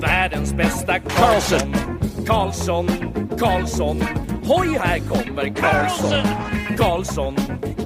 världens bästa Karlsson. Karlsson, Karlsson, hoj här kommer Karlsson. Karlsson,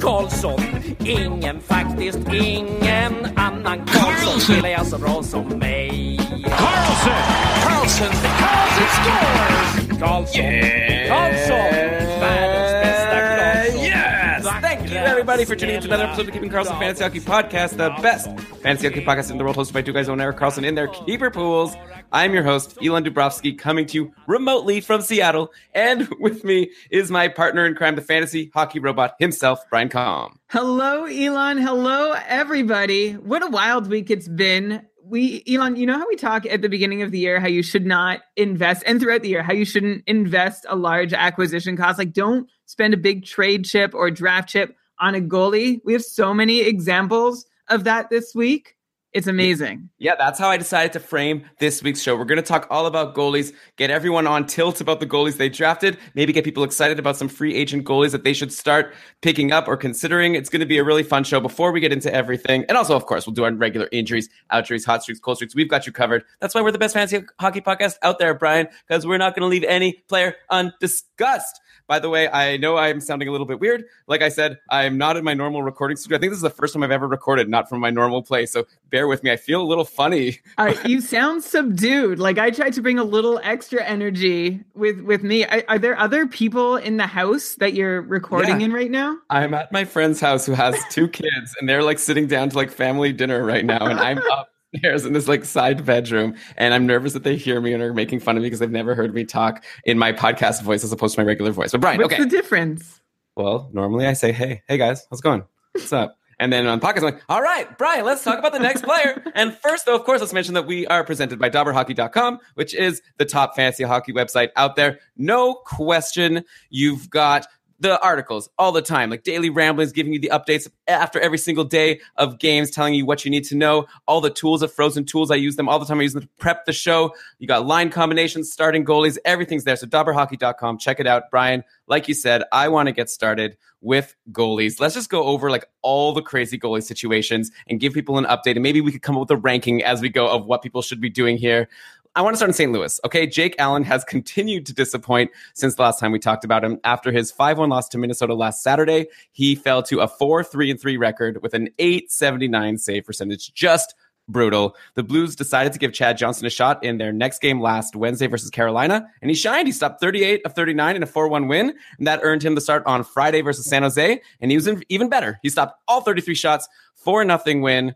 Karlsson, ingen faktiskt, ingen annan Karlsson spelar jag så bra som mig. Karlsson, Karlsson, Karlsson scores! Karlsson, yeah. Karlsson, världens bästa Karlsson. Yes! Thank you everybody for tuning in to another episode of the Keeping Karlsson Fantasy Hockey Podcast, the best fantasy hockey podcast in the world, hosted by two guys named Erik Karlsson in their keeper pools. I'm your host, Elon Dubrowski, coming to you remotely from Seattle. And with me is my partner in crime, the fantasy hockey robot himself, Brian Kahn. Hello, Elon. Hello, everybody. What a wild week it's been. Elon, you know how we talk at the beginning of the year, how you should not invest, and throughout the year, how you shouldn't invest a large acquisition cost. Like, don't spend a big trade chip or draft chip on a goalie. We have so many examples of that this week. It's amazing. Yeah, that's how I decided to frame this week's show. We're going to talk all about goalies, get everyone on tilt about the goalies they drafted, maybe get people excited about some free agent goalies that they should start picking up or considering. It's going to be a really fun show before we get into everything. And also, of course, we'll do our regular injuries, outjuries, hot streaks, cold streaks. We've got you covered. That's why we're the best fantasy hockey podcast out there, Brian, because we're not going to leave any player undiscussed. By the way, I know I'm sounding a little bit weird. Like I said, I'm not in my normal recording studio. I think this is the first time I've ever recorded, not from my normal place. So bear with me. I feel a little funny. All right, you sound subdued. Like, I tried to bring a little extra energy with me. Are there other people in the house that you're recording in right now? I'm at my friend's house who has two kids, and they're like sitting down to like family dinner right now. And I'm up. There's in this like side bedroom, and I'm nervous that they hear me and are making fun of me because they've never heard me talk in my podcast voice as opposed to my regular voice. But Brian, what's the difference? Well, normally I say, hey guys, how's it going? What's up? And then on podcast, I'm like, all right, Brian, let's talk about the next player. And first, though, of course, let's mention that we are presented by DauberHockey.com, which is the top fantasy hockey website out there. No question, you've got the articles all the time, like Daily Ramblings, giving you the updates after every single day of games, telling you what you need to know. All the tools of Frozen Tools, I use them all the time. I use them to prep the show. You got line combinations, starting goalies, everything's there. So DauberHockey.com, check it out. Brian, like you said, I want to get started with goalies. Let's just go over like all the crazy goalie situations and give people an update. And maybe we could come up with a ranking as we go of what people should be doing here. I want to start in St. Louis. Okay, Jake Allen has continued to disappoint since the last time we talked about him. After his 5-1 loss to Minnesota last Saturday, he fell to a 4-3-3 record with an .879 save percentage. Just brutal. The Blues decided to give Chad Johnson a shot in their next game last Wednesday versus Carolina, and he shined. He stopped 38 of 39 in a 4-1 win, and that earned him the start on Friday versus San Jose, and he was even better. He stopped all 33 shots, 4-0 win.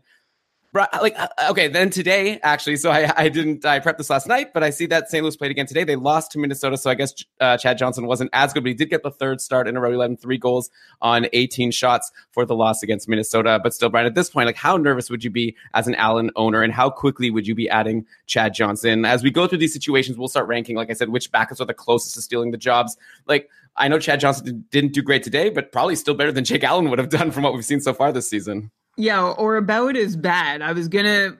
Like, okay, then today, actually, so I prepped this last night, but I see that St. Louis played again today. They lost to Minnesota, so I guess Chad Johnson wasn't as good, but he did get the third start in a row. He led 3 goals on 18 shots for the loss against Minnesota. But still, Brian, at this point, like, how nervous would you be as an Allen owner, and how quickly would you be adding Chad Johnson? As we go through these situations, we'll start ranking, like I said, which backups are the closest to stealing the jobs. Like, I know Chad Johnson didn't do great today, but probably still better than Jake Allen would have done from what we've seen so far this season. Yeah, or about as bad. I was going to...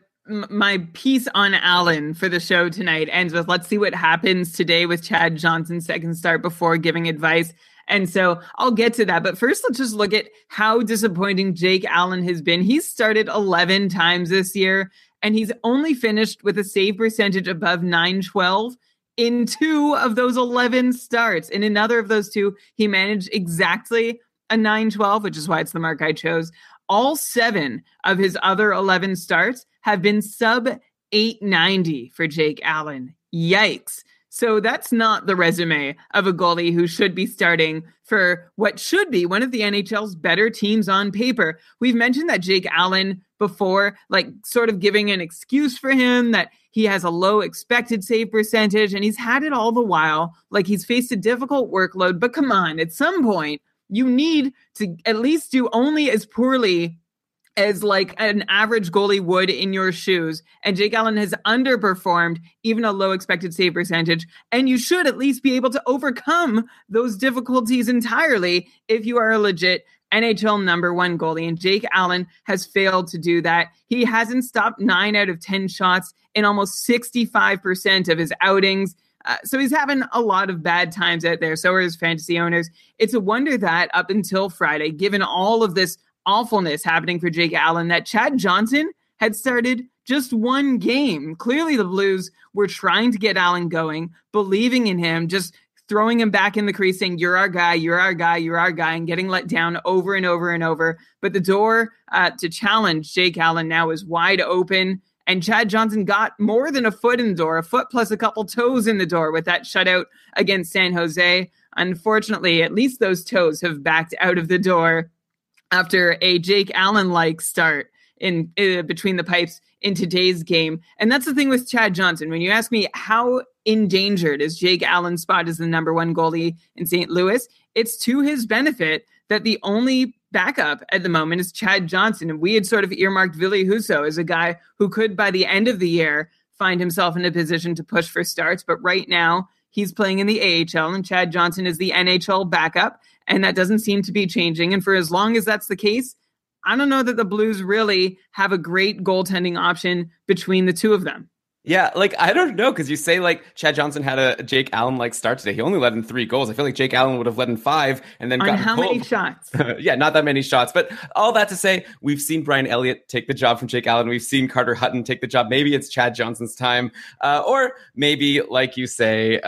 My piece on Allen for the show tonight ends with, let's see what happens today with Chad Johnson's second start before giving advice. And so I'll get to that. But first, let's just look at how disappointing Jake Allen has been. He's started 11 times this year, and he's only finished with a save percentage above 912 in 2 of those 11 starts. In another of those 2, he managed exactly a 912, which is why it's the mark I chose. All 7 of his other 11 starts have been sub 890 for Jake Allen. Yikes. So that's not the resume of a goalie who should be starting for what should be one of the NHL's better teams on paper. We've mentioned that Jake Allen before, like sort of giving an excuse for him that he has a low expected save percentage and he's had it all the while. Like he's faced a difficult workload, but come on, at some point you need to at least do only as poorly as like an average goalie would in your shoes. And Jake Allen has underperformed even a low expected save percentage. And you should at least be able to overcome those difficulties entirely if you are a legit NHL number one goalie. And Jake Allen has failed to do that. He hasn't stopped 9 out of 10 shots in almost 65% of his outings. So he's having a lot of bad times out there. So are his fantasy owners. It's a wonder that up until Friday, given all of this awfulness happening for Jake Allen, that Chad Johnson had started just one game. Clearly the Blues were trying to get Allen going, believing in him, just throwing him back in the crease saying, you're our guy, you're our guy, you're our guy, and getting let down over and over and over. But the door to challenge Jake Allen now is wide open. And Chad Johnson got more than a foot in the door, a foot plus a couple toes in the door with that shutout against San Jose. Unfortunately, at least those toes have backed out of the door after a Jake Allen-like start in between the pipes in today's game. And that's the thing with Chad Johnson. When you ask me how endangered is Jake Allen's spot as the number one goalie in St. Louis, it's to his benefit that the only backup at the moment is Chad Johnson. And we had sort of earmarked Ville Husso as a guy who could, by the end of the year, find himself in a position to push for starts. But right now, he's playing in the AHL, and Chad Johnson is the NHL backup, and that doesn't seem to be changing. And for as long as that's the case, I don't know that the Blues really have a great goaltending option between the two of them. Yeah, like, I don't know, because you say, like, Chad Johnson had a Jake Allen-like start today. He only let in 3 goals. I feel like Jake Allen would have let in 5 and then gotten cold. On how many shots? Yeah, not that many shots. But all that to say, we've seen Brian Elliott take the job from Jake Allen. We've seen Carter Hutton take the job. Maybe it's Chad Johnson's time. Or maybe, like you say,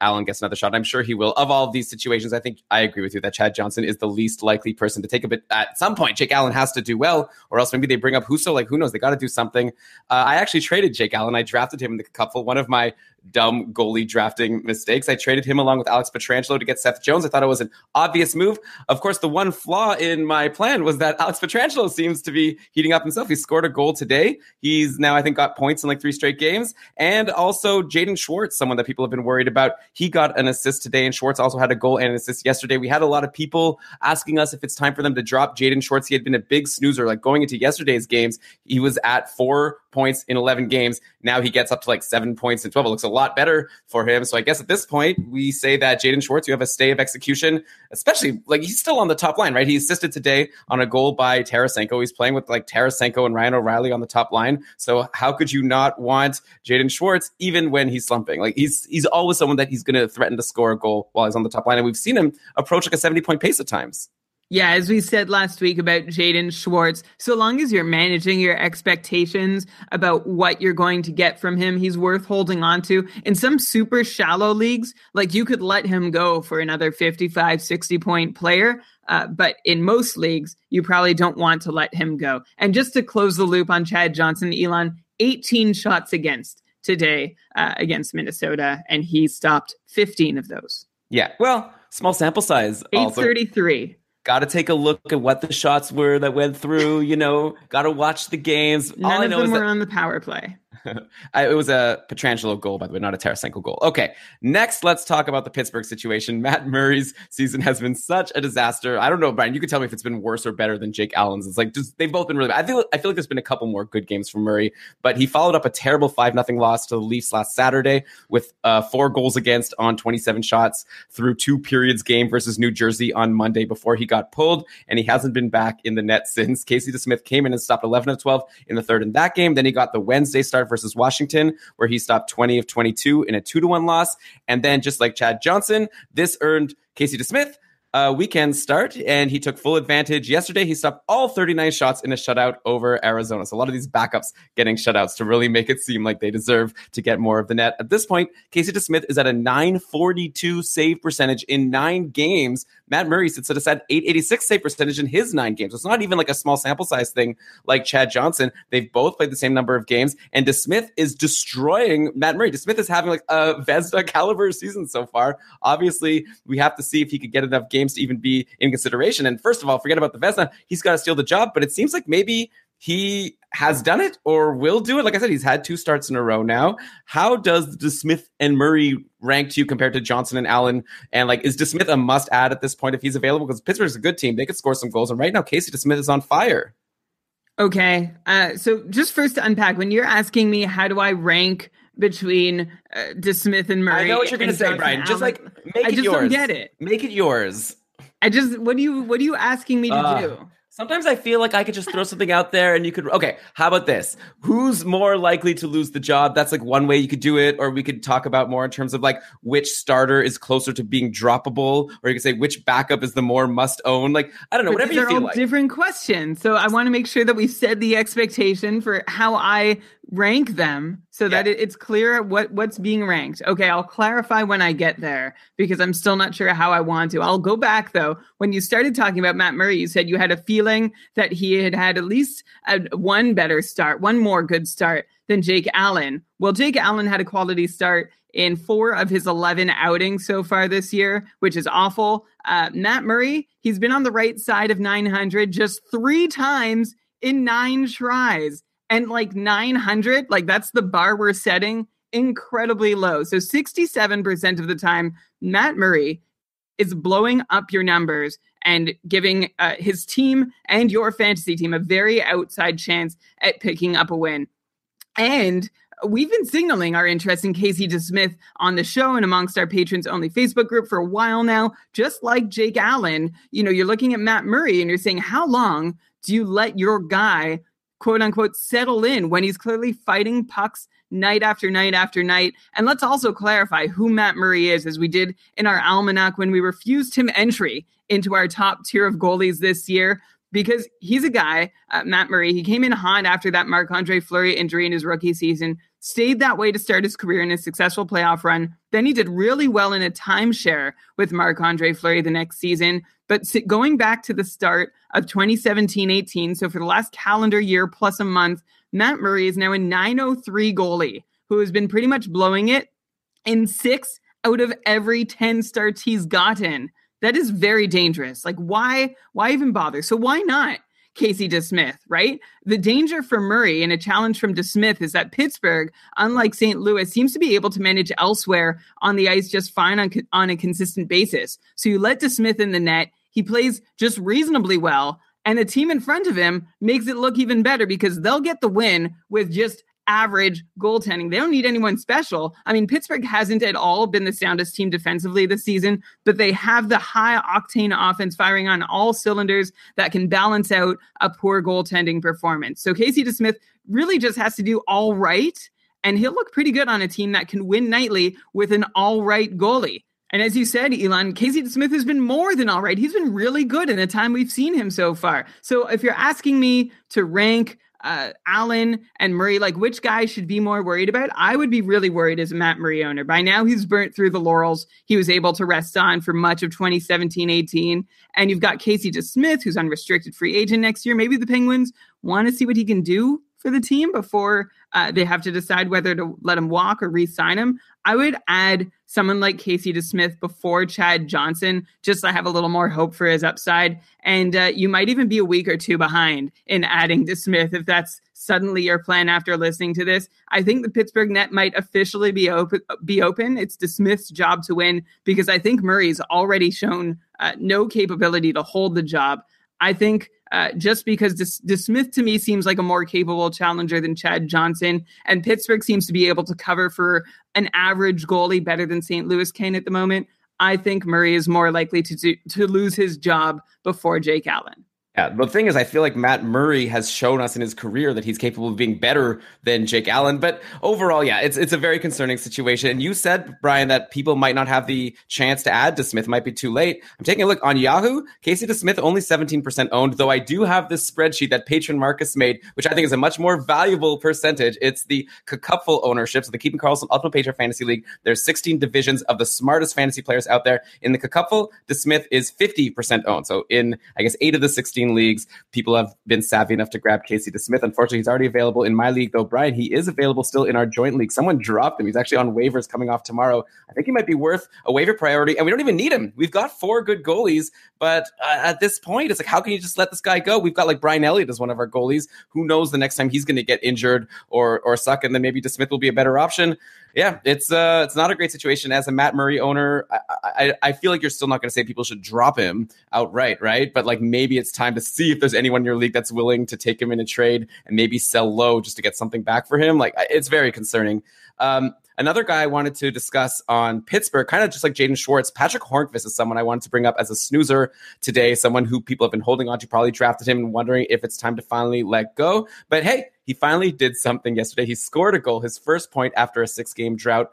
Allen gets another shot. I'm sure he will. Of all of these situations, I think I agree with you that Chad Johnson is the least likely person to take it. But at some point, Jake Allen has to do well, or else maybe they bring up Husso. Like, who knows? They got to do something. I actually traded Jake Allen. I drafted him in the cupful. One of my dumb goalie drafting mistakes. I traded him along with Alex Pietrangelo to get Seth Jones. I thought it was an obvious move. Of course, the one flaw in my plan was that Alex Pietrangelo seems to be heating up himself. He scored a goal today. He's now, I think, got points in like 3 straight games. And also Jaden Schwartz, someone that people have been worried about. He got an assist today, and Schwartz also had a goal and an assist yesterday. We had a lot of people asking us if it's time for them to drop Jaden Schwartz. He had been a big snoozer. Like, going into yesterday's games, he was at 4 points in 11 games. Now he gets up to like 7 points in 12. It looks a lot better for him. So I guess at this point, we say that Jaden Schwartz, you have a stay of execution, especially like he's still on the top line, right? He assisted today on a goal by Tarasenko. He's playing with like Tarasenko and Ryan O'Reilly on the top line. So how could you not want Jaden Schwartz even when he's slumping? Like he's always someone that he's going to threaten to score a goal while he's on the top line. And we've seen him approach like a 70-point pace at times. Yeah, as we said last week about Jaden Schwartz, so long as you're managing your expectations about what you're going to get from him, he's worth holding on to. In some super shallow leagues, like you could let him go for another 55, 60-point player. But in most leagues, you probably don't want to let him go. And just to close the loop on Chad Johnson, Elon, 18 shots against today against Minnesota, and he stopped 15 of those. Yeah, well, small sample size. 833. Got to take a look at what the shots were that went through, you know, got to watch the games. None of them were on the power play. It was a Pietrangelo goal, by the way, not a Tarasenko goal. Okay, next, let's talk about the Pittsburgh situation. Matt Murray's season has been such a disaster. I don't know, Brian, you can tell me if it's been worse or better than Jake Allen's. It's like, just, they've both been really bad. I feel like there's been a couple more good games from Murray, but he followed up a terrible 5-0 loss to the Leafs last Saturday with 4 goals against on 27 shots through 2 periods game versus New Jersey on Monday before he got pulled, and he hasn't been back in the net since. Casey DeSmith came in and stopped 11 of 12 in the third in that game. Then he got the Wednesday start versus Washington, where he stopped 20 of 22 in a 2-1 loss. And then, just like Chad Johnson, this earned Casey DeSmith weekend start, and he took full advantage. Yesterday, he stopped all 39 shots in a shutout over Arizona. So a lot of these backups getting shutouts to really make it seem like they deserve to get more of the net. At this point, Casey DeSmith is at a 942 save percentage in 9 games. Matt Murray sits at a 886 save percentage in his 9 games. So it's not even like a small sample size thing like Chad Johnson. They've both played the same number of games, and DeSmith is destroying Matt Murray. DeSmith is having like a Vezda caliber season so far. Obviously, we have to see if he could get enough games to even be in consideration. And first of all, forget about the Vezina. He's got to steal the job, but it seems like maybe he has done it or will do it. Like I said, he's had 2 starts in a row now. How does DeSmith and Murray rank to you compared to Johnson and Allen? And like, is DeSmith a must add at this point if he's available? Because Pittsburgh's a good team. They could score some goals. And right now, Casey DeSmith is on fire. Okay. So just first to unpack, when you're asking me, how do I rank between DeSmith and Murray? I know what you're going to say, Brian. Just like, make it yours. I just don't get it. Make it yours. I just, what are you asking me to do? Sometimes I feel like I could just throw something out there and you could, okay, how about this? Who's more likely to lose the job? That's like one way you could do it. Or we could talk about more in terms of like which starter is closer to being droppable, or you could say which backup is the more must own. Like, I don't know, whatever you feel like. They're all different questions. So I want to make sure that we've set the expectation for how I rank them so that it's clear what's being ranked. Okay, I'll clarify when I get there because I'm still not sure how I want to. I'll go back though. When you started talking about Matt Murray, you said you had a feeling that he had at least one better start, one more good start than Jake Allen. Well, Jake Allen had a quality start in 4 of his 11 outings so far this year, which is awful. Matt Murray, he's been on the right side of 900 just 3 times in 9 tries. And like 900, like that's the bar we're setting, incredibly low. So 67% of the time, Matt Murray is blowing up your numbers and giving his team and your fantasy team a very outside chance at picking up a win. And we've been signaling our interest in Casey DeSmith on the show and amongst our patrons-only Facebook group for a while now. Just like Jake Allen, you know, you're looking at Matt Murray and you're saying, how long do you let your guy quote unquote settle in when he's clearly fighting pucks night after night after night? And let's also clarify who Matt Murray is, as we did in our almanac when we refused him entry into our top tier of goalies this year, because he's a guy, Matt Murray, he came in hot after that Marc-Andre Fleury injury in his rookie season, stayed that way to start his career in a successful playoff run. Then he did really well in a timeshare with Marc-Andre Fleury the next season. But going back to the start of 2017-18, so for the last calendar year plus a month, Matt Murray is now a 903 goalie who has been pretty much blowing it in 6 out of every 10 starts he's gotten. That is very dangerous. Like, why even bother? So why not Casey DeSmith, right? The danger for Murray and a challenge from DeSmith is that Pittsburgh, unlike St. Louis, seems to be able to manage elsewhere on the ice just fine on a consistent basis. So you let DeSmith in the net. He plays just reasonably well, and the team in front of him makes it look even better because they'll get the win with just average goaltending. They don't need anyone special. I mean, Pittsburgh hasn't at all been the soundest team defensively this season, but they have the high-octane offense firing on all cylinders that can balance out a poor goaltending performance. So Casey DeSmith really just has to do all right, and he'll look pretty good on a team that can win nightly with an all-right goalie. And as you said, Elon, Casey DeSmith has been more than all right. He's been really good in the time we've seen him so far. So if you're asking me to rank Allen and Murray, like which guy should be more worried about, I would be really worried as a Matt Murray owner. By now, he's burnt through the laurels he was able to rest on for much of 2017-18. And you've got Casey DeSmith, who's unrestricted free agent next year. Maybe the Penguins want to see what he can do for the team before they have to decide whether to let him walk or re-sign him. I would add someone like Casey DeSmith before Chad Johnson, just to have a little more hope for his upside. And you might even be a week or two behind in adding DeSmith if that's suddenly your plan after listening to this. I think the Pittsburgh net might officially be open. It's DeSmith's job to win because I think Murray's already shown no capability to hold the job. I think just because DeSmith to me seems like a more capable challenger than Chad Johnson, and Pittsburgh seems to be able to cover for an average goalie better than St. Louis can at the moment, I think Murray is more likely to lose his job before Jake Allen. Yeah, the thing is, I feel like Matt Murray has shown us in his career that he's capable of being better than Jake Allen. But overall, yeah, it's a very concerning situation. And you said, Brian, that people might not have the chance to add DeSmith, might be too late. I'm taking a look on Yahoo. Casey DeSmith only 17% owned, though I do have this spreadsheet that patron Marcus made, which I think is a much more valuable percentage. It's the Kakupful ownership. So the Keaton Carlson Ultimate Patron Fantasy League. There's 16 divisions of the smartest fantasy players out there. In the Kakupful, DeSmith is 50% owned. So in, I guess, 8 of the 16 leagues, people have been savvy enough to grab Casey DeSmith. Unfortunately, he's already available in my league, though, Brian, he is available still in our joint league. Someone dropped him. He's actually on waivers coming off tomorrow. I think he might be worth a waiver priority, and we don't even need him. We've got 4 good goalies, but at this point, it's like, how can you just let this guy go? We've got like Brian Elliott as one of our goalies. Who knows the next time he's going to get injured or suck, and then maybe DeSmith will be a better option. Yeah, it's not a great situation. As a Matt Murray owner, I feel like you're still not going to say people should drop him outright, right? But like maybe it's time to see if there's anyone in your league that's willing to take him in a trade and maybe sell low just to get something back for him. Like, it's very concerning. Another guy I wanted to discuss on Pittsburgh, kind of just like Jaden Schwartz, Patric Hornqvist is someone I wanted to bring up as a snoozer today, someone who people have been holding on to, probably drafted him and wondering if it's time to finally let go. But hey, he finally did something yesterday. He scored a goal, his first point after a 6-game drought.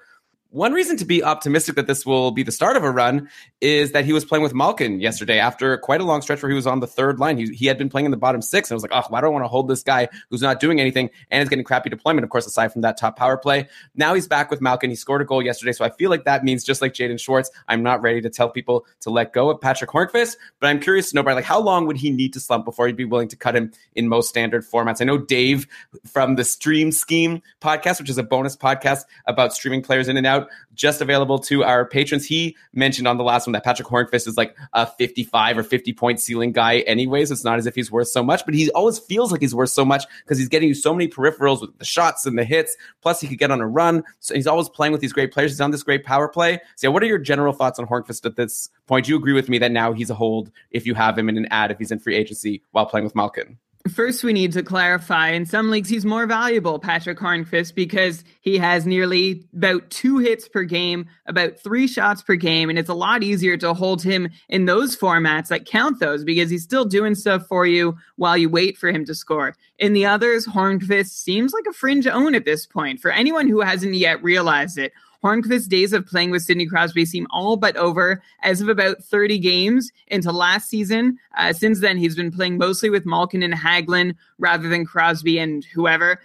One reason to be optimistic that this will be the start of a run is that he was playing with Malkin yesterday after quite a long stretch where he was on the third line. He had been playing in the bottom 6, and I was like, oh, why do I want to hold this guy who's not doing anything and is getting crappy deployment, of course, aside from that top power play. Now he's back with Malkin. He scored a goal yesterday, so I feel like that means, just like Jaden Schwartz, I'm not ready to tell people to let go of Patric Hornqvist, but I'm curious to know, Brian, like, how long would he need to slump before you'd be willing to cut him in most standard formats? I know Dave from the Stream Scheme podcast, which is a bonus podcast about streaming players in and out, just available to our patrons. He mentioned on the last one that Patric Hornqvist is like a 55 or 50 point ceiling guy anyways. It's not as if he's worth so much, but he always feels like he's worth so much because he's getting you so many peripherals with the shots and the hits. Plus he could get on a run. So he's always playing with these great players. He's on this great power play. So yeah, what are your general thoughts on Hornqvist at this point? Do you agree with me that now he's a hold if you have him in an ad, if he's in free agency while playing with Malkin? First, we need to clarify, in some leagues, he's more valuable, Patric Hornqvist, because he has nearly about 2 hits per game, about 3 shots per game, and it's a lot easier to hold him in those formats that count those because he's still doing stuff for you while you wait for him to score. In the others, Hornqvist seems like a fringe own at this point. For anyone who hasn't yet realized it, Hornqvist's days of playing with Sidney Crosby seem all but over. As of about 30 games into last season, since then he's been playing mostly with Malkin and Hagelin rather than Crosby and whoever.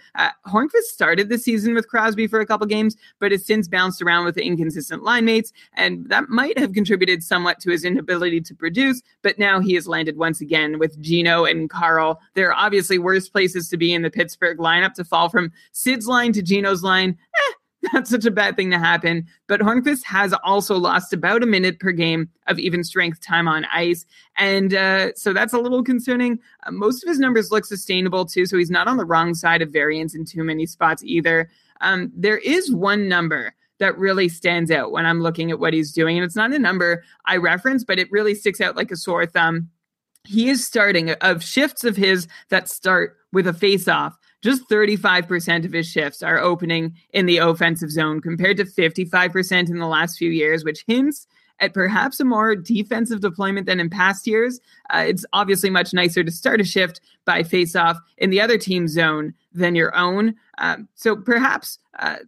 Hornqvist started the season with Crosby for a couple games, but has since bounced around with the inconsistent line mates, and that might have contributed somewhat to his inability to produce, but now he has landed once again with Gino and Carl. There are obviously worse places to be in the Pittsburgh lineup. To fall from Sid's line to Gino's line, not such a bad thing to happen, but Hornqvist has also lost about a minute per game of even strength time on ice, and so that's a little concerning. Most of his numbers look sustainable too, so he's not on the wrong side of variance in too many spots either. There is one number that really stands out when I'm looking at what he's doing, and it's not a number I reference, but it really sticks out like a sore thumb. He is starting, of shifts of his that start with a face-off, just 35% of his shifts are opening in the offensive zone compared to 55% in the last few years, which hints at perhaps a more defensive deployment than in past years. It's obviously much nicer to start a shift by face-off in the other team's zone than your own. So perhaps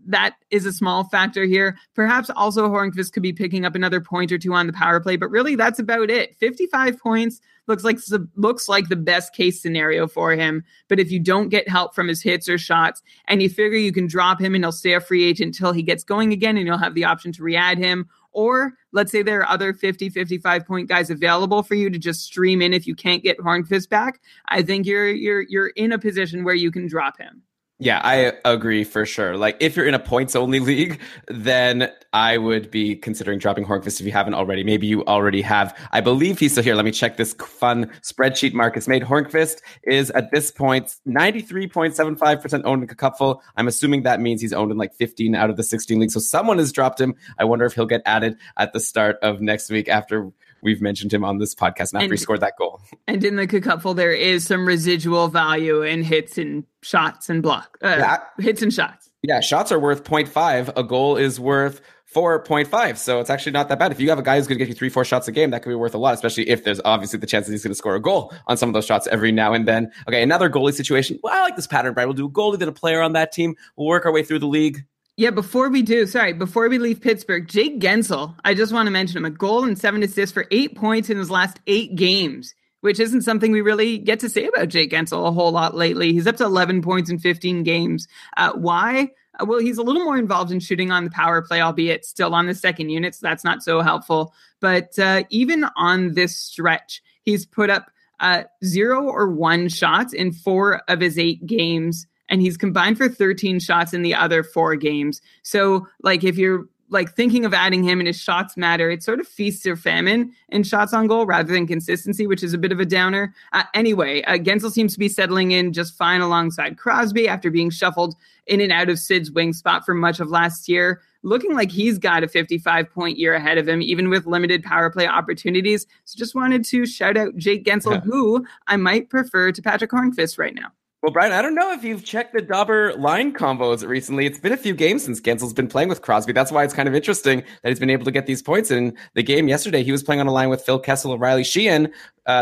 that is a small factor here. Perhaps also Hornqvist could be picking up another point or 2 on the power play, but really that's about it. 55 points looks like the best case scenario for him. But if you don't get help from his hits or shots and you figure you can drop him and he'll stay a free agent until he gets going again and you'll have the option to re-add him, or let's say there are other 50, 55-point guys available for you to just stream in if you can't get Hornqvist back, I think you're in a position where you can drop him. Yeah, I agree for sure. Like, if you're in a points-only league, then I would be considering dropping Hornqvist if you haven't already. Maybe you already have. I believe he's still here. Let me check this fun spreadsheet Marcus made. Hornqvist is, at this point, 93.75% owned in Kakupful. I'm assuming that means he's owned in, like, 15 out of the 16 leagues. So someone has dropped him. I wonder if he'll get added at the start of next week after we've mentioned him on this podcast and after he scored that goal. And in the Kakupful, there is some residual value in hits and shots and block. Hits and shots. Yeah, shots are worth 0.5. A goal is worth 4.5. So it's actually not that bad. If you have a guy who's going to get you 3-4 shots a game, that could be worth a lot, especially if there's obviously the chance that he's going to score a goal on some of those shots every now and then. Okay, another goalie situation. Well, I like this pattern, Brian. We'll do a goalie, then a player on that team. We'll work our way through the league. Yeah, before we leave Pittsburgh, Jake Guentzel, I just want to mention him, a goal and 7 assists for 8 points in his last 8 games, which isn't something we really get to say about Jake Guentzel a whole lot lately. He's up to 11 points in 15 games. Why? Well, he's a little more involved in shooting on the power play, albeit still on the second unit, so that's not so helpful. But even on this stretch, he's put up 0 or 1 shots in 4 of his 8 games. And he's combined for 13 shots in the other 4 games. So, like, if you're like thinking of adding him and his shots matter, it's sort of feast or famine in shots on goal rather than consistency, which is a bit of a downer. Guentzel seems to be settling in just fine alongside Crosby after being shuffled in and out of Sid's wing spot for much of last year. Looking like he's got a 55-point year ahead of him, even with limited power play opportunities. So just wanted to shout out Jake Guentzel, who I might prefer to Patric Hornqvist right now. Well, Brian, I don't know if you've checked the Dobber line combos recently. It's been a few games since Guentzel's been playing with Crosby. That's why it's kind of interesting that he's been able to get these points. In the game yesterday, he was playing on a line with Phil Kessel and Riley Sheehan.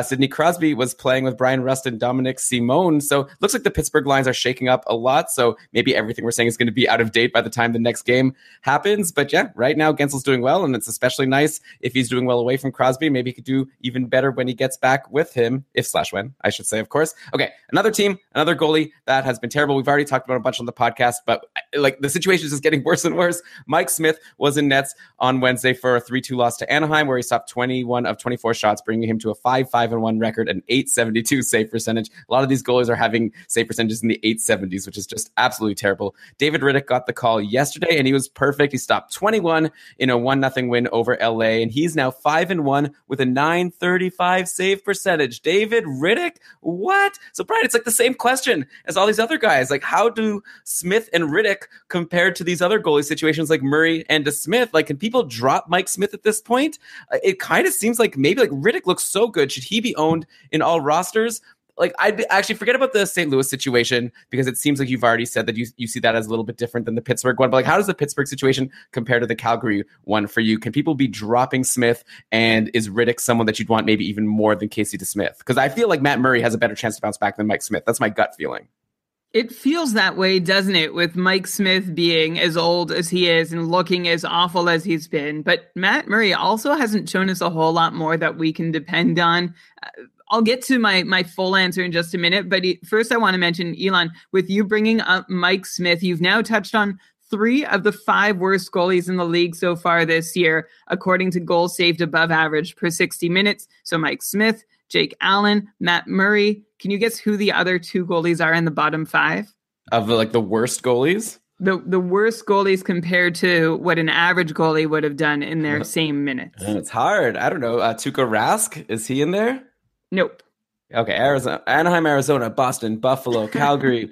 Sidney Crosby was playing with Brian Rust and Dominic Simone. So it looks like the Pittsburgh lines are shaking up a lot. So maybe everything we're saying is going to be out of date by the time the next game happens. But yeah, right now Guentzel's doing well, and it's especially nice if he's doing well away from Crosby. Maybe he could do even better when he gets back with him, if/when, I should say, of course. Okay, another team, another goalie that has been terrible. We've already talked about a bunch on the podcast, but like the situation is just getting worse and worse. Mike Smith was in nets on Wednesday for a 3-2 loss to Anaheim, where he stopped 21 of 24 shots, bringing him to a 5-5-1 record and .872 save percentage. A lot of these goalies are having save percentages in the 870s, which is just absolutely terrible. David Riddick got the call yesterday, and he was perfect. He stopped 21 in a 1-0 win over LA, and he's now 5-1 with a .935 save percentage. David Riddick? What? So, Brian, it's like the same question as all these other guys. Like, how do Smith and Riddick compare to these other goalie situations like Murray and DeSmith? Like, can people drop Mike Smith at this point? It kind of seems like maybe like Riddick looks so good. Should he be owned in all rosters? Like, I'd actually forget about the St. Louis situation, because it seems like you've already said that you see that as a little bit different than the Pittsburgh one. But like, how does the Pittsburgh situation compare to the Calgary one for you? Can people be dropping Smith, and is Riddick someone that you'd want maybe even more than Casey DeSmith? Because I feel like Matt Murray has a better chance to bounce back than Mike Smith. That's my gut feeling. It feels that way, doesn't it, with Mike Smith being as old as he is and looking as awful as he's been. But Matt Murray also hasn't shown us a whole lot more that we can depend on. I'll get to my full answer in just a minute. But first, I want to mention, Elon, with you bringing up Mike Smith, you've now touched on 3 of the 5 worst goalies in the league so far this year, according to goals saved above average per 60 minutes. So Mike Smith, Jake Allen, Matt Murray. Can you guess who the other 2 goalies are in the bottom 5? Of the worst goalies? The worst goalies compared to what an average goalie would have done in their same minutes. And it's hard. I don't know. Tuukka Rask, is he in there? Nope. Okay, Anaheim, Arizona, Boston, Buffalo, Calgary,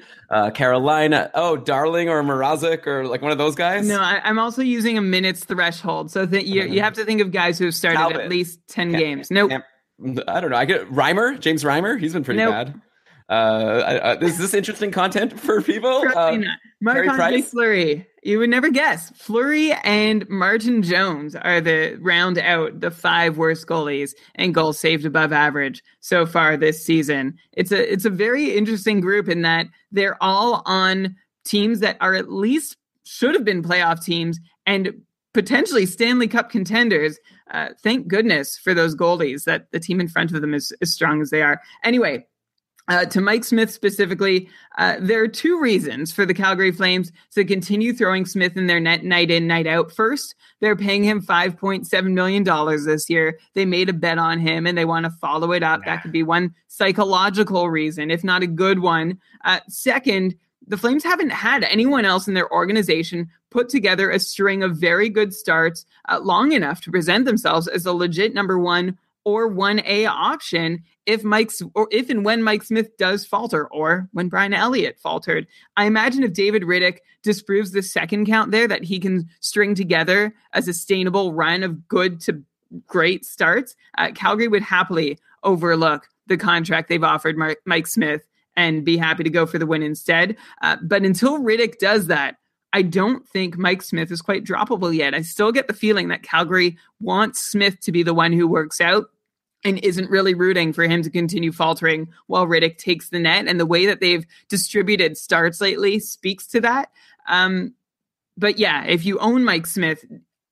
Carolina. Oh, Darling or Mrazek or like one of those guys? No, I'm also using a minutes threshold. So that you have to think of guys who have started Talbot. At least 10 games. Nope. I don't know. I get Reimer, James Reimer. He's been pretty bad. Is this interesting content for people? Probably not. Marc-Andre Fleury. You would never guess. Fleury and Martin Jones are round out the 5 worst goalies and goals saved above average so far this season. It's a very interesting group in that they're all on teams that are at least should have been playoff teams and potentially Stanley Cup contenders. Thank goodness for those goalies that the team in front of them is as strong as they are. Anyway, to Mike Smith specifically, there are 2 reasons for the Calgary Flames to continue throwing Smith in their net night in, night out. First, they're paying him $5.7 million this year. They made a bet on him, and they want to follow it up. That could be one psychological reason, if not a good one. Second, the Flames haven't had anyone else in their organization put together a string of very good starts long enough to present themselves as a legit number 1 or 1A option if and when Mike Smith does falter, or when Brian Elliott faltered. I imagine if David Riddick disproves the second count there, that he can string together a sustainable run of good to great starts. Calgary would happily overlook the contract they've offered Mike Smith and be happy to go for the win instead. But until Riddick does that, I don't think Mike Smith is quite droppable yet. I still get the feeling that Calgary wants Smith to be the one who works out and isn't really rooting for him to continue faltering while Riddick takes the net. And the way that they've distributed starts lately speaks to that. But yeah, if you own Mike Smith,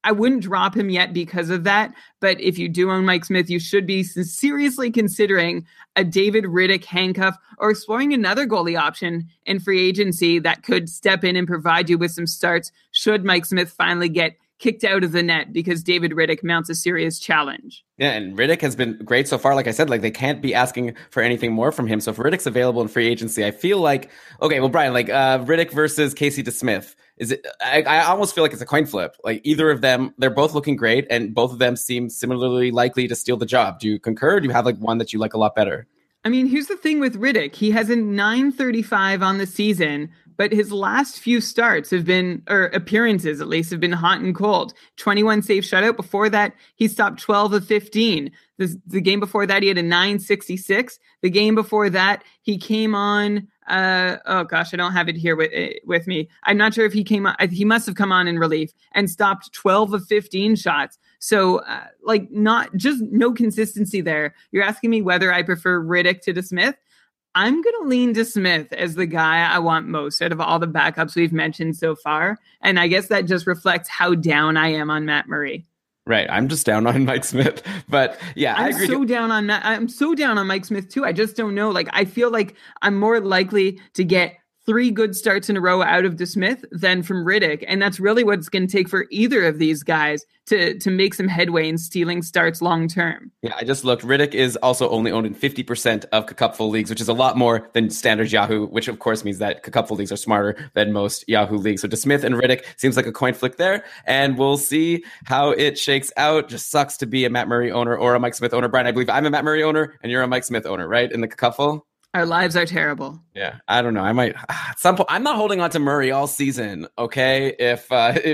I wouldn't drop him yet because of that. But if you do own Mike Smith, you should be seriously considering a David Riddick handcuff or exploring another goalie option in free agency that could step in and provide you with some starts should Mike Smith finally get kicked out of the net, because David Riddick mounts a serious challenge. Yeah, and Riddick has been great so far. Like I said, like they can't be asking for anything more from him. So if Riddick's available in free agency, I feel like, okay, well, Brian, like Riddick versus Casey DeSmith, is it? I almost feel like it's a coin flip. Like either of them, they're both looking great, and both of them seem similarly likely to steal the job. Do you concur? Or do you have like one that you like a lot better? I mean, here's the thing with Riddick. He has a 935 on the season, but his last few starts have been, or appearances at least, have been hot and cold. 21 save shutout. Before that, he stopped 12 of 15. The game before that, he had a 966. The game before that, he came on, I don't have it here with me. I'm not sure if he came on, he must have come on in relief and stopped 12 of 15 shots. So no consistency there. You're asking me whether I prefer Riddick to DeSmith. I'm going to lean DeSmith as the guy I want most out of all the backups we've mentioned so far. And I guess that just reflects how down I am on Matt Murray. Right. I'm just down on Mike Smith. But yeah, I agree. I'm so down on Mike Smith too. I just don't know. Like, I feel like I'm more likely to get 3 good starts in a row out of DeSmith than from Riddick. And that's really what it's going to take for either of these guys to make some headway in stealing starts long-term. Yeah, I just looked. Riddick is also only owned in 50% of Cupful leagues, which is a lot more than standard Yahoo, which of course means that Cupful leagues are smarter than most Yahoo leagues. So DeSmith and Riddick seems like a coin flick there, and we'll see how it shakes out. Just sucks to be a Matt Murray owner or a Mike Smith owner. Brian, I believe I'm a Matt Murray owner and you're a Mike Smith owner, right? In the Cupful? Our lives are terrible. Yeah, I don't know. I might at some point. I'm not holding on to Murray all season, okay? If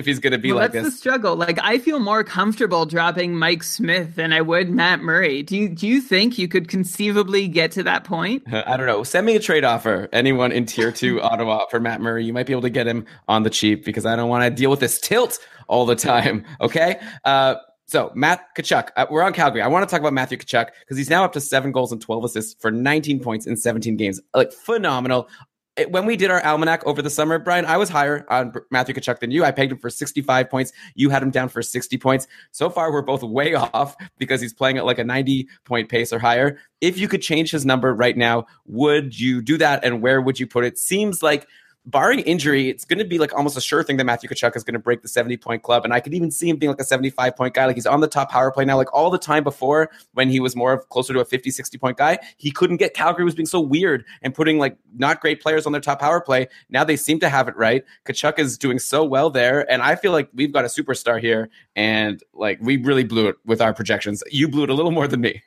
he's going to be like this, that's the struggle. Like, I feel more comfortable dropping Mike Smith than I would Matt Murray. Do you think you could conceivably get to that point? I don't know. Send me a trade offer. Anyone in Tier 2 Ottawa for Matt Murray, you might be able to get him on the cheap because I don't want to deal with this tilt all the time, okay? So Matt Tkachuk, we're on Calgary. I want to talk about Matthew Tkachuk because he's now up to 7 goals and 12 assists for 19 points in 17 games. Like, phenomenal. When we did our almanac over the summer, Brian, I was higher on Matthew Tkachuk than you. I pegged him for 65 points. You had him down for 60 points. So far, we're both way off because he's playing at like a 90-point pace or higher. If you could change his number right now, would you do that? And where would you put it? Seems like, barring injury, it's going to be like almost a sure thing that Matthew Tkachuk is going to break the 70-point club. And I could even see him being like a 75-point guy. Like, he's on the top power play now. Like, all the time before, when he was more of closer to a 50, 60-point guy, he couldn't get. Calgary was being so weird and putting like not great players on their top power play. Now they seem to have it right. Tkachuk is doing so well there. And I feel like we've got a superstar here. And like, we really blew it with our projections. You blew it a little more than me.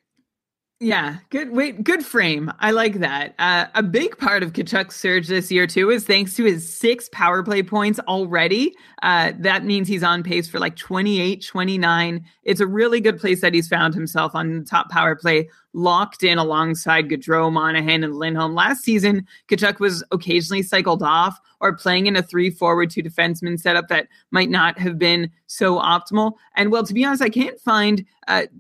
Yeah, good frame. I like that. A big part of Tkachuk's surge this year, too, is thanks to his 6 power play points already. That means he's on pace for like 28, 29. It's a really good place that he's found himself on the top power play, locked in alongside Gaudreau, Monahan, and Lindholm. Last season, Tkachuk was occasionally cycled off or playing in a 3-forward, 2-defenseman setup that might not have been so optimal. And, well, to be honest, I can't find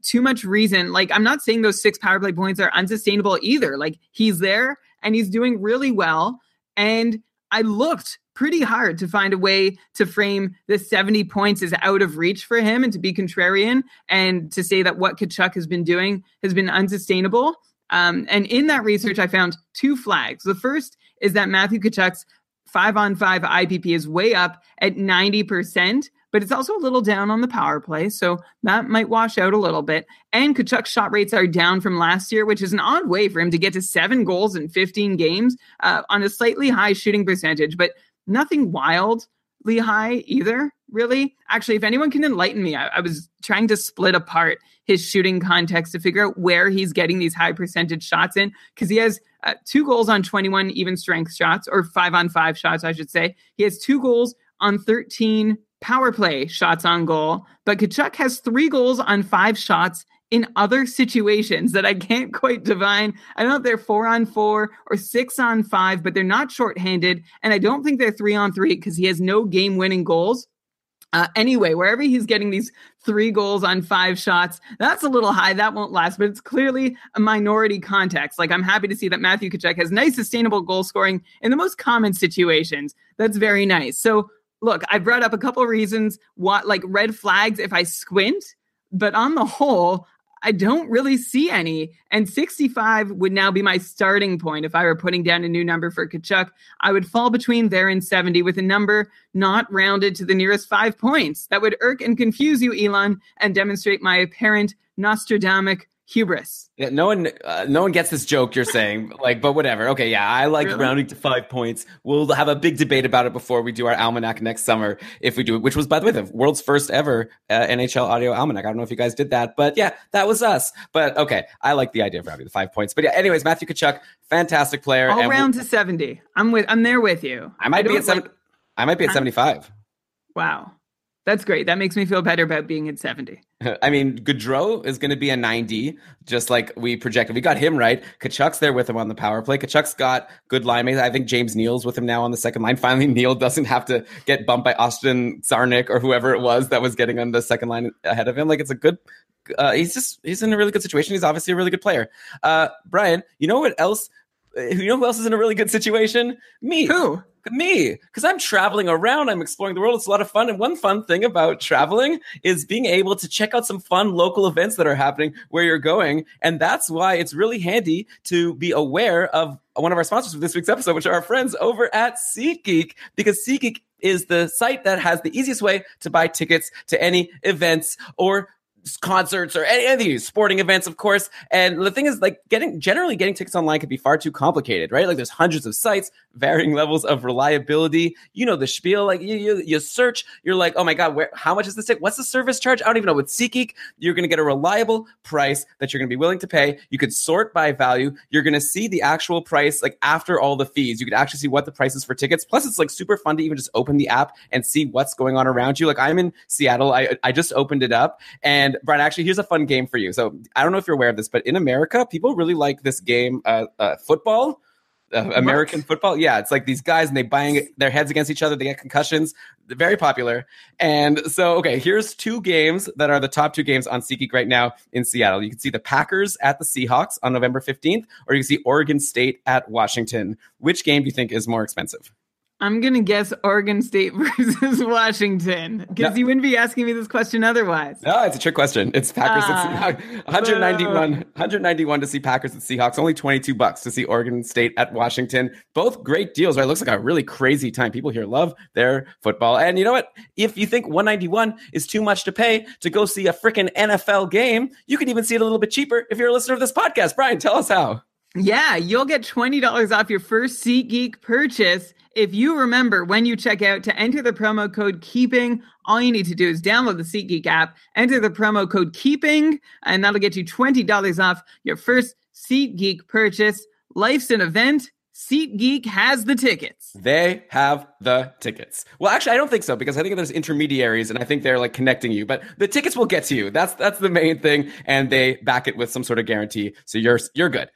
too much reason. Like, I'm not saying those 6 power play points are unsustainable either. Like, he's there and he's doing really well. And I looked pretty hard to find a way to frame the 70 points is out of reach for him and to be contrarian and to say that what Tkachuk has been doing has been unsustainable. And in that research, I found 2 flags. The first is that Matthew Tkachuk's 5-on-5 IPP is way up at 90%, but it's also a little down on the power play, so that might wash out a little bit. And Tkachuk's shot rates are down from last year, which is an odd way for him to get to 7 goals in 15 games on a slightly high shooting percentage, but nothing wildly high either, really. Actually, if anyone can enlighten me, I was trying to split apart his shooting context to figure out where he's getting these high percentage shots in, because he has 2 goals on 21 even strength shots, or 5-on-5 shots, I should say. He has 2 goals on 13 power play shots on goal, but Tkachuk has 3 goals on 5 shots in other situations that I can't quite divine. I don't know if they're 4-on-4 or 6-on-5, but they're not shorthanded. And I don't think they're 3-on-3 because he has no game-winning goals. Anyway, wherever he's getting these 3 goals on 5 shots, that's a little high. That won't last, but it's clearly a minority context. Like, I'm happy to see that Matthew Tkachuk has nice, sustainable goal scoring in the most common situations. That's very nice. So look, I brought up a couple reasons, like red flags if I squint, but on the whole, I don't really see any. And 65 would now be my starting point. If I were putting down a new number for Tkachuk, I would fall between there and 70 with a number not rounded to the nearest 5 points. That would irk and confuse you, Elon, and demonstrate my apparent Nostradamus hubris. Yeah, no one gets this joke you're saying, like, but whatever. Okay, yeah, I like really? Rounding to 5 points. We'll have a big debate about it before we do our almanac next summer, if we do it, which was, by the way, the world's first ever NHL audio almanac. I don't know if you guys did that, but yeah, that was us. But okay, I like the idea of rounding to 5 points. But yeah, anyways, Matthew Tkachuk, fantastic player. All round to 70. I'm there with you. I might be at 75. Wow. That's great. That makes me feel better about being at 70. I mean, Gaudreau is going to be a 90, just like we projected. We got him right. Tkachuk's there with him on the power play. Tkachuk's got good line mates. I think James Neal's with him now on the second line. Finally, Neal doesn't have to get bumped by Austin Czarnik or whoever it was that was getting on the second line ahead of him. Like, it's a good... he's in a really good situation. He's obviously a really good player. Brian, you know what else? You know who else is in a really good situation? Me. Who? Me, because I'm traveling around, I'm exploring the world. It's a lot of fun. And one fun thing about traveling is being able to check out some fun local events that are happening where you're going. And that's why it's really handy to be aware of one of our sponsors for this week's episode, which are our friends over at SeatGeek, because SeatGeek is the site that has the easiest way to buy tickets to any events or concerts or any of these sporting events, of course. And the thing is, like, getting tickets online can be far too complicated, right? Like, there's hundreds of sites, varying levels of reliability. You know the spiel. Like, you search, you're like, oh my god, how much is this ticket? What's the service charge? I don't even know. With SeatGeek, you're going to get a reliable price that you're going to be willing to pay. You could sort by value. You're going to see the actual price, like, after all the fees. You could actually see what the price is for tickets. Plus, it's like super fun to even just open the app and see what's going on around you. Like, I'm in Seattle. I just opened it up. And Brian, actually, here's a fun game for you. So I don't know if you're aware of this, but in America, people really like this game, football, American football. Yeah, it's like these guys and they bang their heads against each other. They get concussions. They're very popular. And so, okay, here's 2 games that are the top 2 games on SeatGeek right now in Seattle. You can see the Packers at the Seahawks on November 15th, or you can see Oregon State at Washington. Which game do you think is more expensive? I'm going to guess Oregon State versus Washington, because you wouldn't be asking me this question otherwise. No, it's a trick question. It's Packers at Seahawks. 191 to see Packers at Seahawks. Only $22 to see Oregon State at Washington. Both great deals, right? It looks like a really crazy time. People here love their football. And you know what? If you think 191 is too much to pay to go see a freaking NFL game, you can even see it a little bit cheaper if you're a listener of this podcast. Brian, tell us how. Yeah, you'll get $20 off your first SeatGeek purchase if you remember when you check out to enter the promo code KEEPING. All you need to do is download the SeatGeek app, enter the promo code KEEPING, and that'll get you $20 off your first SeatGeek purchase. Life's an event. SeatGeek has the tickets. They have the tickets. Well, actually, I don't think so, because I think there's intermediaries, and I think they're like connecting you. But the tickets will get to you. That's the main thing, and they back it with some sort of guarantee, so you're good.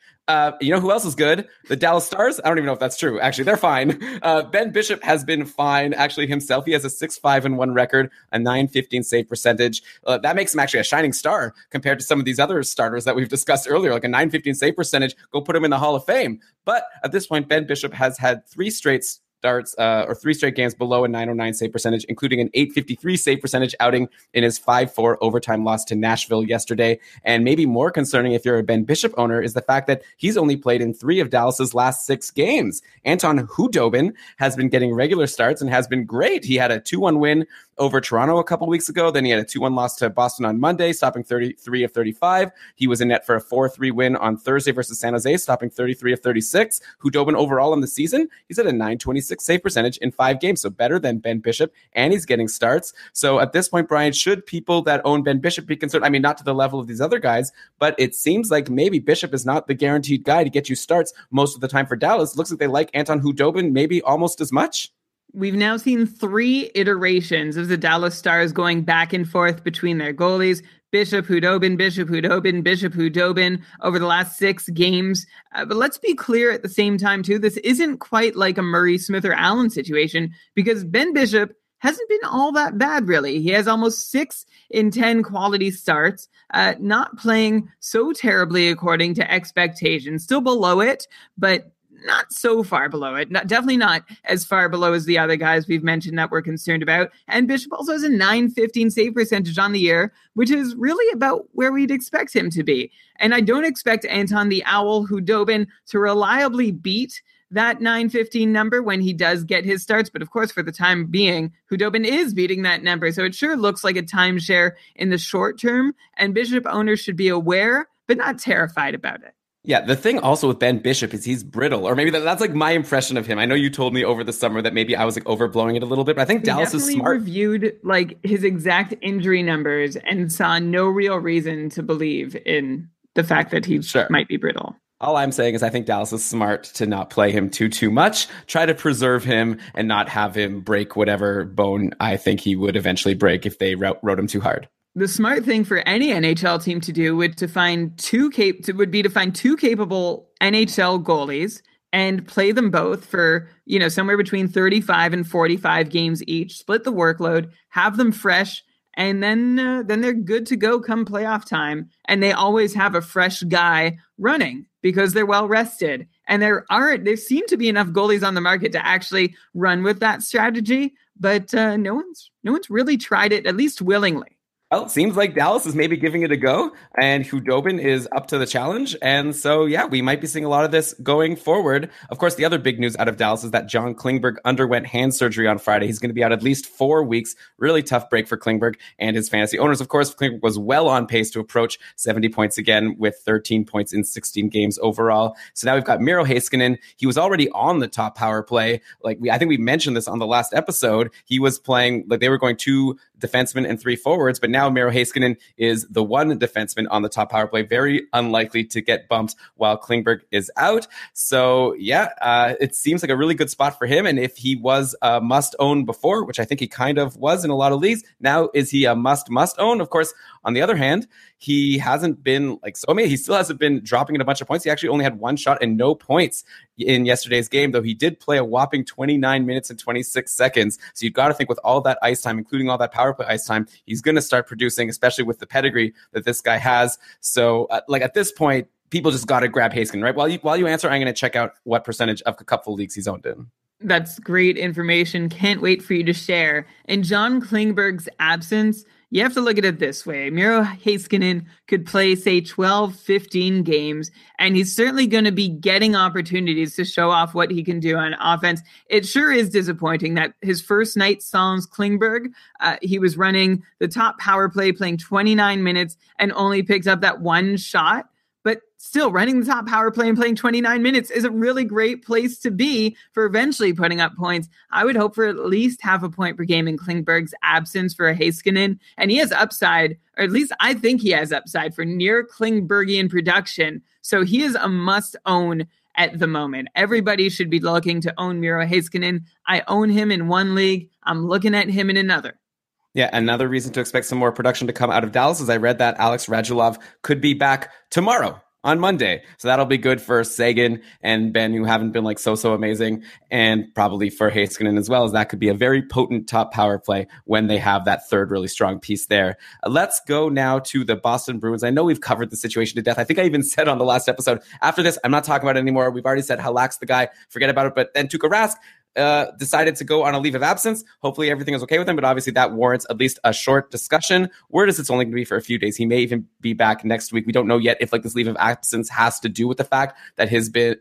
You know who else is good? The Dallas Stars? I don't even know if that's true. Actually, they're fine. Benn Bishop has been fine, actually, himself. He has a 6-5-1 record, a .915 save percentage. That makes him actually a shining star compared to some of these other starters that we've discussed earlier, like a .915 save percentage. Go put him in the Hall of Fame. But at this point, Benn Bishop has had 3 straight starts or 3 straight games below a .909 save percentage, including an .853 save percentage outing in his 5-4 overtime loss to Nashville yesterday. And maybe more concerning if you're a Benn Bishop owner is the fact that he's only played in 3 of Dallas's last 6 games. Anton Khudobin has been getting regular starts and has been great. He had a 2-1 win over Toronto a couple weeks ago. Then he had a 2-1 loss to Boston on Monday, stopping 33 of 35. He was in net for a 4-3 win on Thursday versus San Jose, stopping 33 of 36. Khudobin overall in the season, he's at a .926 save percentage in 5 games, so better than Benn Bishop, and he's getting starts. So at this point, Brian, should people that own Benn Bishop be concerned? I mean, not to the level of these other guys, but it seems like maybe Bishop is not the guaranteed guy to get you starts most of the time for Dallas. Looks like they like Anton Khudobin maybe almost as much. We've now seen 3 iterations of the Dallas Stars going back and forth between their goalies. Bishop, Khudobin, Bishop, Khudobin, Bishop, Khudobin over the last six games. But let's be clear at the same time, too, this isn't quite like a Murray, Smith, or Allen situation because Benn Bishop hasn't been all that bad, really. He has almost 6 in 10 quality starts, not playing so terribly according to expectations. Still below it, but not so far below it. Definitely not as far below as the other guys we've mentioned that we're concerned about. And Bishop also has a .915 save percentage on the year, which is really about where we'd expect him to be. And I don't expect Anton the Owl Khudobin to reliably beat that .915 number when he does get his starts. But of course, for the time being, Khudobin is beating that number. So it sure looks like a timeshare in the short term. And Bishop owners should be aware, but not terrified about it. Yeah, the thing also with Benn Bishop is he's brittle, or maybe that's like my impression of him. I know you told me over the summer that maybe I was like overblowing it a little bit, but I think Dallas is smart. Reviewed like his exact injury numbers and saw no real reason to believe in the fact that he might be brittle. All I'm saying is I think Dallas is smart to not play him too much, try to preserve him and not have him break whatever bone I think he would eventually break if they rode him too hard. The smart thing for any NHL team to do would be to find two capable NHL goalies and play them both for, somewhere between 35 and 45 games each, split the workload, have them fresh, and then they're good to go come playoff time. And they always have a fresh guy running because they're well rested. And there seem to be enough goalies on the market to actually run with that strategy, but no one's really tried it, at least willingly. Well, it seems like Dallas is maybe giving it a go, and Khudobin is up to the challenge. And so, yeah, we might be seeing a lot of this going forward. Of course, the other big news out of Dallas is that John Klingberg underwent hand surgery on Friday. He's going to be out at least 4 weeks. Really tough break for Klingberg and his fantasy owners. Of course, Klingberg was well on pace to approach 70 points again with 13 points in 16 games overall. So now we've got Miro Heiskanen. He was already on the top power play. I think we mentioned this on the last episode. He was playing, they were going 2 defensemen and 3 forwards, but now Miro Heiskanen is the one defenseman on the top power play, very unlikely to get bumped while Klingberg is out. So yeah, it seems like a really good spot for him. And if he was a must own before, which I think he kind of was in a lot of leagues, now is he a must own? Of course, on the other hand, he hasn't been he still hasn't been dropping in a bunch of points. He actually only had 1 shot and no points in yesterday's game, though he did play a whopping 29 minutes and 26 seconds. So you've got to think with all that ice time, including all that power play ice time, he's going to start producing, especially with the pedigree that this guy has. So at this point, people just got to grab Heiskanen, right? While you answer, I'm going to check out what percentage of a couple leagues he's owned in. That's great information. Can't wait for you to share. In John Klingberg's absence, you have to look at it this way. Miro Heiskanen could play, say, 12, 15 games, and he's certainly going to be getting opportunities to show off what he can do on offense. It sure is disappointing that his first night sans Klingberg, he was running the top power play, playing 29 minutes, and only picked up that 1 shot. But still, running the top power play and playing 29 minutes is a really great place to be for eventually putting up points. I would hope for at least 0.5 point per game in Klingberg's absence for Heiskanen. And he has upside, or at least I think he has upside for near Klingbergian production. So he is a must-own at the moment. Everybody should be looking to own Miro Heiskanen. I own him in one league. I'm looking at him in another. Yeah, another reason to expect some more production to come out of Dallas is I read that Alex Radulov could be back tomorrow on Monday. So that'll be good for Sagan and Ben, who haven't been so amazing, and probably for Heiskanen as well, as that could be a very potent top power play when they have that third really strong piece there. Let's go now to the Boston Bruins. I know we've covered the situation to death. I think I even said on the last episode, after this, I'm not talking about it anymore. We've already said Halak's the guy. Forget about it. But then Tuukka Rask decided to go on a leave of absence. Hopefully everything is okay with him, but obviously that warrants at least a short discussion. Word is it's only going to be for a few days. He may even be back next week. We don't know yet if this leave of absence has to do with the fact that he's been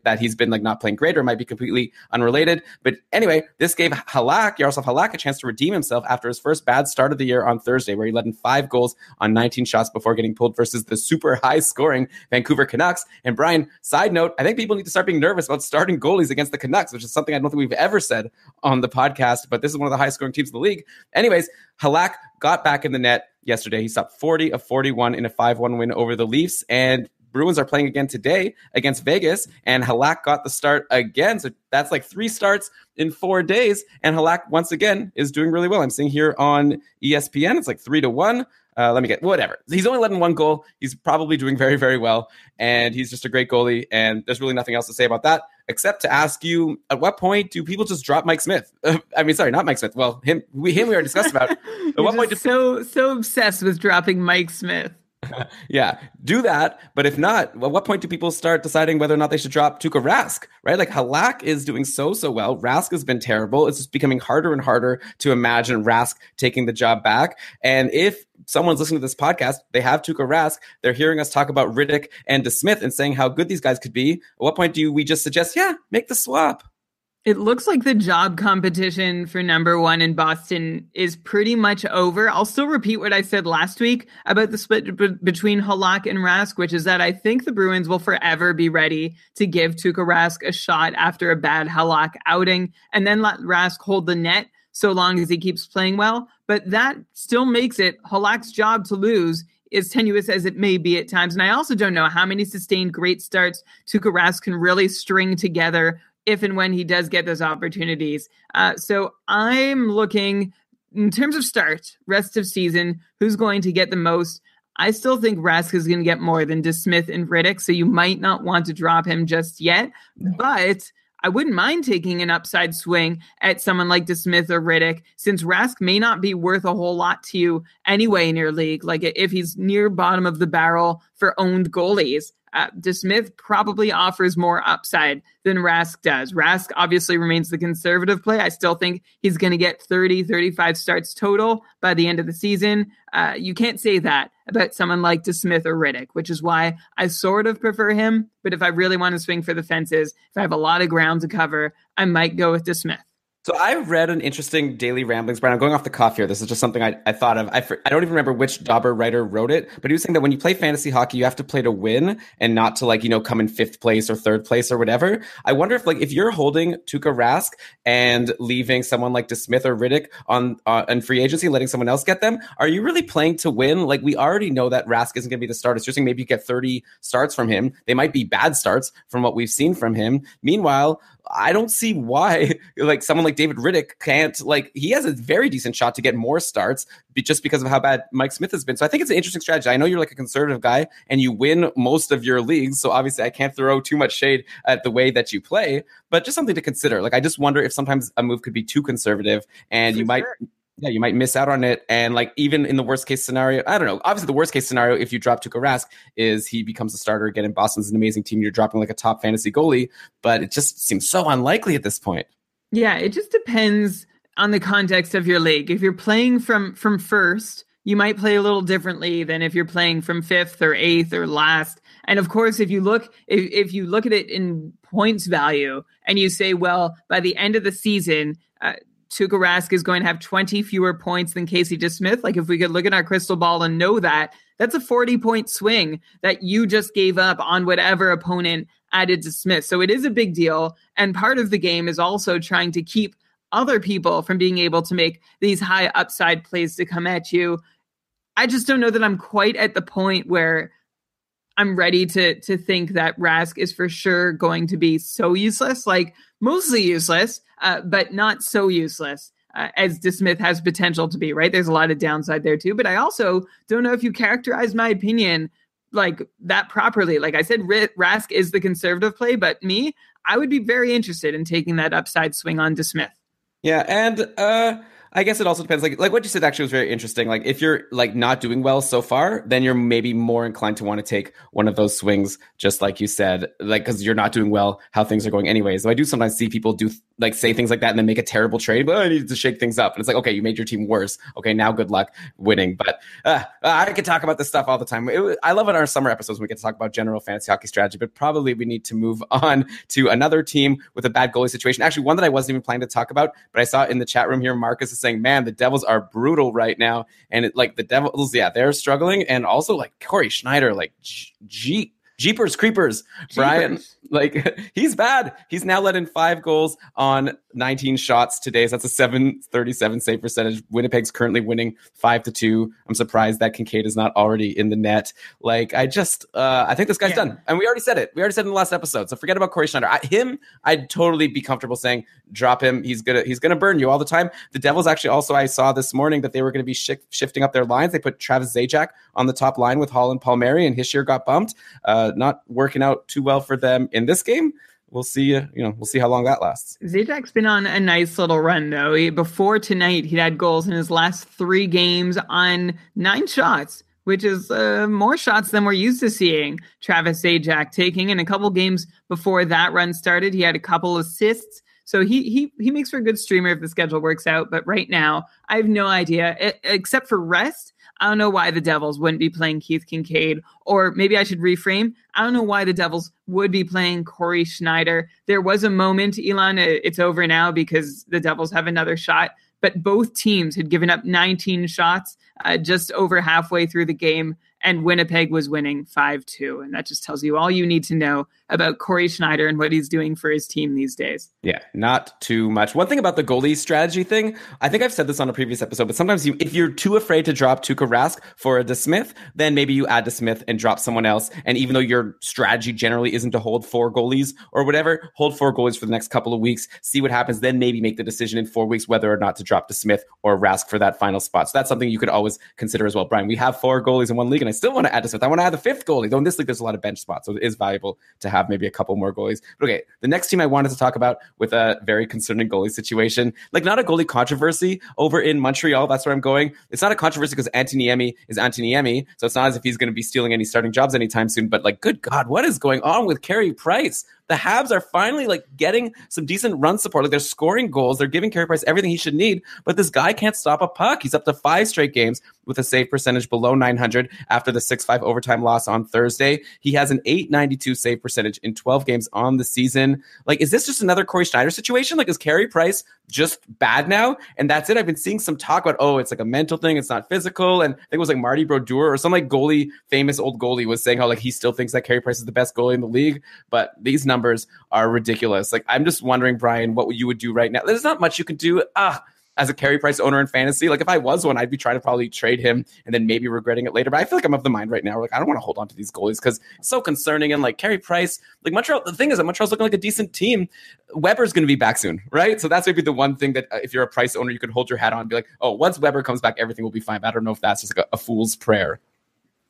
not playing great, or might be completely unrelated. But anyway, this gave Jaroslav Halak a chance to redeem himself after his first bad start of the year on Thursday, where he led in 5 goals on 19 shots before getting pulled versus the super high scoring Vancouver Canucks. And Brian, side note, I think people need to start being nervous about starting goalies against the Canucks, which is something I don't think we've ever said on the podcast, but this is one of the highest scoring teams in the league. Anyways, Halak got back in the net yesterday. He stopped 40 of 41 in a 5-1 win over the Leafs, and Bruins are playing again today against Vegas, and Halak got the start again. So that's 3 starts in 4 days, and Halak once again is doing really well. I'm seeing here on ESPN, it's 3-1. Whatever. He's only let in one goal. He's probably doing very, very well. And he's just a great goalie. And there's really nothing else to say about that, except to ask you, at what point do people just drop Mike Smith? I mean, sorry, not Mike Smith. Well, him we already discussed about. At what point so obsessed with dropping Mike Smith. Yeah, do that. But if not, at what point do people start deciding whether or not they should drop Tuukka Rask, right? Like, Halak is doing so well. Rask has been terrible. It's just becoming harder and harder to imagine Rask taking the job back. And if someone's listening to this podcast, they have Tuukka Rask, they're hearing us talk about Riddick and DeSmith and saying how good these guys could be. At what point do we just suggest, make the swap? It looks like the job competition for number one in Boston is pretty much over. I'll still repeat what I said last week about the split between Halak and Rask, which is that I think the Bruins will forever be ready to give Tuukka Rask a shot after a bad Halak outing, and then let Rask hold the net so long as he keeps playing well. But that still makes it Halak's job to lose, as tenuous as it may be at times. And I also don't know how many sustained great starts Tuukka Rask can really string together if and when he does get those opportunities. So I'm looking, in terms of start, rest of season, who's going to get the most. I still think Rask is going to get more than DeSmith and Riddick, so you might not want to drop him just yet. But I wouldn't mind taking an upside swing at someone like DeSmith or Riddick, since Rask may not be worth a whole lot to you anyway in your league. Like, if he's near bottom of the barrel for owned goalies, DeSmith probably offers more upside than Rask does. Rask obviously remains the conservative play. I still think he's going to get 30, 35 starts total by the end of the season. You can't say that about someone like DeSmith or Riddick, which is why I sort of prefer him. But if I really want to swing for the fences, if I have a lot of ground to cover, I might go with DeSmith. So I've read an interesting Daily Ramblings, Brian. I'm going off the cuff here. This is just something I thought of. I don't even remember which Dauber writer wrote it, but he was saying that when you play fantasy hockey, you have to play to win and not to, like, you know, come in fifth place or third place or whatever. I wonder if, like, if you're holding Tuukka Rask and leaving someone like DeSmith or Riddick on free agency, letting someone else get them, are you really playing to win? Like, we already know that Rask isn't going to be the starter. So you're saying maybe you get 30 starts from him. They might be bad starts from what we've seen from him. Meanwhile, I don't see why, like, someone like David Riddick can't, like, he has a very decent shot to get more starts just because of how bad Mike Smith has been. So I think it's an interesting strategy. I know you're, like, a conservative guy and you win most of your leagues, so obviously I can't throw too much shade at the way that you play, but just something to consider. Like, I just wonder if sometimes a move could be too conservative and you might miss out on it. And, like, even in the worst case scenario, I don't know. Obviously, the worst case scenario, if you drop Tuukka Rask, is he becomes a starter again. And Boston's an amazing team. You're dropping, like, a top fantasy goalie, but it just seems so unlikely at this point. Yeah, it just depends on the context of your league. If you're playing from first, you might play a little differently than if you're playing from fifth or eighth or last. And of course, if you look, if you look at it in points value and you say, well, by the end of the season, Tuukka Rask is going to have 20 fewer points than Casey DeSmith. Like, if we could look at our crystal ball and know that, that's a 40-point swing that you just gave up on whatever opponent added DeSmith. So it is a big deal. And part of the game is also trying to keep other people from being able to make these high upside plays to come at you. I just don't know that I'm quite at the point where I'm ready to think that Rask is for sure going to be so useless, like mostly useless, but not so useless as DeSmith has potential to be, right? There's a lot of downside there too, but I also don't know if you characterize my opinion like that properly. Like I said, Rask is the conservative play, but me, I would be very interested in taking that upside swing on DeSmith. Yeah, and I guess it also depends. Like what you said actually was very interesting. Like if you're like not doing well so far, then you're maybe more inclined to want to take one of those swings, just like you said, like because you're not doing well, how things are going anyways. So I do sometimes see people do like say things like that and then make a terrible trade, but I needed to shake things up. And it's like, okay, you made your team worse. Okay, now good luck winning. But I could talk about this stuff all the time. I love it in our summer episodes when we get to talk about general fantasy hockey strategy, but probably we need to move on to another team with a bad goalie situation. Actually, one that I wasn't even planning to talk about, but I saw in the chat room here, Marcus is saying, man, the Devils are brutal right now. And it, like the Devils, yeah, they're struggling. And also like Corey Schneider, like Jeepers Creepers. Brian, like, he's bad. He's now let in 5 goals on 19 shots today. So that's a 737 save percentage. Winnipeg's currently winning 5-2. I'm surprised that Kincaid is not already in the net. Like, I just, I think this guy's done. And we already said it. We already said it in the last episode. So forget about Corey Schneider. I'd totally be comfortable saying, drop him. He's gonna burn you all the time. The Devils actually also, I saw this morning that they were going to be shifting up their lines. They put Travis Zajac on the top line with Hall and Palmieri, and Hischier got bumped. Not working out too well for them in this game. We'll see. We'll see how long that lasts. Zajak's been on a nice little run, though. Before tonight, he'd had goals in his last 3 games on 9 shots, which is more shots than we're used to seeing Travis Zajac taking. In a couple games before that run started, he had a couple assists. So he makes for a good streamer if the schedule works out. But right now, I have no idea, except for rest. I don't know why the Devils wouldn't be playing Keith Kincaid. Or maybe I should reframe. I don't know why the Devils would be playing Corey Schneider. There was a moment, Elon, it's over now because the Devils have another shot. But both teams had given up 19 shots just over halfway through the game. And Winnipeg was winning 5-2. And that just tells you all you need to know about Corey Schneider and what he's doing for his team these days. Yeah, not too much. One thing about the goalie strategy thing, I think I've said this on a previous episode, but sometimes if you're too afraid to drop Tuukka Rask for a DeSmith, then maybe you add DeSmith and drop someone else. And even though your strategy generally isn't to hold 4 goalies or whatever, hold 4 goalies for the next couple of weeks, see what happens, then maybe make the decision in 4 weeks whether or not to drop DeSmith or Rask for that final spot. So that's something you could always consider as well. Brian, we have 4 goalies in one league, and I still want to add DeSmith. I want to add the 5th goalie, though in this league there's a lot of bench spots, so it is valuable to have maybe a couple more goalies. But okay, the next team I wanted to talk about with a very concerning goalie situation, like not a goalie controversy over in Montreal. That's where I'm going. It's not a controversy because Antoniemi is Antoniemi, so it's not as if he's going to be stealing any starting jobs anytime soon. But like, good God, what is going on with Carey Price? The Habs are finally like getting some decent run support. Like they're scoring goals. They're giving Carey Price everything he should need, but this guy can't stop a puck. He's up to 5 straight games with a save percentage below 900 after the 6-5 overtime loss on Thursday. He has an 892 save percentage in 12 games on the season. Like, is this just another Corey Schneider situation? Like, is Carey Price just bad now? And that's it. I've been seeing some talk about, oh, it's like a mental thing. It's not physical. And I think it was like Marty Brodeur or some like goalie, famous old goalie was saying how like he still thinks that Carey Price is the best goalie in the league. But these numbers are ridiculous. Like, I'm just wondering, Brian, what you would do right now. There's not much you could do as a Carey Price owner in fantasy. Like, if I was one, I'd be trying to probably trade him and then maybe regretting it later. But I feel like I'm of the mind right now. Like, I don't want to hold on to these goalies because it's so concerning. And like Carey Price, like Montreal, the thing is that Montreal's looking like a decent team. Weber's going to be back soon, right? So that's maybe the one thing that if you're a Price owner, you could hold your hat on and be like, oh, once Weber comes back, everything will be fine. But I don't know if that's just like a fool's prayer.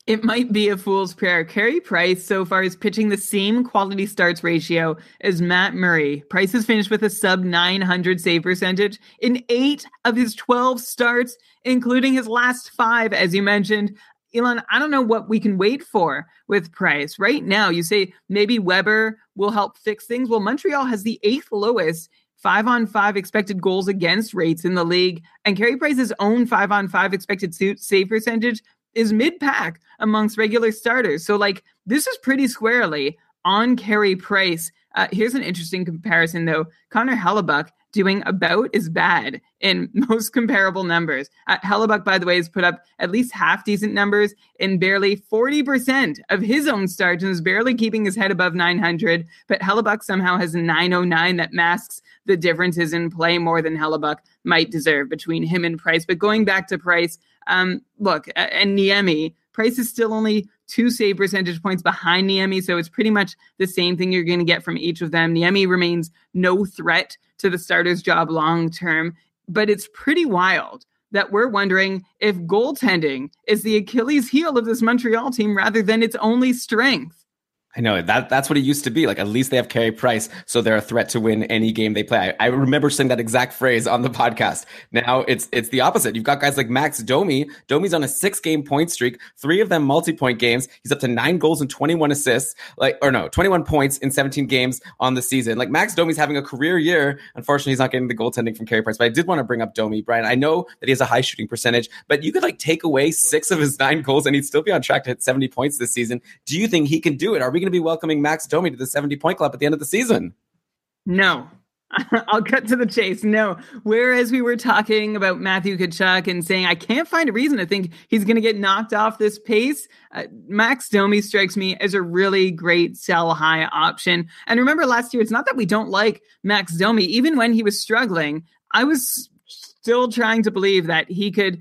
It might be a fool's prayer. Carey Price so far is pitching the same quality starts ratio as Matt Murray. Price has finished with a sub 900 save percentage in 8 of his 12 starts, including his last 5, as you mentioned. Elon, I don't know what we can wait for with Price. Right now, you say maybe Weber will help fix things. Well, Montreal has the 8th lowest 5-on-5 expected goals against rates in the league, and Carey Price's own 5-on-5 expected save percentage is mid-pack amongst regular starters. So, like, this is pretty squarely on Carey Price. Here's an interesting comparison, though. Connor Hellebuck doing about as bad in most comparable numbers. Hellebuck, by the way, has put up at least half-decent numbers in barely 40% of his own starts and is barely keeping his head above 900. But Hellebuck somehow has a 909 that masks the differences in play more than Hellebuck might deserve between him and Price. But going back to Price, look, and Niemi, Price is still only 2 save percentage points behind Niemi, so it's pretty much the same thing you're going to get from each of them. Niemi remains no threat to the starter's job long term, but it's pretty wild that we're wondering if goaltending is the Achilles heel of this Montreal team rather than its only strength. I know that's what it used to be. Like, at least they have Carey Price, so they're a threat to win any game they play. I remember saying that exact phrase on the podcast. Now it's the opposite. You've got guys like Max Domi. Domi's on a 6-game point streak, 3 of them multi-point games. He's up to 9 goals and 21 assists, 21 points in 17 games on the season. Like, Max Domi's having a career year. Unfortunately, he's not getting the goaltending from Carey Price, but I did want to bring up Domi, Brian. I know that he has a high shooting percentage, but you could like take away 6 of his 9 goals and he'd still be on track to hit 70 points this season. Do you think he can do it? Are we going to be welcoming Max Domi to the 70-point club at the end of the season? No, I'll cut to the chase. No, whereas we were talking about Matthew Tkachuk and saying, I can't find a reason to think he's going to get knocked off this pace. Max Domi strikes me as a really great sell high option. And remember last year, it's not that we don't like Max Domi. Even when he was struggling, I was still trying to believe that he could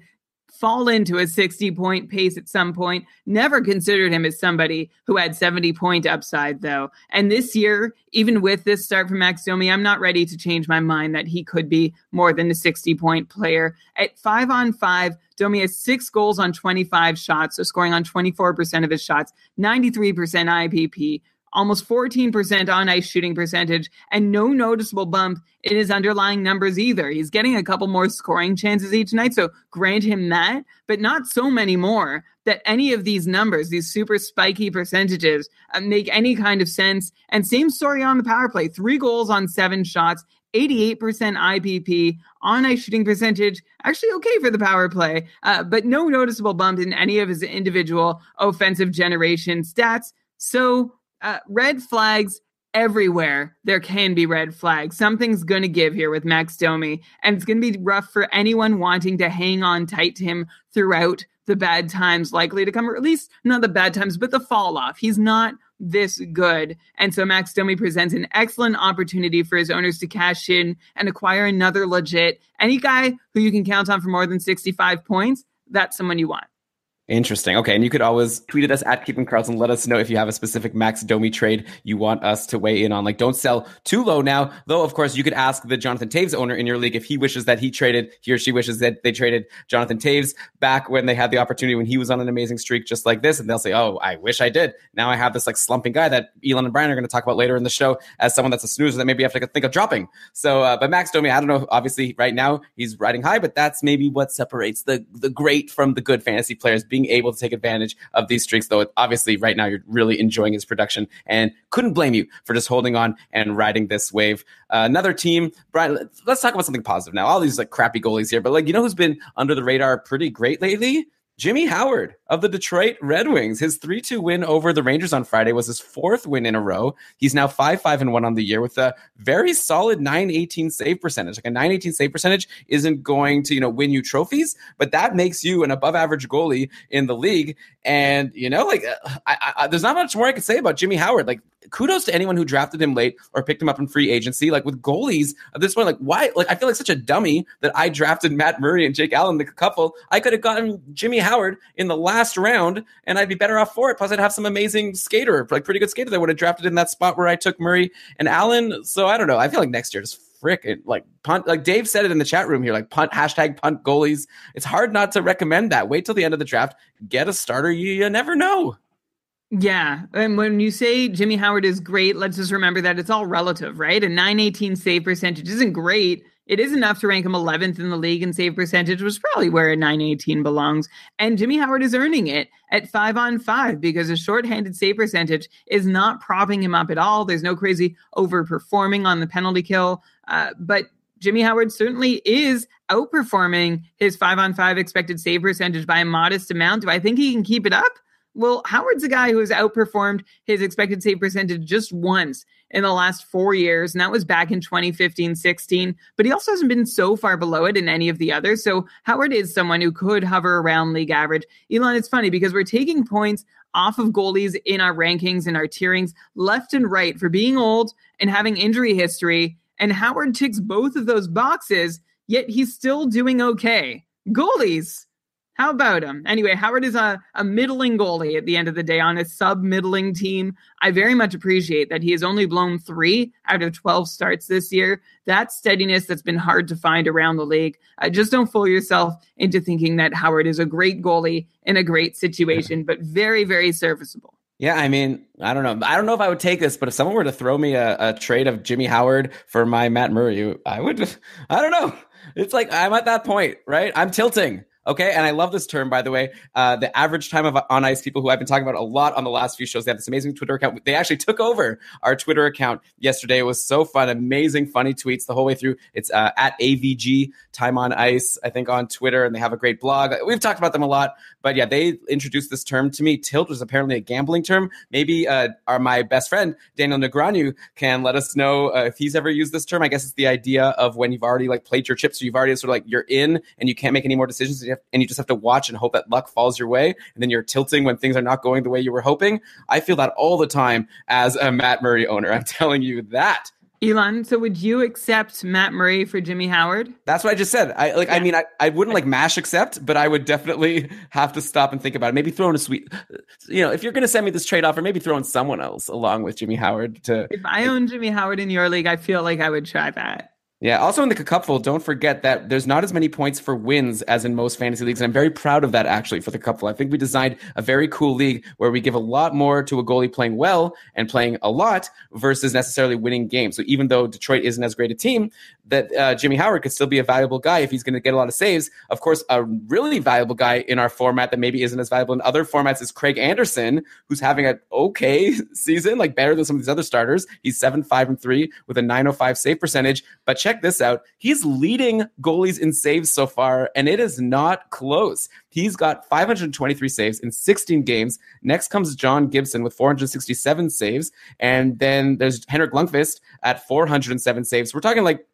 fall into a 60-point pace at some point. Never considered him as somebody who had 70-point upside, though. And this year, even with this start from Max Domi, I'm not ready to change my mind that he could be more than a 60-point player. At 5-on-5, Domi has 6 goals on 25 shots, so scoring on 24% of his shots, 93% IPP, almost 14% on-ice shooting percentage, and no noticeable bump in his underlying numbers either. He's getting a couple more scoring chances each night, so grant him that, but not so many more that any of these numbers, these super spiky percentages, make any kind of sense. And same story on the power play. 3 goals on 7 shots, 88% IPP, on-ice shooting percentage, actually okay for the power play, but no noticeable bump in any of his individual offensive generation stats. So red flags everywhere. There can be red flags. Something's going to give here with Max Domi, and it's going to be rough for anyone wanting to hang on tight to him throughout the bad times likely to come, or at least not the bad times, but the fall off. He's not this good. And so Max Domi presents an excellent opportunity for his owners to cash in and acquire another legit. Any guy who you can count on for more than 65 points, that's someone you want. Interesting. Okay. And you could always tweet at us at Keeping Carlson. Let us know if you have a specific Max Domi trade you want us to weigh in on. Like, don't sell too low now. Though, of course, you could ask the Jonathan Taves owner in your league if he wishes that he or she wishes that they traded Jonathan Taves back when they had the opportunity, when he was on an amazing streak just like this. And they'll say, oh, I wish I did. Now I have this like slumping guy that Elon and Brian are going to talk about later in the show as someone that's a snoozer that maybe I have to think of dropping. So, but Max Domi, I don't know. Obviously, right now he's riding high, but that's maybe what separates the great from the good fantasy players, being able to take advantage of these streaks. Though obviously right now you're really enjoying his production and couldn't blame you for just holding on and riding this wave. Another team, Brian, let's talk about something positive now. All these like crappy goalies here, but like, you know who's been under the radar pretty great lately? Jimmy Howard of the Detroit Red Wings. His 3-2 win over the Rangers on Friday was his 4th win in a row. He's now 5-5-1 on the year with a very solid .918 save percentage. Like a .918 save percentage isn't going to, win you trophies, but that makes you an above average goalie in the league. And, there's not much more I can say about Jimmy Howard. Like, kudos to anyone who drafted him late or picked him up in free agency. Like, with goalies at this point, like, why? Like, I feel like such a dummy that I drafted Matt Murray and Jake Allen, the couple. I could have gotten Jimmy Howard in the last round, and I'd be better off for it. Plus, I'd have some amazing skater, like pretty good skater that would have drafted in that spot where I took Murray and Allen. So I don't know. I feel like next year, just frickin' like punt. Like Dave said it in the chat room here, like punt, #punt goalies. It's hard not to recommend that. Wait till the end of the draft. Get a starter. You never know. Yeah, and when you say Jimmy Howard is great, let's just remember that it's all relative, right? A .918 save percentage isn't great. It is enough to rank him 11th in the league in save percentage, which is probably where a .918 belongs. And Jimmy Howard is earning it at 5-on-5 because his shorthanded save percentage is not propping him up at all. There's no crazy overperforming on the penalty kill, but Jimmy Howard certainly is outperforming his 5-on-5 expected save percentage by a modest amount. Do I think he can keep it up? Well, Howard's a guy who has outperformed his expected save percentage just once in the last 4 years, and that was back in 2015-16, but he also hasn't been so far below it in any of the others, so Howard is someone who could hover around league average. Elon, it's funny because we're taking points off of goalies in our rankings and our tierings left and right for being old and having injury history, and Howard ticks both of those boxes, yet he's still doing okay. Goalies! How about him? Anyway, Howard is a middling goalie at the end of the day on a sub-middling team. I very much appreciate that he has only blown 3 out of 12 starts this year. That steadiness that's been hard to find around the league. Just don't fool yourself into thinking that Howard is a great goalie in a great situation, but very, very serviceable. Yeah, I mean, I don't know. I don't know if I would take this, but if someone were to throw me a trade of Jimmy Howard for my Matt Murray, I would. I don't know. It's like I'm at that point, right? I'm tilting. Okay, and I love this term, by the way. The average time of on ice people, who I've been talking about a lot on the last few shows, they have this amazing Twitter account. They actually took over our Twitter account yesterday. It was so fun, amazing, funny tweets the whole way through. It's at AVG Time on Ice, I think, on Twitter, and they have a great blog. We've talked about them a lot, but yeah, they introduced this term to me. Tilt was apparently a gambling term. Maybe my best friend Daniel Negreanu can let us know if he's ever used this term. I guess it's the idea of when you've already like played your chips, so you've already sort of like you're in, and you can't make any more decisions. And you just have to watch and hope that luck falls your way, and then you're tilting when things are not going the way you were hoping. I feel that all the time as a Matt Murray owner. I'm telling you that. Elon, so would you accept Matt Murray for Jimmy Howard? That's what I just said. I mean, I wouldn't like mash accept, but I would definitely have to stop and think about it. Maybe throw in a sweet, you know, if you're going to send me this trade offer, maybe throw in someone else along with Jimmy Howard. If I own Jimmy Howard in your league, I feel like I would try that. Yeah, also in the Cupful, don't forget that there's not as many points for wins as in most fantasy leagues, and I'm very proud of that, actually, for the Cupful. I think we designed a very cool league where we give a lot more to a goalie playing well and playing a lot versus necessarily winning games. So even though Detroit isn't as great a team, that Jimmy Howard could still be a valuable guy if he's going to get a lot of saves. Of course, a really valuable guy in our format that maybe isn't as valuable in other formats is Craig Anderson, who's having an okay season, like better than some of these other starters. He's 7-5-3 with a .905 save percentage, but check this out. He's leading goalies in saves so far, and it is not close. He's got 523 saves in 16 games. Next comes John Gibson with 467 saves, and then there's Henrik Lundqvist at 407 saves. We're talking like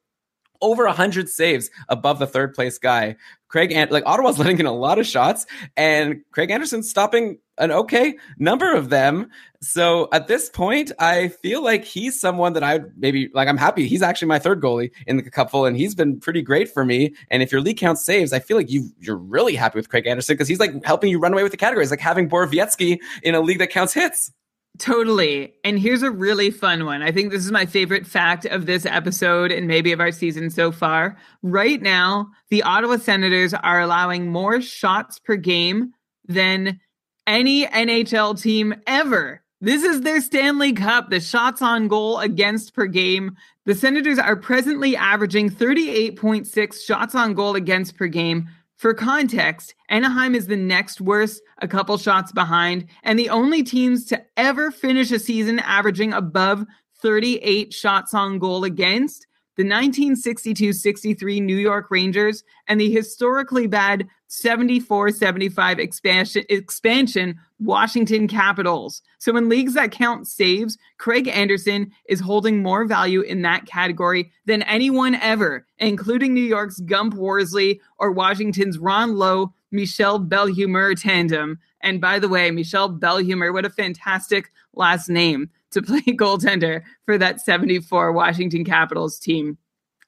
over 100 saves above the third place guy. Ottawa's letting in a lot of shots, and Craig Anderson's stopping an okay number of them. So at this point, I feel like he's someone that I maybe like. I'm happy he's actually my third goalie in the Cupful, and he's been pretty great for me. And if your league count saves, I feel like you're really happy with Craig Anderson because he's like helping you run away with the categories, like having Borowiecki in a league that counts hits. Totally. And here's a really fun one. I think this is my favorite fact of this episode and maybe of our season so far. Right now, the Ottawa Senators are allowing more shots per game than any NHL team ever. This is their Stanley Cup, the shots on goal against per game. The Senators are presently averaging 38.6 shots on goal against per game. For context, Anaheim is the next worst, a couple shots behind, and the only teams to ever finish a season averaging above 38 shots on goal against, the 1962-63 New York Rangers and the historically bad 74-75 expansion Washington Capitals. So in leagues that count saves, Craig Anderson is holding more value in that category than anyone ever, including New York's Gump Worsley or Washington's Ron Lowe, Michel Belhumeur tandem. And by the way, Michel Belhumeur, what a fantastic last name to play goaltender for that 74 Washington Capitals team.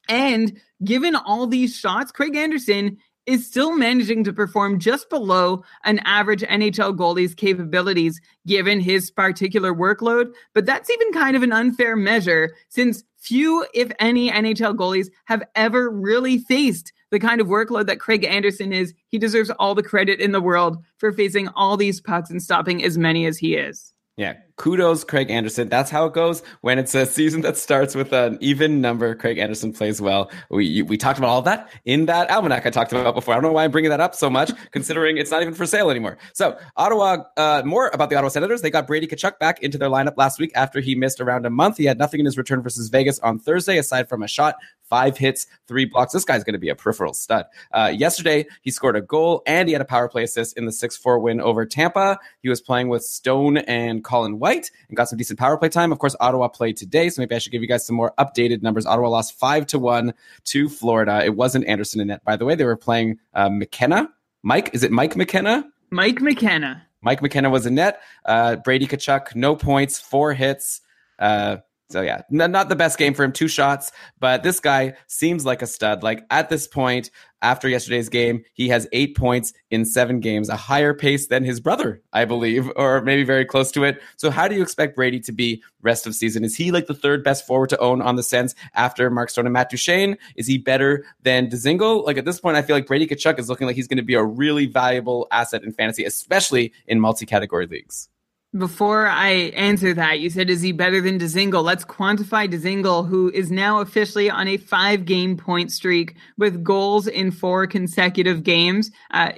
And given all these shots, Craig Anderson is still managing to perform just below an average NHL goalie's capabilities given his particular workload. But that's even kind of an unfair measure since few, if any, NHL goalies have ever really faced the kind of workload that Craig Anderson is. He deserves all the credit in the world for facing all these pucks and stopping as many as he is. Yeah, kudos, Craig Anderson. That's how it goes when it's a season that starts with an even number. Craig Anderson plays well. We talked about all that in that almanac I talked about before. I don't know why I'm bringing that up so much, considering it's not even for sale anymore. So Ottawa, more about the Ottawa Senators. They got Brady Tkachuk back into their lineup last week after he missed around a month. He had nothing in his return versus Vegas on Thursday, aside from a shot. 5 hits, 3 blocks. This guy's going to be a peripheral stud. Yesterday, he scored a goal and he had a power play assist in the 6-4 win over Tampa. He was playing with Stone and Colin White and got some decent power play time. Of course, Ottawa played today, so maybe I should give you guys some more updated numbers. Ottawa lost 5-1 to Florida. It wasn't Anderson in net, by the way. They were playing McKenna. Mike, is it Mike McKenna? Mike McKenna. Mike McKenna was in net. Brady Tkachuk, no points, 4 hits. So yeah, not the best game for him, 2 shots, but this guy seems like a stud. Like at this point, after yesterday's game, he has 8 points in 7 games, a higher pace than his brother, I believe, or maybe very close to it. So how do you expect Brady to be rest of season? Is he like the third best forward to own on the Sens after Mark Stone and Matt Duchene? Is he better than Dzingel? Like at this point, I feel like Brady Tkachuk is looking like he's going to be a really valuable asset in fantasy, especially in multi-category leagues. Before I answer that, you said, is he better than Dzingel? Let's quantify Dzingel, who is now officially on a 5-game point streak with goals in 4 consecutive games.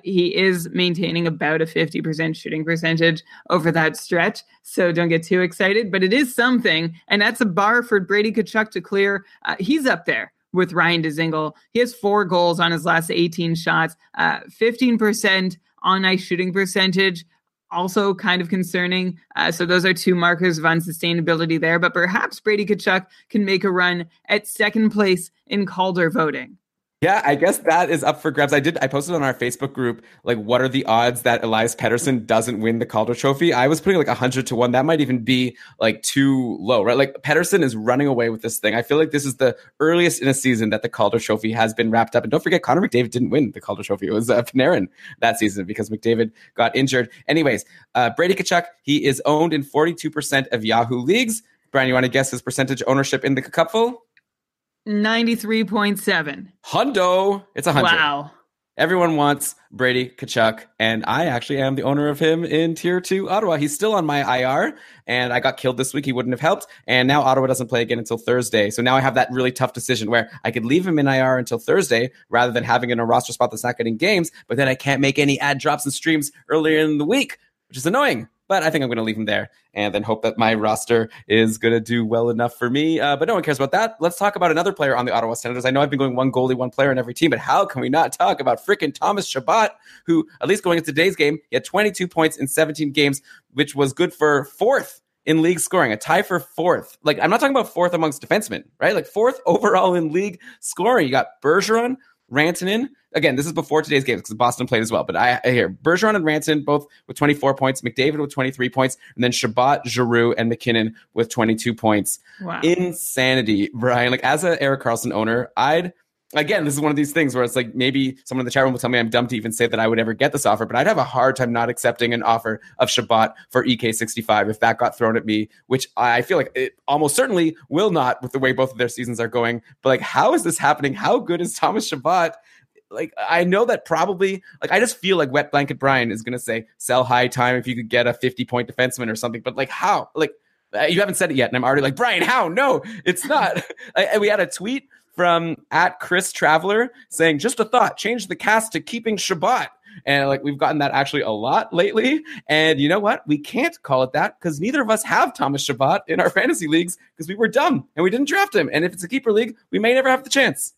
He is maintaining about a 50% shooting percentage over that stretch, so don't get too excited. But it is something, and that's a bar for Brady Tkachuk to clear. He's up there with Ryan Dzingel. He has 4 goals on his last 18 shots, 15% on-ice shooting percentage. Also kind of concerning. So those are 2 markers of unsustainability there. But perhaps Brady Tkachuk can make a run at second place in Calder voting. Yeah, I guess that is up for grabs. I posted on our Facebook group, like, what are the odds that Elias Pettersson doesn't win the Calder Trophy? I was putting like 100 to 1. That might even be like too low, right? Like, Pettersson is running away with this thing. I feel like this is the earliest in a season that the Calder Trophy has been wrapped up. And don't forget, Connor McDavid didn't win the Calder Trophy. It was Panarin that season because McDavid got injured. Anyways, Brady Tkachuk, he is owned in 42% of Yahoo leagues. Brian, you want to guess his percentage ownership in the Cupful? 93.7. Hundo. It's 100. Wow. Everyone wants Brady Tkachuk, and I actually am the owner of him in Tier 2 Ottawa. He's still on my IR, and I got killed this week. He wouldn't have helped, and now Ottawa doesn't play again until Thursday. So now I have that really tough decision where I could leave him in IR until Thursday rather than having him in a roster spot that's not getting games, but then I can't make any ad drops and streams earlier in the week, which is annoying. But I think I'm going to leave him there and then hope that my roster is going to do well enough for me. But no one cares about that. Let's talk about another player on the Ottawa Senators. I know I've been going one goalie, one player in every team, but how can we not talk about freaking Thomas Chabot, who, at least going into today's game, he had 22 points in 17 games, which was good for 4th in league scoring, a tie for 4th. Like, I'm not talking about 4th amongst defensemen, right? Like, 4th overall in league scoring. You got Bergeron, Rantanen. Again, this is before today's games because Boston played as well. But I hear Bergeron and Rantanen both with 24 points, McDavid with 23 points, and then Chabot, Giroux, and McKinnon with 22 points. Wow. Insanity, Brian. Like, as an Erik Karlsson owner, Again, this is one of these things where it's like, maybe someone in the chat room will tell me I'm dumb to even say that I would ever get this offer, but I'd have a hard time not accepting an offer of Chabot for EK65 if that got thrown at me, which I feel like it almost certainly will not with the way both of their seasons are going. But, like, how is this happening? How good is Thomas Chabot? Like, I know that probably, like, I just feel like Wet Blanket Brian is going to say, sell high time if you could get a 50-point defenseman or something. But, like, how? Like, you haven't said it yet, and I'm already like, Brian, how? No, it's not. We had a tweet from @ChrisTraveler saying, just a thought, change the cast to keeping Chabot. And, like, we've gotten that actually a lot lately. And you know what? We can't call it that because neither of us have Thomas Chabot in our fantasy leagues because we were dumb and we didn't draft him. And if it's a keeper league, we may never have the chance.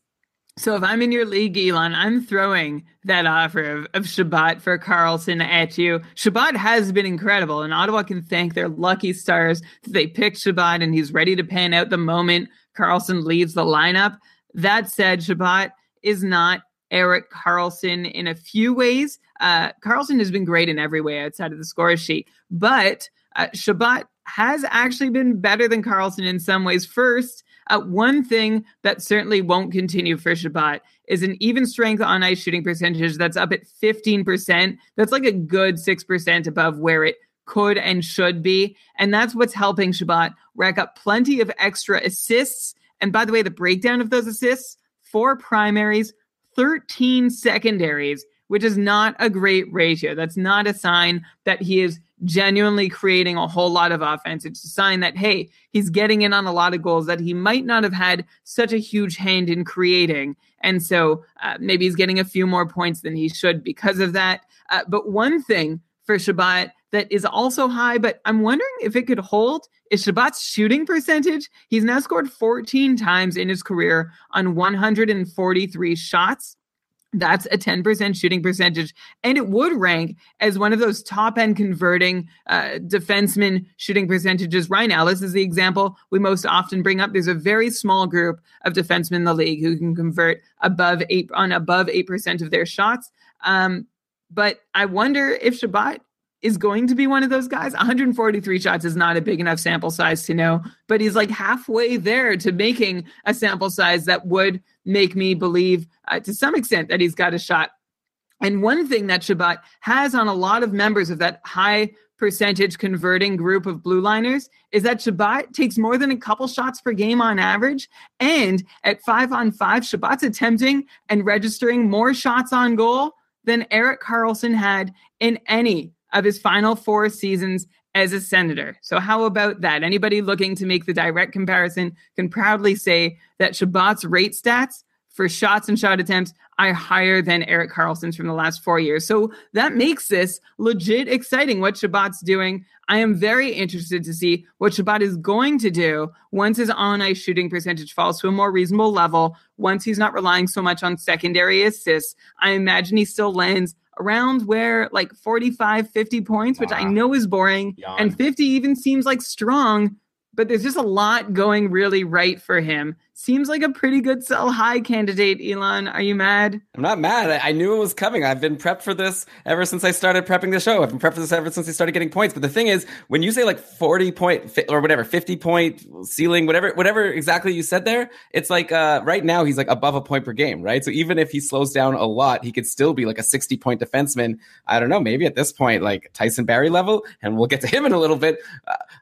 So if I'm in your league, Elon, I'm throwing that offer of Chabot for Karlsson at you. Chabot has been incredible, and Ottawa can thank their lucky stars that they picked Chabot, and he's ready to pan out the moment Karlsson leaves the lineup. That said, Chabot is not Erik Karlsson in a few ways. Karlsson has been great in every way outside of the score sheet, but Chabot has actually been better than Karlsson in some ways. First, one thing that certainly won't continue for Chabot is an even strength on ice shooting percentage that's up at 15%. That's like a good 6% above where it could and should be. And that's what's helping Chabot rack up plenty of extra assists. And by the way, the breakdown of those assists, 4 primaries, 13 secondaries, which is not a great ratio. That's not a sign that he is genuinely creating a whole lot of offense. It's a sign that, hey, he's getting in on a lot of goals that he might not have had such a huge hand in creating. And so maybe he's getting a few more points than he should because of that. But one thing for Chabot that is also high, but I'm wondering if it could hold, is Chabot's shooting percentage. He's now scored 14 times in his career on 143 shots. That's a 10% shooting percentage, and it would rank as one of those top-end converting defenseman shooting percentages. Ryan Ellis is the example we most often bring up. There's a very small group of defensemen in the league who can convert above 8% of their shots. But I wonder if Chabot is going to be one of those guys. 143 shots is not a big enough sample size to know, but he's like halfway there to making a sample size that would make me believe to some extent that he's got a shot. And one thing that Chabot has on a lot of members of that high percentage converting group of blue liners is that Chabot takes more than a couple shots per game on average. And at 5-on-5, Chabot's attempting and registering more shots on goal than Erik Karlsson had in any of his final 4 seasons as a senator. So how about that? Anybody looking to make the direct comparison can proudly say that Shabbat's rate stats for shots and shot attempts are higher than Erik Karlsson's from the last 4 years. So that makes this legit exciting, what Shabbat's doing. I am very interested to see what Shabbat is going to do once his on-ice shooting percentage falls to a more reasonable level, once he's not relying so much on secondary assists. I imagine he still lands around where, like, 45, 50 points, which I know is boring, and 50 even seems, like, strong, but there's just a lot going really right for him. Seems like a pretty good sell-high candidate, Elon. Are you mad? I'm not mad. I knew it was coming. I've been prepped for this ever since I started prepping the show. I've been prepped for this ever since I started getting points. But the thing is, when you say, like, 40-point or whatever, 50-point ceiling, whatever exactly you said there, it's like right now he's, like, above a point per game, right? So even if he slows down a lot, he could still be, like, a 60-point defenseman. I don't know, maybe at this point, like, Tyson Barrie level, and we'll get to him in a little bit.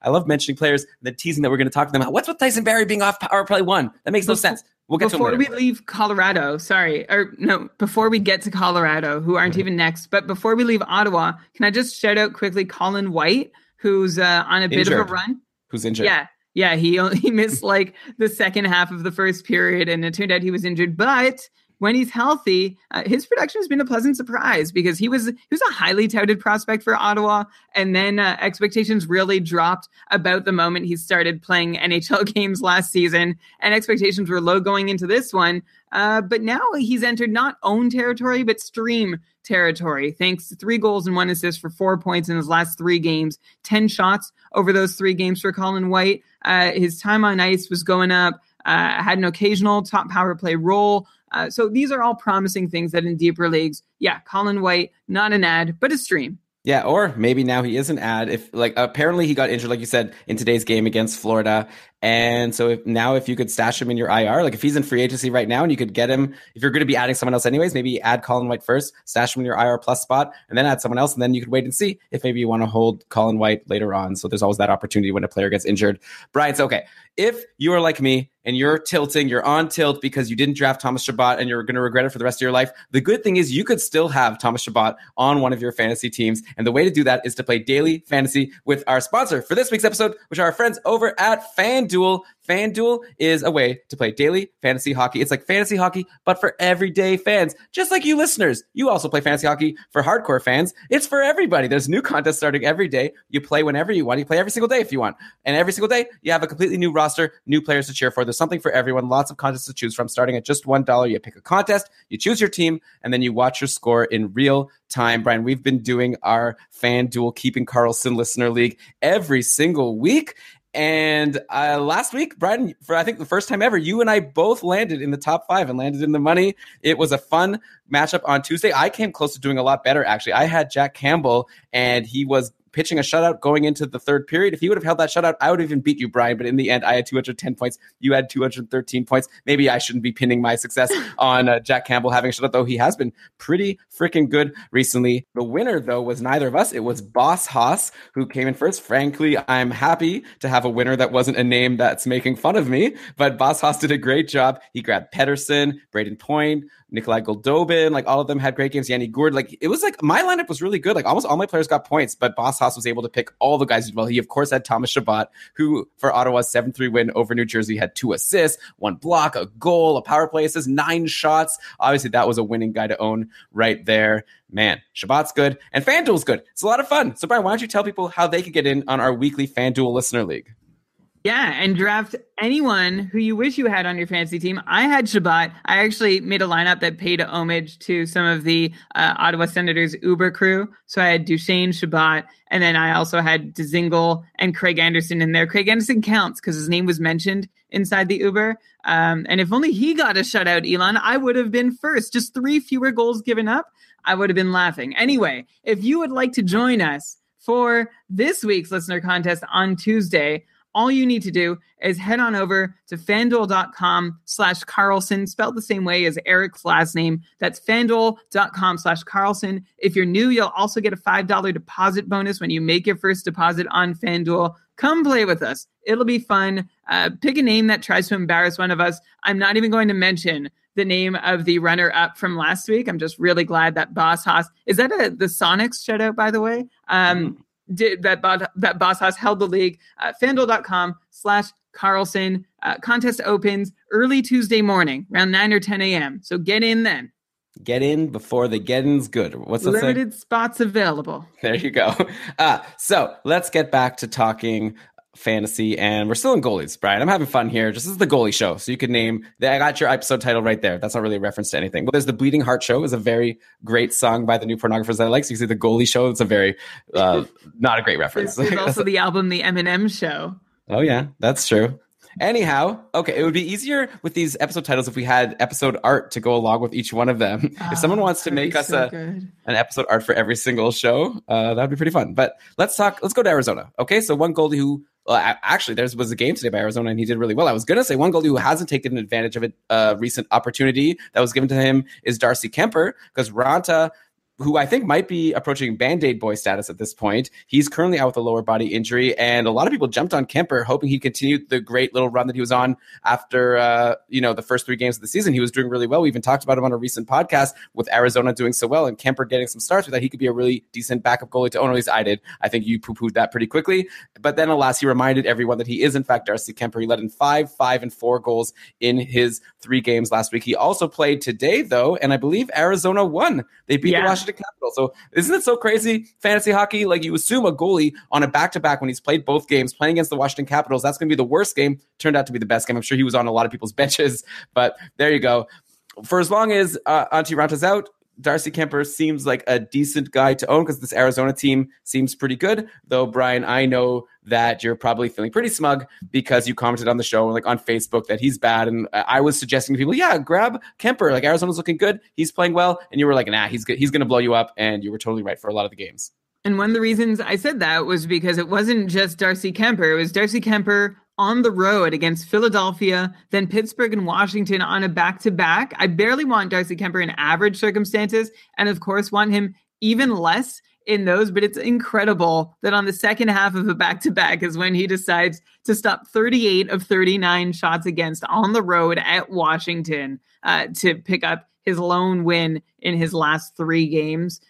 I love mentioning players, the teasing that we're going to talk to them about. What's with Tyson Barrie being off power play one? That makes no sense. We'll get before to we leave Colorado. Sorry, or no, before we get to Colorado, who aren't even next. But before we leave Ottawa, can I just shout out quickly Colin White, who's on a bit of a run? Who's injured? Yeah. He missed like the second half of the first period, and it turned out he was injured. But when he's healthy, his production has been a pleasant surprise because he was a highly touted prospect for Ottawa. And then expectations really dropped about the moment he started playing NHL games last season. And expectations were low going into this one. But now he's entered not own territory, but stream territory. Thanks to 3 goals and 1 assist for 4 points in his last 3 games, 10 shots over those 3 games for Colin White. His time on ice was going up, had an occasional top power play role. So these are all promising things that in deeper leagues, Colin White, not an ad, but a stream. Yeah, or maybe now he is an ad. If like apparently he got injured, like you said, in today's game against Florida. And so if you could stash him in your IR, like if he's in free agency right now and you could get him, if you're going to be adding someone else anyways, maybe add Colin White first, stash him in your IR plus spot, and then add someone else. And then you could wait and see if maybe you want to hold Colin White later on. So there's always that opportunity when a player gets injured. Brian, so okay, if you are like me, and you're tilting, you're on tilt because you didn't draft Thomas Shabbat and you're going to regret it for the rest of your life. The good thing is you could still have Thomas Shabbat on one of your fantasy teams. And the way to do that is to play daily fantasy with our sponsor for this week's episode, which are our friends over at FanDuel. FanDuel is a way to play daily fantasy hockey. It's like fantasy hockey, but for everyday fans. Just like you listeners, you also play fantasy hockey for hardcore fans. It's for everybody. There's new contests starting every day. You play whenever you want. You play every single day if you want. And every single day, you have a completely new roster, new players to cheer for. There's something for everyone. Lots of contests to choose from. Starting at just $1, you pick a contest, you choose your team, and then you watch your score in real time. Brian, we've been doing our FanDuel Keeping Karlsson Listener League every single week. And last week, Brian, for I think the first time ever, you and I both landed in the top 5 and landed in the money. It was a fun matchup on Tuesday. I came close to doing a lot better, actually. I had Jack Campbell, and he was pitching a shutout going into the third period. If he would have held that shutout, I would have even beat you, Brian. But in the end, I had 210 points. You had 213 points. Maybe I shouldn't be pinning my success on Jack Campbell having a shutout, though he has been pretty freaking good recently. The winner, though, was neither of us. It was Boss Haas, who came in first. Frankly, I'm happy to have a winner that wasn't a name that's making fun of me. But Boss Haas did a great job. He grabbed Pedersen, Braden Point, Nikolai Goldobin, like all of them had great games. Yanni Gourde, like it was like my lineup was really good. Like almost all my players got points, but Boss Haas was able to pick all the guys as well. He of course had Thomas Shabbat, who for Ottawa's 7-3 win over New Jersey had 2 assists, 1 block, a goal, a power play assist, 9 shots. Obviously that was a winning guy to own right there. Man, Shabbat's good and FanDuel's good. It's a lot of fun. So Brian, why don't you tell people how they could get in on our weekly FanDuel Listener League? Yeah, and draft anyone who you wish you had on your fantasy team. I had Shabbat. I actually made a lineup that paid homage to some of the Ottawa Senators Uber crew. So I had Duchesne, Shabbat, and then I also had Dzingel and Craig Anderson in there. Craig Anderson counts because his name was mentioned inside the Uber. And if only he got a shutout, Elon, I would have been first. Just 3 fewer goals given up, I would have been laughing. Anyway, if you would like to join us for this week's listener contest on Tuesday, all you need to do is head on over to fanduel.com/Karlsson, spelled the same way as Erik's last name. That's fanduel.com/Karlsson. If you're new, you'll also get a $5 deposit bonus when you make your first deposit on FanDuel. Come play with us. It'll be fun. Pick a name that tries to embarrass one of us. I'm not even going to mention the name of the runner-up from last week. I'm just really glad that Boss Haas. Is that the Sonics shutout, by the way? that Boss Hoss held the league. FanDuel.com/Karlsson. Contest opens early Tuesday morning, around 9 or 10 a.m. So get in then. Get in before the getting's good. What's the limited spots available. There you go. So let's get back to talking fantasy, and we're still in goalies, Brian. I'm having fun here. This is the goalie show, so you could name that. I got your episode title right there. That's not really a reference to anything. Well, there's the Bleeding Heart Show, is a very great song by the New Pornographers that I like. So you see the Goalie Show. It's a very not a great reference. There's also the album The M&M Show. Oh yeah, that's true. Anyhow, okay, it would be easier with these episode titles if we had episode art to go along with each one of them. If someone wants to make us an episode art for every single show, that would be pretty fun. But let's go to Arizona. Okay, so one goalie who actually there was a game today by Arizona, and he did really well. I was going to say one goalie who hasn't taken advantage of a recent opportunity that was given to him is Darcy Kemper, because Raanta, who I think might be approaching Band-Aid boy status at this point. He's currently out with a lower body injury, and a lot of people jumped on Kemper hoping he continued the great little run that he was on after the first three games of the season. He was doing really well. We even talked about him on a recent podcast with Arizona doing so well and Kemper getting some starts with that. He could be a really decent backup goalie to own. At least I did. I think you poo-pooed that pretty quickly. But then, alas, he reminded everyone that he is, in fact, Darcy Kemper. He led in 5, 5, and 4 goals in his three games last week. He also played today, though, and I believe Arizona won. They beat the Washington Capitals. So isn't it so crazy? Fantasy hockey, like, you assume a goalie on a back-to-back when he's played both games, playing against the Washington Capitals, that's going to be the worst game. Turned out to be the best game. I'm sure he was on a lot of people's benches, but there you go. For as long as Antti Ranta's out, Darcy Kemper seems like a decent guy to own because this Arizona team seems pretty good. Though, Brian, I know that you're probably feeling pretty smug because you commented on the show, like on Facebook, that he's bad. And I was suggesting to people, grab Kemper. Like, Arizona's looking good. He's playing well. And you were like, nah, he's going to blow you up. And you were totally right for a lot of the games. And one of the reasons I said that was because it wasn't just Darcy Kemper. It was Darcy Kemper on the road against Philadelphia, then Pittsburgh and Washington on a back-to-back. I barely want Darcy Kemper in average circumstances, and of course want him even less in those, but it's incredible that on the second half of a back-to-back is when he decides to stop 38 of 39 shots against on the road at Washington to pick up his lone win in his last three games.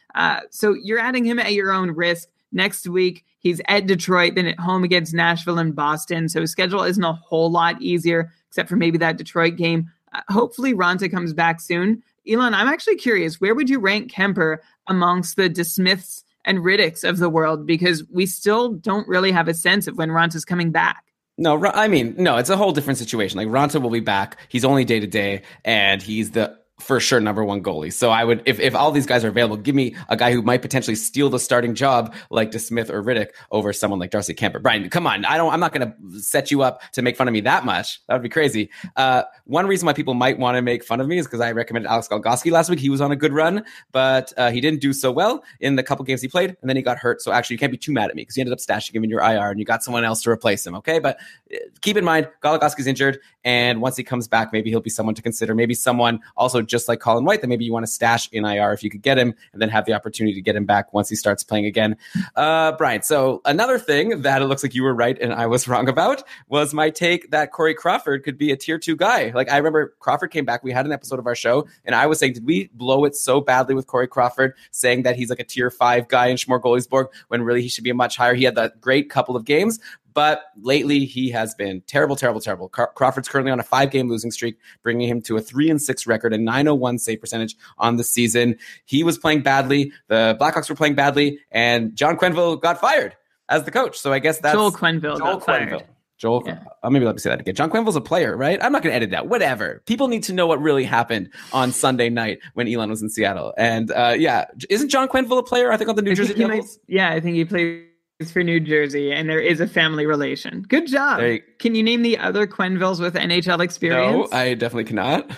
So you're adding him at your own risk. Next week, he's at Detroit, then at home against Nashville and Boston. So his schedule isn't a whole lot easier, except for maybe that Detroit game. Hopefully, Raanta comes back soon. Elon, I'm actually curious, where would you rank Kemper amongst the DeSmiths and Riddicks of the world? Because we still don't really have a sense of when Raanta's coming back. No, I mean, no, it's a whole different situation. Like, Raanta will be back. He's only day-to-day, and he's the for sure number one goalie. So I would, if all these guys are available, give me a guy who might potentially steal the starting job like DeSmith or Riddick over someone like Darcy Kemper. Brian, come on. I'm not going to set you up to make fun of me that much. That would be crazy. One reason why people might want to make fun of me is because I recommended Alex Goligoski last week. He was on a good run, but he didn't do so well in the couple games he played, and then he got hurt. So actually, you can't be too mad at me because you ended up stashing him in your IR and you got someone else to replace him. Okay. But keep in mind, Goligoski's injured. And once he comes back, maybe he'll be someone to consider. Maybe someone also just like Colin White, that maybe you want to stash in IR if you could get him and then have the opportunity to get him back once he starts playing again. Brian, so another thing that it looks like you were right and I was wrong about was my take that Corey Crawford could be a tier 2 guy. Like, I remember Crawford came back. We had an episode of our show and I was saying, did we blow it so badly with Corey Crawford saying that he's like a tier 5 guy in Smorgolsborg when really he should be much higher? He had that great couple of games. But lately, he has been terrible. Crawford's currently on a 5-game losing streak, bringing him to a 3-6 record and .901 save percentage on the season. He was playing badly. The Blackhawks were playing badly. And John Quenneville got fired as the coach. So I guess that's Joel Quenneville. Maybe let me say that again. John Quenneville's a player, right? I'm not going to edit that. Whatever. People need to know what really happened on Sunday night when Elon was in Seattle. And isn't John Quenneville a player? I think on the New Jersey Devils. I think he played for New Jersey, and there is a family relation. Good job. Can you name the other Quennevilles with NHL experience? No, I definitely cannot.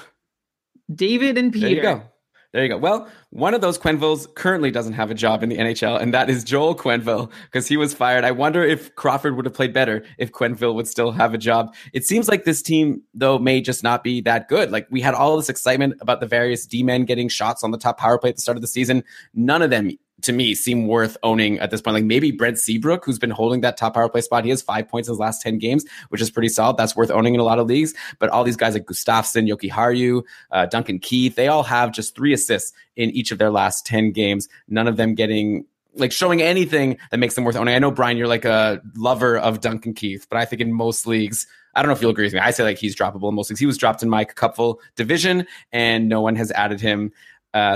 David and Peter. There you go. Well, one of those Quennevilles currently doesn't have a job in the NHL, and that is Joel Quenneville, because he was fired. I wonder if Crawford would have played better if Quenneville would still have a job. It seems like this team, though, may just not be that good. Like, we had all this excitement about the various D-men getting shots on the top power play at the start of the season. None of them, to me, seem worth owning at this point. Like, maybe Brent Seabrook, who's been holding that top power play spot. He has 5 points in his last 10 games, which is pretty solid. That's worth owning in a lot of leagues. But all these guys like Gustafsson, Yoki Haru, Duncan Keith, they all have just 3 assists in each of their last 10 games. None of them getting like showing anything that makes them worth owning. I know, Brian, you're like a lover of Duncan Keith, but I think in most leagues, I don't know if you'll agree with me, I say like he's droppable in most leagues. He was dropped in my Cupful division and no one has added him.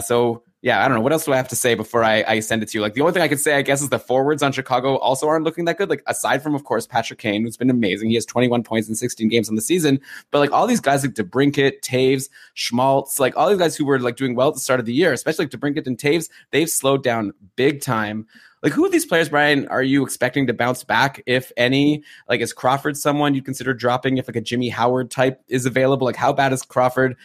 So yeah, I don't know. What else do I have to say before I send it to you? Like the only thing I could say, I guess, is the forwards on Chicago also aren't looking that good. Like aside from, of course, Patrick Kane, who's been amazing. He has 21 points in 16 games on the season. But like all these guys like DeBrincat, Taves, Schmaltz, like all these guys who were like doing well at the start of the year, especially like DeBrincat and Taves, they've slowed down big time. Like who of these players, Brian, are you expecting to bounce back, if any? Like is Crawford someone you'd consider dropping if like a Jimmy Howard type is available? Like how bad is Crawford,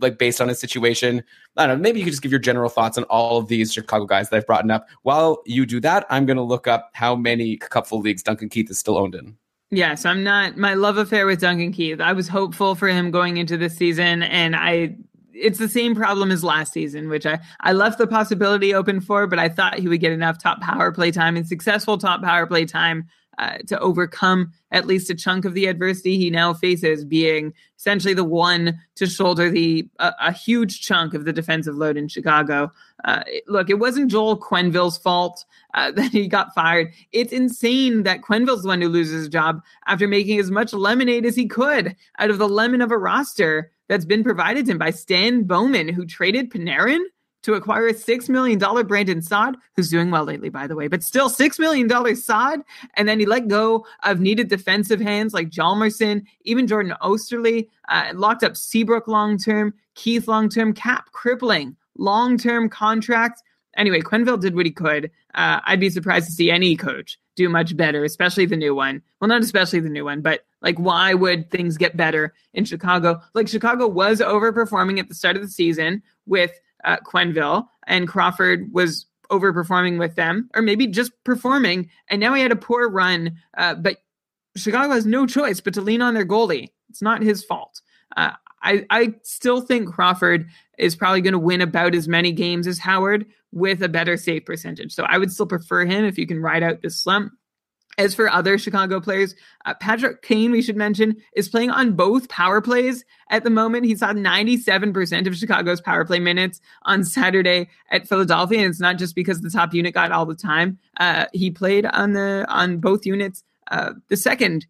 like based on his situation? I don't know. Maybe you could just give your general thoughts on all of these Chicago guys that I've brought up. While you do that, I'm going to look up how many Cupful leagues Duncan Keith is still owned in. Yeah, so I'm not, my love affair with Duncan Keith, I was hopeful for him going into this season, and it's the same problem as last season, which I left the possibility open for, but I thought he would get enough top power play time and successful top power play time to overcome at least a chunk of the adversity he now faces, being essentially the one to shoulder a huge chunk of the defensive load in Chicago. Look, it wasn't Joel Quenneville's fault that he got fired. It's insane that Quenneville's the one who loses his job after making as much lemonade as he could out of the lemon of a roster that's been provided to him by Stan Bowman, who traded Panarin to acquire a $6 million Brandon Saad, who's doing well lately, by the way, but still $6 million Saad. And then he let go of needed defensive hands like Hjalmarsson, even Jordan Osterley, locked up Seabrook long-term, Keith long-term, cap crippling, long-term contracts. Anyway, Quenneville did what he could. I'd be surprised to see any coach do much better, especially the new one. Well, not especially the new one, but like, why would things get better in Chicago? Like, Chicago was overperforming at the start of the season with Quenneville, and Crawford was overperforming with them, or maybe just performing. And now he had a poor run, but Chicago has no choice but to lean on their goalie. It's not his fault. I still think Crawford is probably going to win about as many games as Howard with a better save percentage. So I would still prefer him if you can ride out this slump. As for other Chicago players, Patrick Kane, we should mention, is playing on both power plays at the moment. He saw 97% of Chicago's power play minutes on Saturday at Philadelphia. And it's not just because the top unit got all the time. He played on both units the second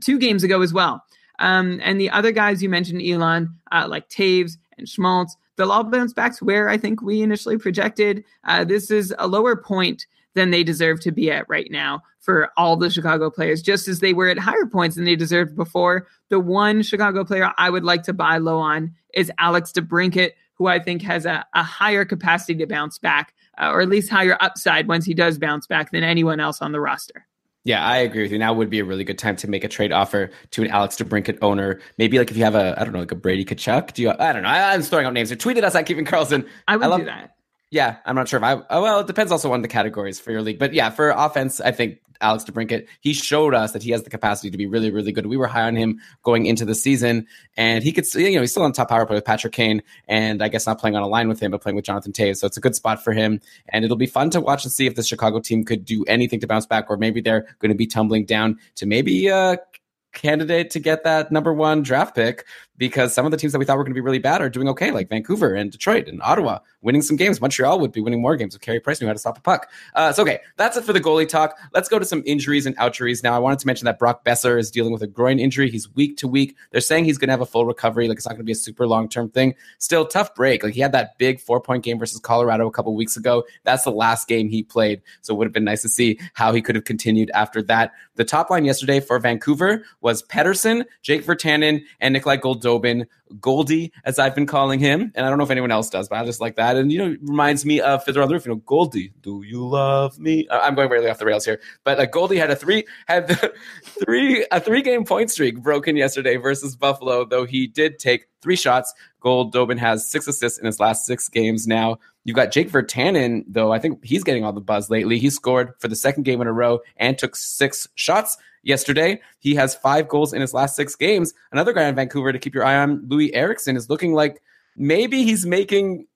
2 games ago as well. And the other guys you mentioned, Elon, like Taves and Schmaltz, they'll all bounce back to where I think we initially projected. This is a lower point than they deserve to be at right now for all the Chicago players, just as they were at higher points than they deserved before. The one Chicago player I would like to buy low on is Alex DeBrincat, who I think has a higher capacity to bounce back, or at least higher upside once he does bounce back, than anyone else on the roster. Yeah, I agree with you. Now would be a really good time to make a trade offer to an Alex DeBrincat owner. Maybe like if you have a Brady Tkachuk. I don't know. I'm just throwing out names. Or tweet at us at Kevin Karlsson. I would do that. Yeah, I'm not sure if well, it depends also on the categories for your league. But yeah, for offense, I think Alex DeBrincat, he showed us that he has the capacity to be really, really good. We were high on him going into the season, and he could, he's still on top power play with Patrick Kane, and I guess not playing on a line with him, but playing with Jonathan Taves. So it's a good spot for him, and it'll be fun to watch and see if the Chicago team could do anything to bounce back, or maybe they're going to be tumbling down to maybe candidate to get that number 1 draft pick, because some of the teams that we thought were going to be really bad are doing okay, like Vancouver and Detroit and Ottawa, winning some games. Montreal would be winning more games if Carey Price knew how to stop a puck. So, okay, that's it for the goalie talk. Let's go to some injuries and outjuries. Now, I wanted to mention that Brock Besser is dealing with a groin injury. He's week to week. They're saying he's going to have a full recovery. Like, it's not going to be a super long-term thing. Still, tough break. Like, he had that big 4-point game versus Colorado a couple weeks ago. That's the last game he played. So it would have been nice to see how he could have continued after that. The top line yesterday for Vancouver was Pettersson, Jake Virtanen, and Nikolai Khudobin, Goldie, as I've been calling him. And I don't know if anyone else does, but I just like that. And, it reminds me of Fiddler on the Roof. Goldie, do you love me? I'm going really off the rails here. But Goldie had a 3-game point streak broken yesterday versus Buffalo, though he did take 3 shots. Khudobin has 6 assists in his last 6 games now. You've got Jake Virtanen, though. I think he's getting all the buzz lately. He scored for the 2nd game in a row and took 6 shots yesterday. He has 5 goals in his last 6 games. Another guy in Vancouver to keep your eye on, Louis Eriksson, is looking like maybe he's making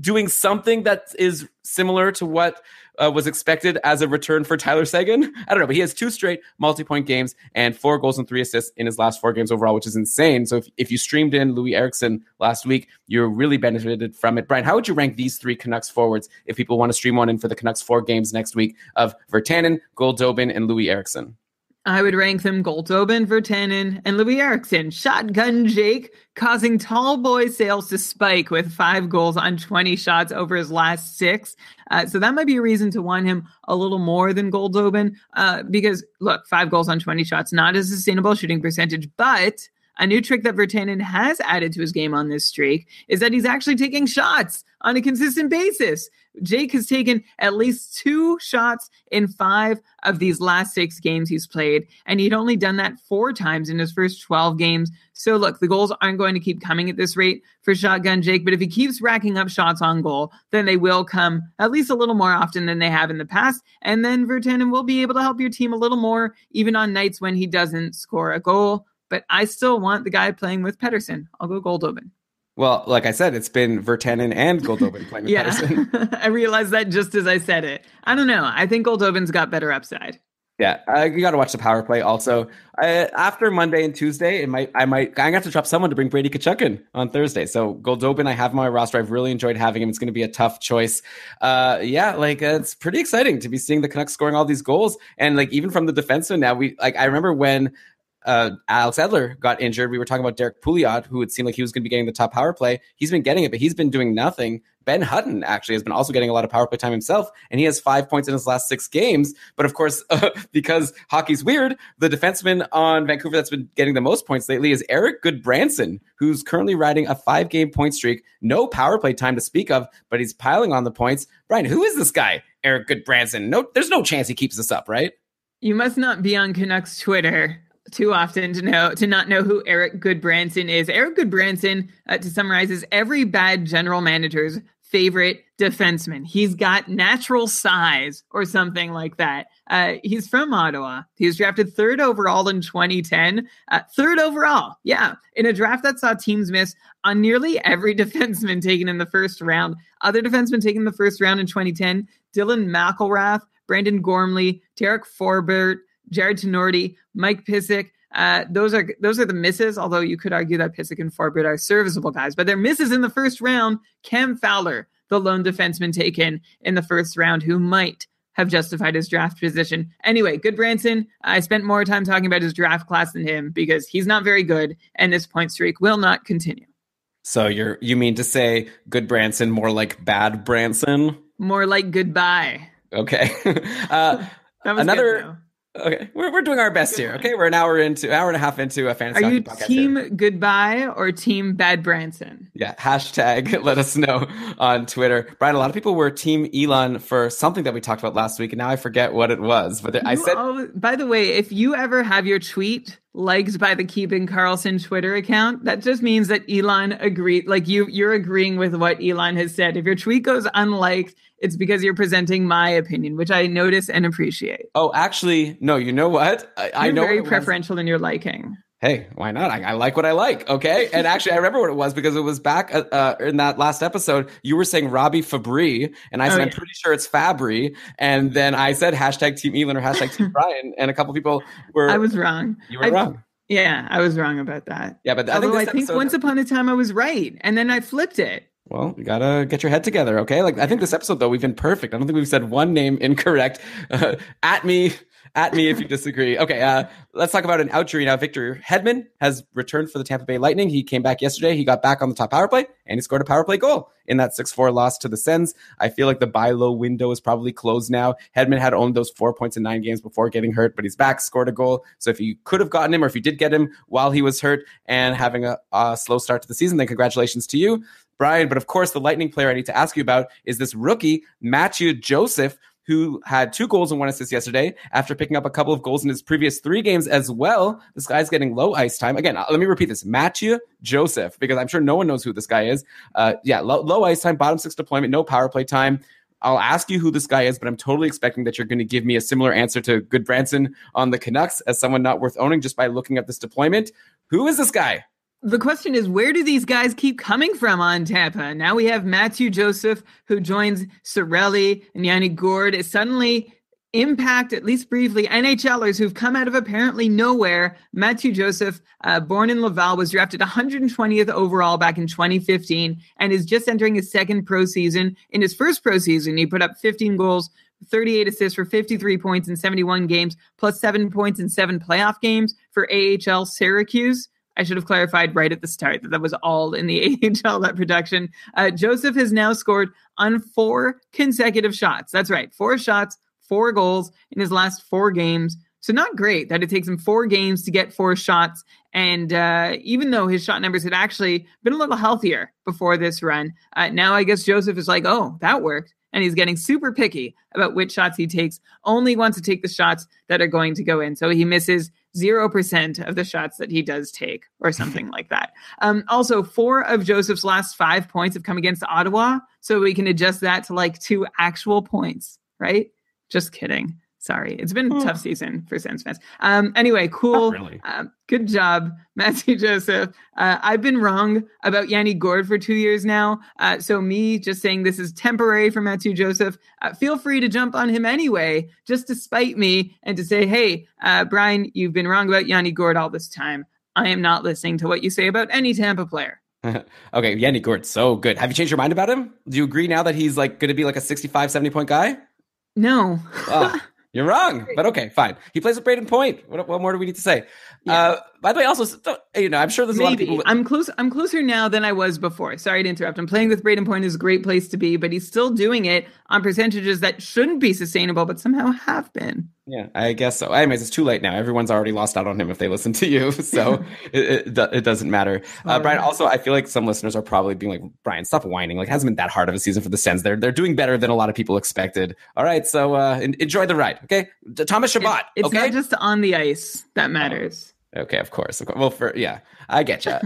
doing something that is similar to what was expected as a return for Tyler Seguin. I don't know, but he has 2 straight multi-point games and 4 goals and 3 assists in his last 4 games overall, which is insane. So if you streamed in Louis Eriksson last week, you really benefited from it. Brian, how would you rank these 3 Canucks forwards if people want to stream one in for the Canucks 4 games next week of Virtanen, Goldobin, and Louis Eriksson? I would rank them Goldobin, Virtanen, and Louis Eriksson. Shotgun Jake causing tall boy sales to spike with 5 goals on 20 shots over his last 6. So that might be a reason to want him a little more than Goldobin because, look, 5 goals on 20 shots, not a sustainable shooting percentage, but a new trick that Virtanen has added to his game on this streak is that he's actually taking shots on a consistent basis. Jake has taken at least 2 shots in 5 of these last 6 games he's played, and he'd only done that 4 times in his first 12 games. So look, the goals aren't going to keep coming at this rate for Shotgun Jake, but if he keeps racking up shots on goal, then they will come at least a little more often than they have in the past, and then Virtanen will be able to help your team a little more, even on nights when he doesn't score a goal. But I still want the guy playing with Pettersson. I'll go Goldobin. Well, like I said, it's been Virtanen and Goldobin playing with Pettersson. I realized that just as I said it. I don't know. I think Goldobin's got better upside. Yeah, you got to watch the power play also. After Monday and Tuesday, I'm going to have to drop someone to bring Brady Tkachuk in on Thursday. So Goldobin, I have him on my roster. I've really enjoyed having him. It's going to be a tough choice. It's pretty exciting to be seeing the Canucks scoring all these goals. And like even from the defenseman now, I remember when Alex Edler got injured, we were talking about Derek Pouliot, who it seemed like he was going to be getting the top power play. He's been getting it, but he's been doing nothing. Ben Hutton actually has been also getting a lot of power play time himself, and he has 5 points in his last 6 games. But of course, because hockey's weird, the defenseman on Vancouver that's been getting the most points lately is Erik Goodbranson, who's currently riding a 5-game point streak. No power play time to speak of, but he's piling on the points. Brian, who is this guy, Erik Goodbranson? No, there's no chance he keeps this up, right? You must not be on Canucks Twitter too often to not know who Erik Goodbranson is. Erik Goodbranson, to summarize, is every bad general manager's favorite defenseman. He's got natural size or something like that. He's from Ottawa. He was drafted 3rd overall in 2010. 3rd overall, yeah, in a draft that saw teams miss on nearly every defenseman taken in the first round. Other defensemen taken in the first round in 2010, Dylan McElrath, Brandon Gormley, Tarek Forbert, Jared Tenorti, Mike Pissick. Those are the misses, although you could argue that Pissick and Forbert are serviceable guys. But their misses in the first round. Cam Fowler, the lone defenseman taken in the first round, who might have justified his draft position. Anyway, Goodbranson, I spent more time talking about his draft class than him because he's not very good, and this point streak will not continue. So you mean to say Goodbranson more like bad Branson? More like goodbye. Okay. Okay, we're doing our best here. Okay, we're an hour and a half into a fantasy hockey podcast. Are you team here. Goodbye or team Bad Branson? Yeah, hashtag let us know on Twitter. Brian, a lot of people were team Elon for something that we talked about last week, and now I forget what it was. But I said, by the way, if you ever have your tweet liked by the Keeping Karlsson Twitter account, that just means that Elon agreed. Like you're agreeing with what Elon has said. If your tweet goes unliked, it's because you're presenting my opinion, which I notice and appreciate. Oh, actually, no, you know what? I know very preferential in your liking. Hey, why not? I like what I like, okay? And actually, I remember what it was because it was back in that last episode. You were saying Robbie Fabry, and I said, I'm pretty sure it's Fabry. And then I said hashtag Team Elon or hashtag Team Brian, and a couple people were... I was wrong. You were wrong. Yeah, I was wrong about that. Yeah, but I think once upon a time I was right, and then I flipped it. Well, you gotta get your head together, okay? Like, I think this episode, though, we've been perfect. I don't think we've said one name incorrect. At me if you disagree. Okay, let's talk about an outjury now. Victor Hedman has returned for the Tampa Bay Lightning. He came back yesterday. He got back on the top power play, and he scored a power play goal in that 6-4 loss to the Sens. I feel like the buy low window is probably closed now. Hedman had owned those 4 points in 9 games before getting hurt, but he's back, scored a goal. So if you could have gotten him or if you did get him while he was hurt and having a slow start to the season, then congratulations to you, Brian. But of course, the Lightning player I need to ask you about is this rookie, Matthew Joseph, who had 2 goals and 1 assist yesterday after picking up a couple of goals in his previous 3 games as well. This guy's getting low ice time. Again, let me repeat this. Matthew Joseph, because I'm sure no one knows who this guy is. Low ice time, bottom 6 deployment, no power play time. I'll ask you who this guy is, but I'm totally expecting that you're going to give me a similar answer to Goodbranson on the Canucks as someone not worth owning just by looking at this deployment. Who is this guy? the question is, where do these guys keep coming from on Tampa? Now we have Matthew Joseph, who joins Cirelli and Yanni Gourde, is suddenly impact, at least briefly, NHLers who've come out of apparently nowhere. Matthew Joseph, born in Laval, was drafted 120th overall back in 2015 and is just entering his second pro season. In his first pro season, he put up 15 goals, 38 assists for 53 points in 71 games, plus 7 points in 7 playoff games for AHL Syracuse. I should have clarified right at the start that that was all in the AHL, that production. Joseph has now scored on 4 consecutive shots. That's right, 4 shots, 4 goals in his last 4 games. So not great that it takes him 4 games to get 4 shots. And even though his shot numbers had actually been a little healthier before this run, now I guess Joseph is like, oh, that worked. And he's getting super picky about which shots he takes, only wants to take the shots that are going to go in. So he misses 0% of the shots that he does take or something like that. Also, 4 of Joseph's last 5 points have come against Ottawa. So we can adjust that to like 2 actual points, right? Just kidding. Sorry. It's been a tough season for Sens fans. Anyway, cool. Really. Good job, Matthew Joseph. I've been wrong about Yanni Gourde for 2 years now. So me just saying this is temporary for Matthew Joseph, feel free to jump on him anyway, just to spite me and to say, hey, Brian, you've been wrong about Yanni Gourde all this time. I am not listening to what you say about any Tampa player. Okay, Yanni Gourde, so good. Have you changed your mind about him? Do you agree now that he's like going to be like a 65, 70-point guy? No. Oh, you're wrong, but okay, fine. He plays with Braden Point. What more do we need to say? Yeah. By the way, also, you know, I'm sure there's a lot of people. I'm closer now than I was before. Sorry to interrupt. I'm playing with Braden Point is a great place to be, but he's still doing it on percentages that shouldn't be sustainable, but somehow have been. Yeah, I guess so. Anyways, it's too late now. Everyone's already lost out on him if they listen to you, so it doesn't matter. Brian, also, I feel like some listeners are probably being like, Brian, stop whining. Like, it hasn't been that hard of a season for the Sens. They're doing better than a lot of people expected. All right, so enjoy the ride, okay? Thomas Chabot, it's okay? Not just on the ice that matters. Okay, of course. Well, I get you.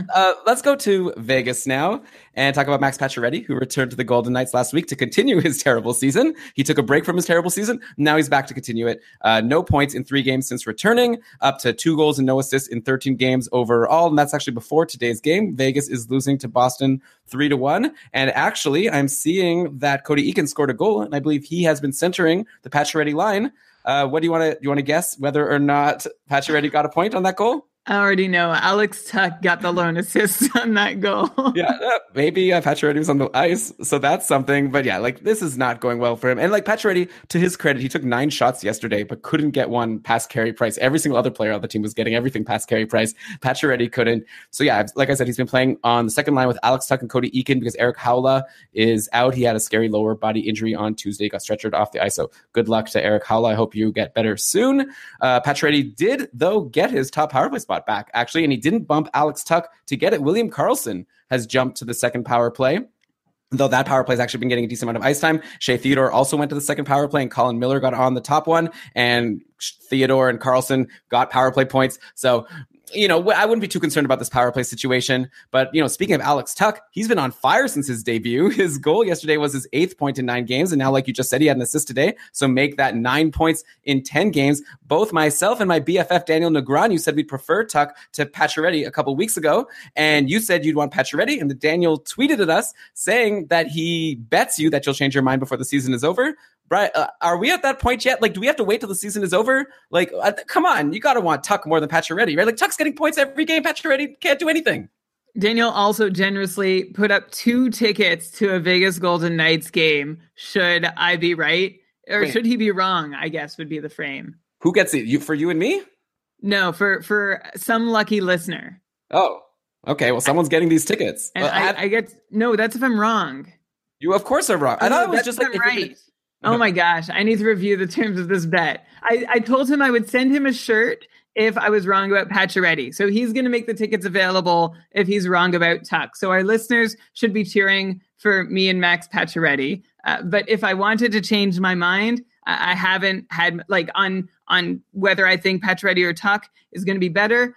Let's go to Vegas now and talk about Max Pacioretty, who returned to the Golden Knights last week to continue his terrible season. He took a break from his terrible season. Now he's back to continue it. No points in 3 games since returning, up to 2 goals and no assists in 13 games overall. And that's actually before today's game. Vegas is losing to Boston 3-1. And actually, I'm seeing that Cody Eakin scored a goal, and I believe he has been centering the Pacioretty line. What do you want to guess whether or not Pacioretty got a point on that goal? I already know. Alex Tuck got the lone assist on that goal. Yeah, maybe Pacioretty was on the ice, so that's something. But yeah, like this is not going well for him. And like Pacioretty, to his credit, he took 9 shots yesterday, but couldn't get one past Carey Price. Every single other player on the team was getting everything past Carey Price. Pacioretty couldn't. So yeah, like I said, he's been playing on the second line with Alex Tuck and Cody Eakin because Eric Haula is out. He had a scary lower body injury on Tuesday. He got stretchered off the ice. So good luck to Eric Haula. I hope you get better soon. Pacioretty did, though, get his top power play spot back, actually, and he didn't bump Alex Tuck to get it. William Karlsson has jumped to the second power play, though that power play's actually been getting a decent amount of ice time. Shea Theodore also went to the second power play, and Colin Miller got on the top one, and Theodore and Karlsson got power play points. So, you know, I wouldn't be too concerned about this power play situation. But, you know, speaking of Alex Tuck, he's been on fire since his debut. His goal yesterday was his 8th point in 9 games. And now, like you just said, he had an assist today. So make that 9 points in 10 games. Both myself and my BFF, Daniel Negreanu, said we'd prefer Tuck to Pacioretty a couple weeks ago. And you said you'd want Pacioretty. And Daniel tweeted at us saying that he bets you that you'll change your mind before the season is over. Right? Are we at that point yet? Like, do we have to wait till the season is over? Like, come on, you got to want Tuck more than Pacioretty, right? Like, Tuck's getting points every game. Pacioretty can't do anything. Daniel also generously put up 2 tickets to a Vegas Golden Knights game. Should I be right? Or should he be wrong, I guess, would be the frame. Who gets it? You, for you and me? No, for some lucky listener. Oh, okay. Well, someone's getting these tickets. And I get... No, that's if I'm wrong. You, of course, are wrong. I thought it was just like... Right. Oh my gosh, I need to review the terms of this bet. I told him I would send him a shirt if I was wrong about Pacioretty. So he's going to make the tickets available if he's wrong about Tuck. So our listeners should be cheering for me and Max Pacioretty. But if I wanted to change my mind, I haven't had, like, on whether I think Pacioretty or Tuck is going to be better.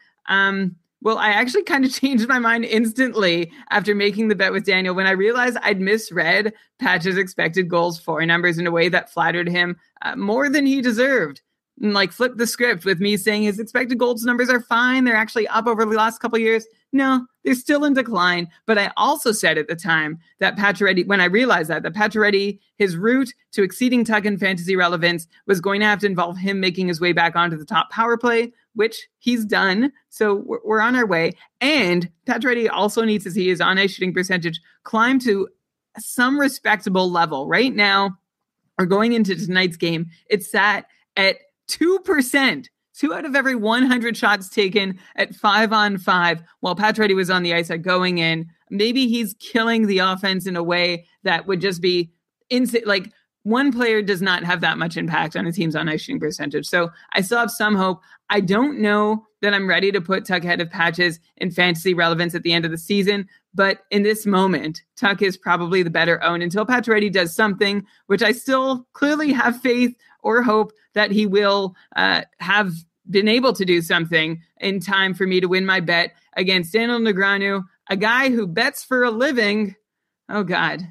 Well, I actually kind of changed my mind instantly after making the bet with Daniel when I realized I'd misread Patch's expected goals for numbers in a way that flattered him more than he deserved. and like flip the script with me saying his expected goals numbers are fine. They're actually up over the last couple of years. No, they're still in decline. But I also said at the time that Pacioretty, when I realized that Pacioretty, his route to exceeding Tuck in fantasy relevance was going to have to involve him making his way back onto the top power play, which he's done. So we're on our way. And Pacioretty also needs to see his on-ice shooting percentage climb to some respectable level. Right now, or going into tonight's game, it's sat at 2%. 2 out of every 100 shots taken at 5-on-5 while Pacioretty was on the ice are going in. Maybe he's killing the offense in a way that would just be insane. Like, one player does not have that much impact on a team's on-ice shooting percentage. So I still have some hope. I don't know that I'm ready to put Tuck ahead of Patches in fantasy relevance at the end of the season, but in this moment, Tuck is probably the better own until Pacioretty does something, which I still clearly have faith or hope that he will have been able to do something in time for me to win my bet against Daniel Negreanu, a guy who bets for a living. Oh, God,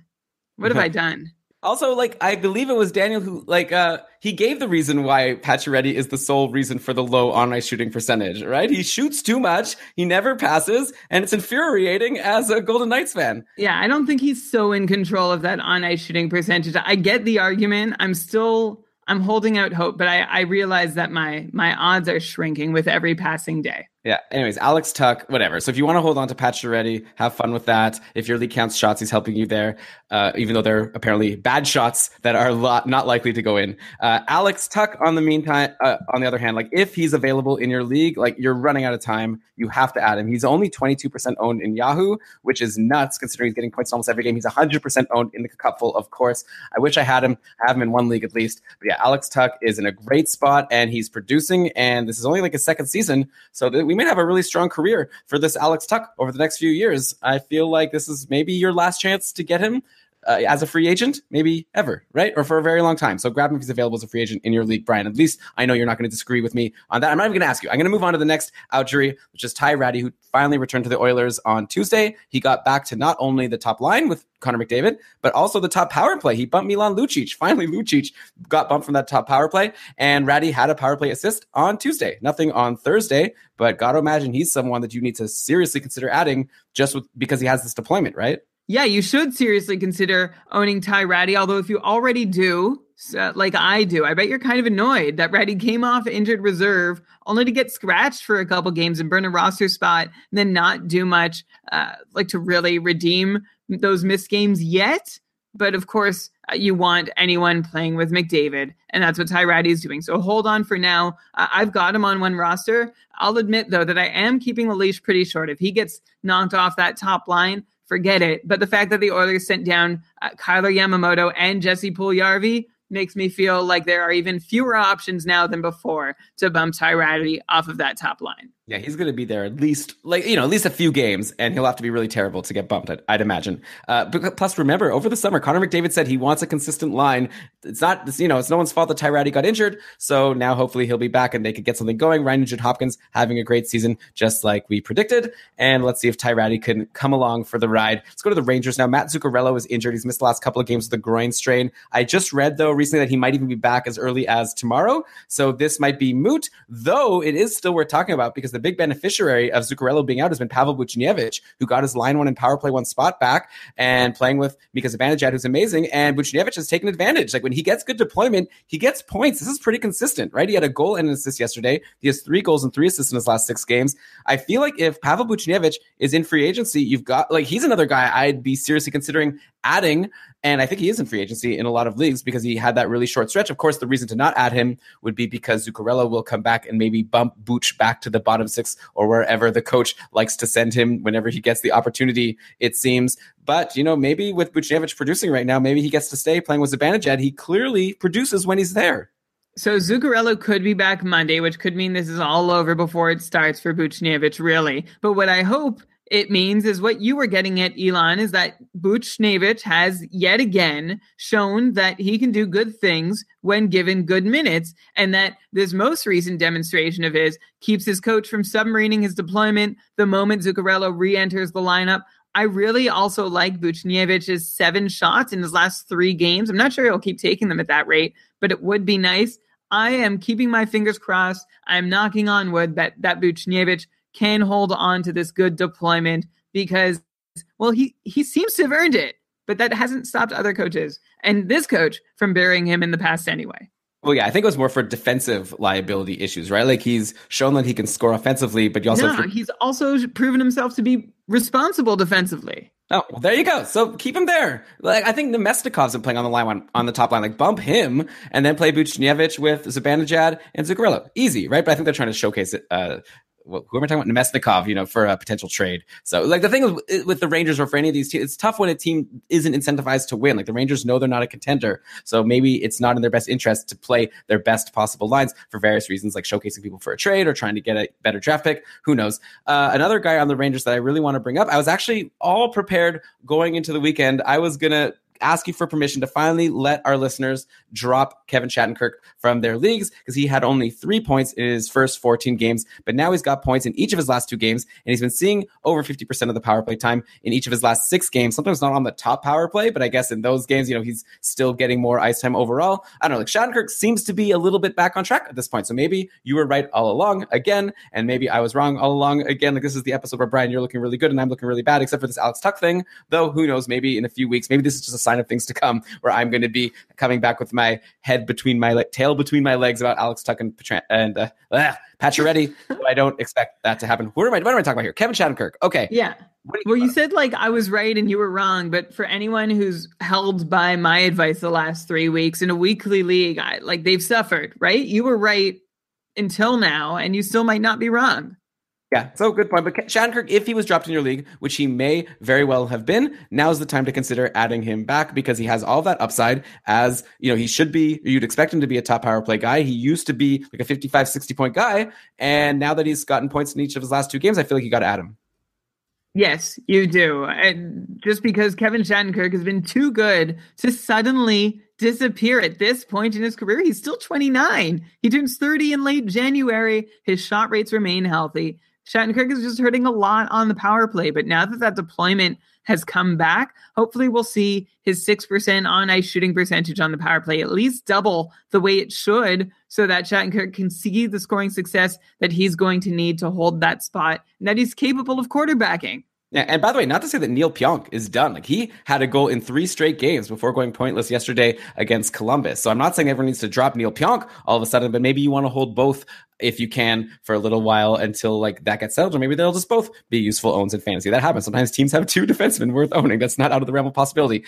what have I done? Also, like, I believe it was Daniel who, like, he gave the reason why Pacioretty is the sole reason for the low on-ice shooting percentage, right? He shoots too much, he never passes, and it's infuriating as a Golden Knights fan. Yeah, I don't think he's so in control of that on-ice shooting percentage. I get the argument. I'm holding out hope, but I realize that my odds are shrinking with every passing day. Yeah. Anyways, Alex Tuck, whatever. So if you want to hold on to Pacioretty, have fun with that. If your league counts shots, he's helping you there, even though they're apparently bad shots that are not likely to go in. Alex Tuck, on the other hand, like, if he's available in your league, like, you're running out of time. You have to add him. He's only 22% owned in Yahoo, which is nuts considering he's getting points almost every game. He's 100% owned in the Cupful, of course. I wish I had him. I have him in one league at least. But yeah, Alex Tuck is in a great spot and he's producing. And this is only like his second season, so we may have a really strong career for this Alex Tuck over the next few years. I feel like this is maybe your last chance to get him as a free agent, maybe ever, right? Or for a very long time. So grab him if he's available as a free agent in your league, Brian. At least I know you're not going to disagree with me on that. I'm not even going to ask you. I'm going to move on to the next out jury, which is Ty Ratty, who finally returned to the Oilers on Tuesday. He got back to not only the top line with Connor McDavid, but also the top power play. He bumped Milan Lucic. Finally, Lucic got bumped from that top power play, and Ratty had a power play assist on Tuesday. Nothing on Thursday, but gotta imagine he's someone that you need to seriously consider adding just because he has this deployment, right? Yeah, you should seriously consider owning Ty Ratty, although if you already do, like I do, I bet you're kind of annoyed that Ratty came off injured reserve only to get scratched for a couple games and burn a roster spot and then not do much like to really redeem those missed games yet. But of course, you want anyone playing with McDavid, and that's what Ty Ratty is doing. So hold on for now. I've got him on one roster. I'll admit, though, that I am keeping the leash pretty short. If he gets knocked off that top line, forget it. But the fact that the Oilers sent down Kyler Yamamoto and Jesse Puljujarvi makes me feel like there are even fewer options now than before to bump Ty Ratty off of that top line. Yeah, he's going to be there at least a few games, and he'll have to be really terrible to get bumped, I'd imagine. Plus, remember, over the summer, Connor McDavid said he wants a consistent line. It's no one's fault that Ty Ratty got injured, so now hopefully he'll be back and they could get something going. Ryan Nugent-Hopkins having a great season, just like we predicted, and let's see if Ty Ratty can come along for the ride. Let's go to the Rangers now. Matt Zuccarello is injured. He's missed the last couple of games with a groin strain. I just read, though, recently that he might even be back as early as tomorrow, so this might be moot, though it is still worth talking about because the big beneficiary of Zuccarello being out has been Pavel Buchnevich, who got his line one and power play one spot back and playing with Mika Zibanejad, who's amazing. And Buchnevich has taken advantage. Like, when he gets good deployment, he gets points. This is pretty consistent, right? He had a goal and an assist yesterday. He has 3 goals and 3 assists in his last 6 games. I feel like if Pavel Buchnevich is in free agency, you've got, like, he's another guy I'd be seriously considering adding. And I think he is in free agency in a lot of leagues because he had that really short stretch. Of course, the reason to not add him would be because Zuccarello will come back and maybe bump Buch back to the bottom 6 or wherever the coach likes to send him whenever he gets the opportunity, it seems. But, you know, maybe with Buchnevich producing right now, maybe he gets to stay playing with Zibanejad. He clearly produces when he's there. So Zuccarello could be back Monday, which could mean this is all over before it starts for Buchnevich, really. But what I hope it means is what you were getting at, Elon, is that Buchnevich has yet again shown that he can do good things when given good minutes, and that this most recent demonstration of his keeps his coach from submarining his deployment the moment Zuccarello re-enters the lineup. I really also like Buchnevich's 7 shots in his last 3 games. I'm not sure he'll keep taking them at that rate, but it would be nice. I am keeping my fingers crossed. I'm knocking on wood that Buchnevich can hold on to this good deployment because, well, he seems to have earned it, but that hasn't stopped other coaches and this coach from burying him in the past anyway. Well, yeah, I think it was more for defensive liability issues, right? Like he's shown that he can score offensively, but you also... he's also proven himself to be responsible defensively. Oh, well, there you go. So keep him there. Like I think Nemestnikov's been playing on the line on the top line. Like bump him and then play Buchnevich with Zibanejad and Zuccarello. Easy, right? But I think they're trying to showcase it. Who am I talking about? Nemestnikov, for a potential trade. So like the thing is, with the Rangers or for any of these teams, it's tough when a team isn't incentivized to win. Like the Rangers know they're not a contender. So maybe it's not in their best interest to play their best possible lines for various reasons, like showcasing people for a trade or trying to get a better draft pick. Who knows? Another guy on the Rangers that I really want to bring up, I was actually all prepared going into the weekend. I was going to ask you for permission to finally let our listeners drop Kevin Shattenkirk from their leagues because he had only 3 points in his first 14 games, but now he's got points in each of his last two games, and he's been seeing over 50% of the power play time in each of his last six games. Sometimes not on the top power play, but I guess in those games, he's still getting more ice time overall. I don't know, like Shattenkirk seems to be a little bit back on track at this point, so maybe you were right all along again, and maybe I was wrong all along again. Like this is the episode where, Brian, you're looking really good, and I'm looking really bad, except for this Alex Tuck thing, though who knows, maybe in a few weeks, maybe this is just a sign of things to come where I'm going to be coming back with my tail between my legs about Alex Tuck and Pacioretty. I don't expect that to happen. What am I talking about here? Kevin Shattenkirk. Okay. Yeah. Well, you said like I was right and you were wrong, but for anyone who's held by my advice the last 3 weeks in a weekly league, they've suffered, right? You were right until now and you still might not be wrong. Yeah, so good point. But Shattenkirk, if he was dropped in your league, which he may very well have been, now's the time to consider adding him back because he has all that upside as, he should be, you'd expect him to be a top power play guy. He used to be like a 55, 60 point guy. And now that he's gotten points in each of his last two games, I feel like you got to add him. Yes, you do. And just because Kevin Shattenkirk has been too good to suddenly disappear at this point in his career. He's still 29. He turns 30 in late January. His shot rates remain healthy. Shattenkirk is just hurting a lot on the power play, but now that deployment has come back, hopefully we'll see his 6% on-ice shooting percentage on the power play at least double the way it should so that Shattenkirk can see the scoring success that he's going to need to hold that spot and that he's capable of quarterbacking. Yeah, and by the way, not to say that Neil Pionk is done. Like he had a goal in three straight games before going pointless yesterday against Columbus. So I'm not saying everyone needs to drop Neil Pionk all of a sudden, but maybe you want to hold both if you can for a little while until that gets settled, or maybe they'll just both be useful owns in fantasy. That happens. Sometimes teams have two defensemen worth owning. That's not out of the realm of possibility.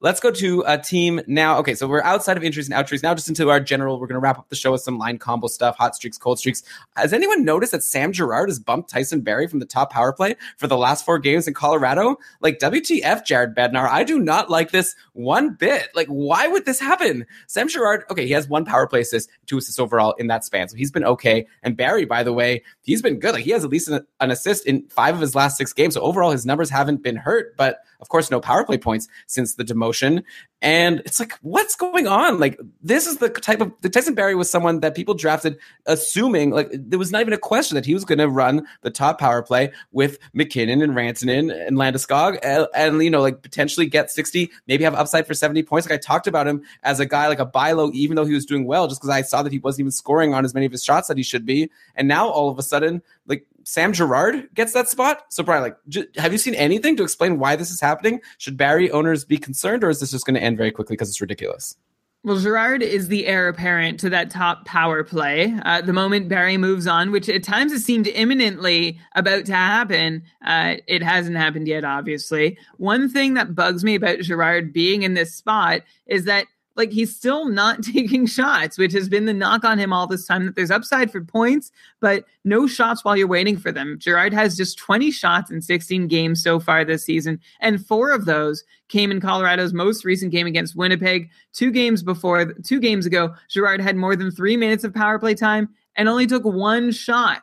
Let's go to a team now. Okay, so we're outside of injuries and outries now, just into our general. We're going to wrap up the show with some line combo stuff, hot streaks, cold streaks. Has anyone noticed that Sam Girard has bumped Tyson Barrie from the top power play for the last four games in Colorado? Like, WTF, Jared Bednar. I do not like this one bit. Like, why would this happen? Sam Girard, okay, he has one power play assist, two assists overall in that span. So he's been okay. And Barrie, by the way, he's been good. Like, he has at least an assist in five of his last six games. So overall, his numbers haven't been hurt, but of course, no power play points since the demotion. And it's like, what's going on? Like, this is the type of... Tyson Barrie was someone that people drafted assuming, like, there was not even a question that he was going to run the top power play with McKinnon and Rantanen and Landeskog and potentially get 60, maybe have upside for 70 points. Like, I talked about him as a guy, like a buy low, even though he was doing well, just because I saw that he wasn't even scoring on as many of his shots that he should be. And now, all of a sudden, like, Sam Girard gets that spot. So, Brian, have you seen anything to explain why this is happening? Should Barrie owners be concerned, or is this just going to end very quickly because it's ridiculous? Well, Girard is the heir apparent to that top power play. The moment Barrie moves on, which at times has seemed imminently about to happen, it hasn't happened yet, obviously. One thing that bugs me about Girard being in this spot is that he's still not taking shots, which has been the knock on him all this time, that there's upside for points, but no shots while you're waiting for them. Girard has just 20 shots in 16 games so far this season, and four of those came in Colorado's most recent game against Winnipeg. 2 games ago, Girard had more than 3 minutes of power play time and only took one shot.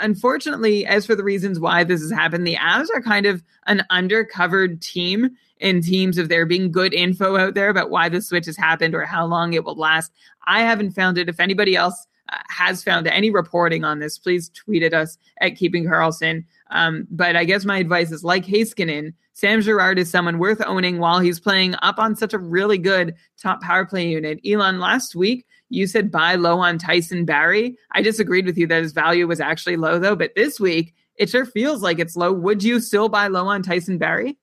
Unfortunately, as for the reasons why this has happened, the Avs are kind of an undercovered team in teams of there being good info out there about why the switch has happened or how long it will last. I haven't found it. If anybody else has found any reporting on this, please tweet at us at Keeping Karlsson. But I guess my advice is, like Heiskanen, Sam Girard is someone worth owning while he's playing up on such a really good top power play unit. Elon, last week, You said buy low on Tyson Barrie. I disagreed with you that his value was actually low, though. But this week, it sure feels like it's low. Would you still buy low on Tyson Barrie?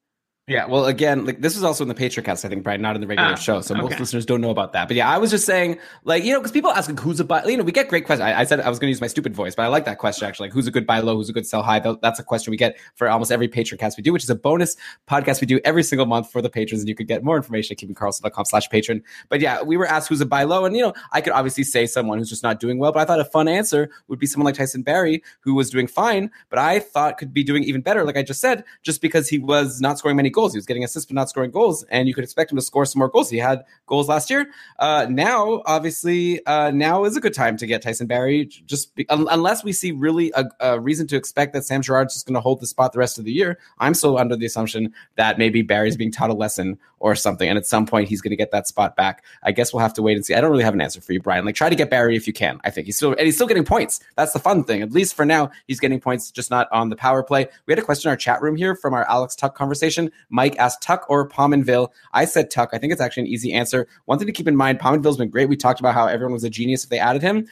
Yeah, well, again, like this is also in the Patrioncast, I think, Brian, not in the regular show. So most listeners don't know about that. But yeah, I was just saying, like, you know, because people ask, like, who's a buy? You know, we get great questions. I said I was going to use my stupid voice, but I like that question, actually. Like, who's a good buy low? Who's a good sell high? That's a question we get for almost every Patrioncast we do, which is a bonus podcast we do every single month for the patrons. And you could get more information at keepingkarlsson.com/patron. But yeah, we were asked who's a buy low. And, you know, I could obviously say someone who's just not doing well. But I thought a fun answer would be someone like Tyson Barrie, who was doing fine, but I thought could be doing even better, like I just said, just because he was not scoring many goals. He was getting assists, but not scoring goals. And you could expect him to score some more goals. He had goals last year. Now, obviously, now is a good time to get Tyson Barrie, just unless we see really a reason to expect that Sam Girard's just going to hold the spot the rest of the year. I'm still under the assumption that maybe Barry's being taught a lesson or something. And at some point, he's going to get that spot back. I guess we'll have to wait and see. I don't really have an answer for you, Brian. Like, try to get Barrie if you can, I think. He's still getting points. That's the fun thing. At least for now, he's getting points, just not on the power play. We had a question in our chat room here from our Alex Tuck conversation. Mike asked Tuck or Pominville. I said Tuck. I think it's actually an easy answer. One thing to keep in mind, Pominville's been great. We talked about how everyone was a genius if they added him.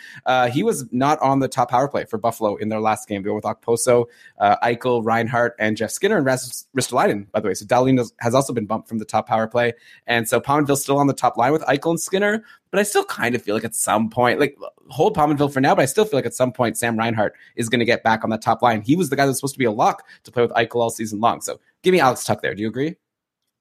He was not on the top power play for Buffalo in their last game. They were with Okposo, Eichel, Reinhart, and Jeff Skinner, and Rasmus Ristolainen, by the way. So Dahlin has also been bumped from the top power play. And so Pominville's still on the top line with Eichel and Skinner. But I still kind of feel like at some point, like hold Pominville for now, but I still feel like at some point Sam Reinhart is going to get back on the top line. He was the guy that's supposed to be a lock to play with Eichel all season long. So give me Alex Tuck there. Do you agree?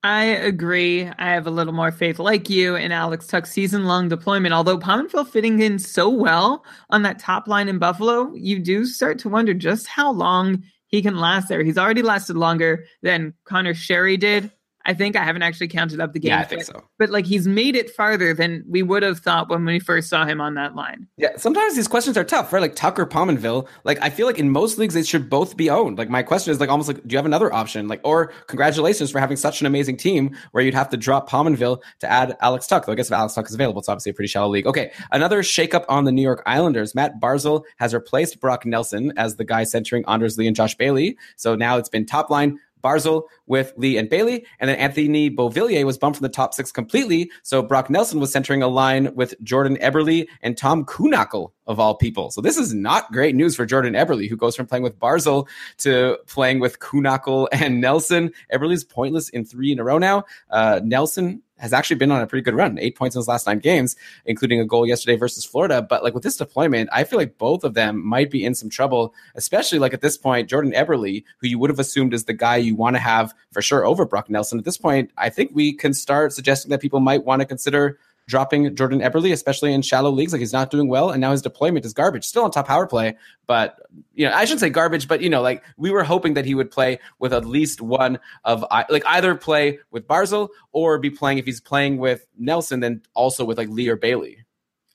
I agree. I have a little more faith, like you, in Alex Tuck's season-long deployment. Although Pominville fitting in so well on that top line in Buffalo, you do start to wonder just how long he can last there. He's already lasted longer than Connor Sherry did. I think I haven't actually counted up the game. Yeah, I think so. But like he's made it farther than we would have thought when we first saw him on that line. Yeah, sometimes these questions are tough, right? Like Tuck or Pominville. Like I feel like in most leagues they should both be owned. Like my question is like almost like, do you have another option? Like, or congratulations for having such an amazing team where you'd have to drop Pominville to add Alex Tuck. Though I guess if Alex Tuck is available, it's obviously a pretty shallow league. Okay, another shakeup on the New York Islanders. Matt Barzal has replaced Brock Nelson as the guy centering Anders Lee and Josh Bailey. So now it's been top line Barzal with Lee and Bailey, and then Anthony Beauvillier was bumped from the top six completely, so Brock Nelson was centering a line with Jordan Eberle and Tom Kuhnackel, of all people. So this is not great news for Jordan Eberle, who goes from playing with Barzal to playing with Kuhnackel and Nelson. Eberle's pointless in three in a row now. Nelson has actually been on a pretty good run, 8 points in his last 9 games, including a goal yesterday versus Florida. But like with this deployment, I feel like both of them might be in some trouble, especially like at this point, Jordan Eberle, who you would have assumed is the guy you want to have for sure over Brock Nelson. At this point, I think we can start suggesting that people might want to consider dropping Jordan Eberle, especially in shallow leagues. Like he's not doing well, and now his deployment is garbage. Still on top power play, but you know, I shouldn't say garbage, but you know, like we were hoping that he would play with at least one of like either play with Barzal or be playing, if he's playing with Nelson, then also with like Lee or Bailey.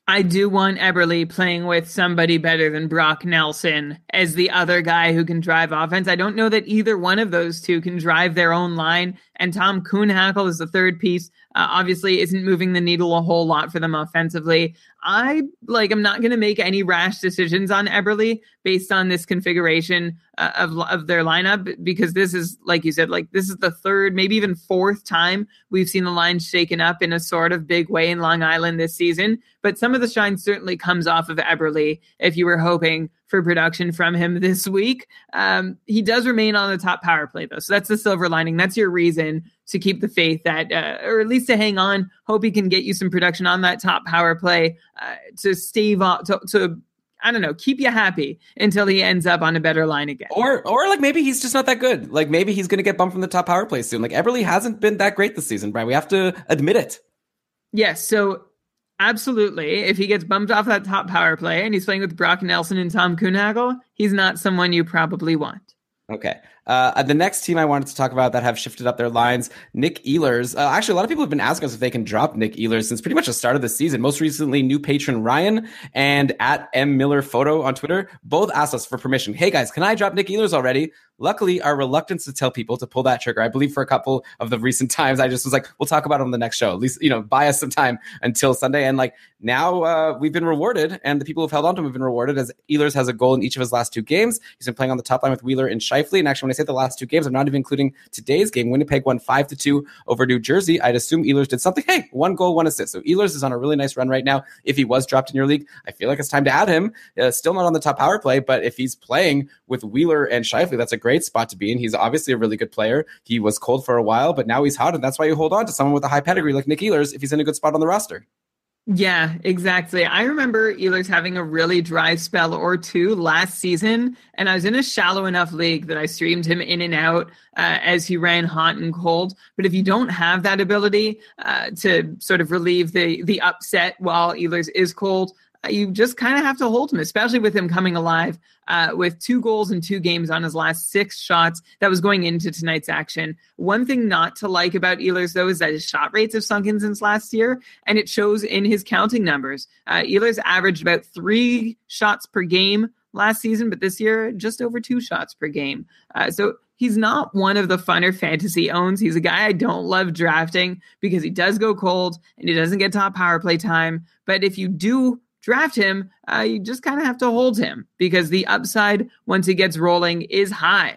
I do want Eberle playing with somebody better than Brock Nelson as the other guy who can drive offense. I don't know that either one of those two can drive their own line. And Tom Kuhnackel is the third piece. Obviously isn't moving the needle a whole lot for them offensively. I'm not going to make any rash decisions on Eberle based on this configuration of their lineup, because this is, like you said, like this is the third, maybe even fourth time we've seen the line shaken up in a sort of big way in Long Island this season. But some of the shine certainly comes off of Eberle if you were hoping for production from him this week. He does remain on the top power play, though. So that's the silver lining. That's your reason to keep the faith that, or at least to hang on, hope he can get you some production on that top power play to stave off, I don't know, keep you happy until he ends up on a better line again. Or like maybe he's just not that good. Like maybe he's going to get bumped from the top power play soon. Like Eberle hasn't been that great this season, Brian. We have to admit it. Yes. So absolutely, if he gets bumped off that top power play and he's playing with Brock Nelson and Tom Kuhnackel, he's not someone you probably want. Okay. The next team I wanted to talk about that have shifted up their lines, Nick Ehlers. Actually, a lot of people have been asking us if they can drop Nick Ehlers since pretty much the start of the season. Most recently, new patron Ryan and at @mmillerphoto on Twitter both asked us for permission. Hey guys, can I drop Nick Ehlers already? Luckily, our reluctance to tell people to pull that trigger, I believe for a couple of the recent times, I just was like, we'll talk about it on the next show. At least, you know, buy us some time until Sunday. And like now we've been rewarded, and the people who've held on to him have been rewarded, as Ehlers has a goal in each of his last 2 games. He's been playing on the top line with Wheeler and Shifley. And actually, I say the last two games, I'm not even including today's game. Winnipeg won 5-2 over New Jersey. I'd assume Ehlers did something. Hey, 1 goal, 1 assist. So Ehlers is on a really nice run right now. If he was dropped in your league, I feel like it's time to add him. Still not on the top power play, but if he's playing with Wheeler and Scheifele, that's a great spot to be in. He's obviously a really good player. He was cold for a while, but now he's hot, and that's why you hold on to someone with a high pedigree like Nick Ehlers if he's in a good spot on the roster. Yeah, exactly. I remember Ehlers having a really dry spell or two last season, and I was in a shallow enough league that I streamed him in and out as he ran hot and cold. But if you don't have that ability to sort of relieve the upset while Ehlers is cold, you just kind of have to hold him, especially with him coming alive with 2 goals in 2 games on his last 6 shots. That was going into tonight's action. One thing not to like about Ehlers, though, is that his shot rates have sunken since last year, and it shows in his counting numbers. Ehlers averaged about 3 shots per game last season, but this year, just over 2 shots per game. So he's not one of the funner fantasy owns. He's a guy I don't love drafting because he does go cold and he doesn't get top power play time. But if you do draft him, you just kind of have to hold him because the upside, once he gets rolling, is high.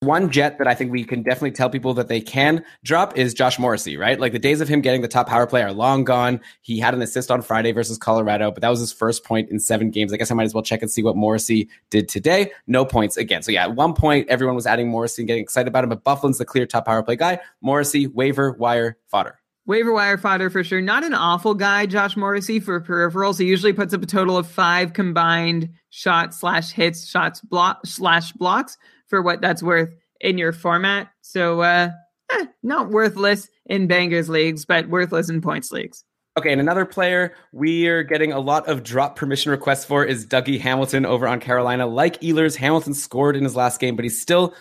One Jet that I think we can definitely tell people that they can drop is Josh Morrissey, right? Like the days of him getting the top power play are long gone. He had an assist on Friday versus Colorado, but that was his first point in 7 games. I guess I might as well check and see what Morrissey did today. No points again. So yeah, at one point, everyone was adding Morrissey and getting excited about him, but Bufflin's the clear top power play guy. Morrissey, waiver wire fodder. Waiver wire fodder for sure. Not an awful guy, Josh Morrissey, for peripherals. He usually puts up a total of 5 combined shots/hits/blocks for what that's worth in your format. So not worthless in bangers leagues, but worthless in points leagues. Okay, and another player we are getting a lot of drop permission requests for is Dougie Hamilton over on Carolina. Like Ehlers, Hamilton scored in his last game, but he's still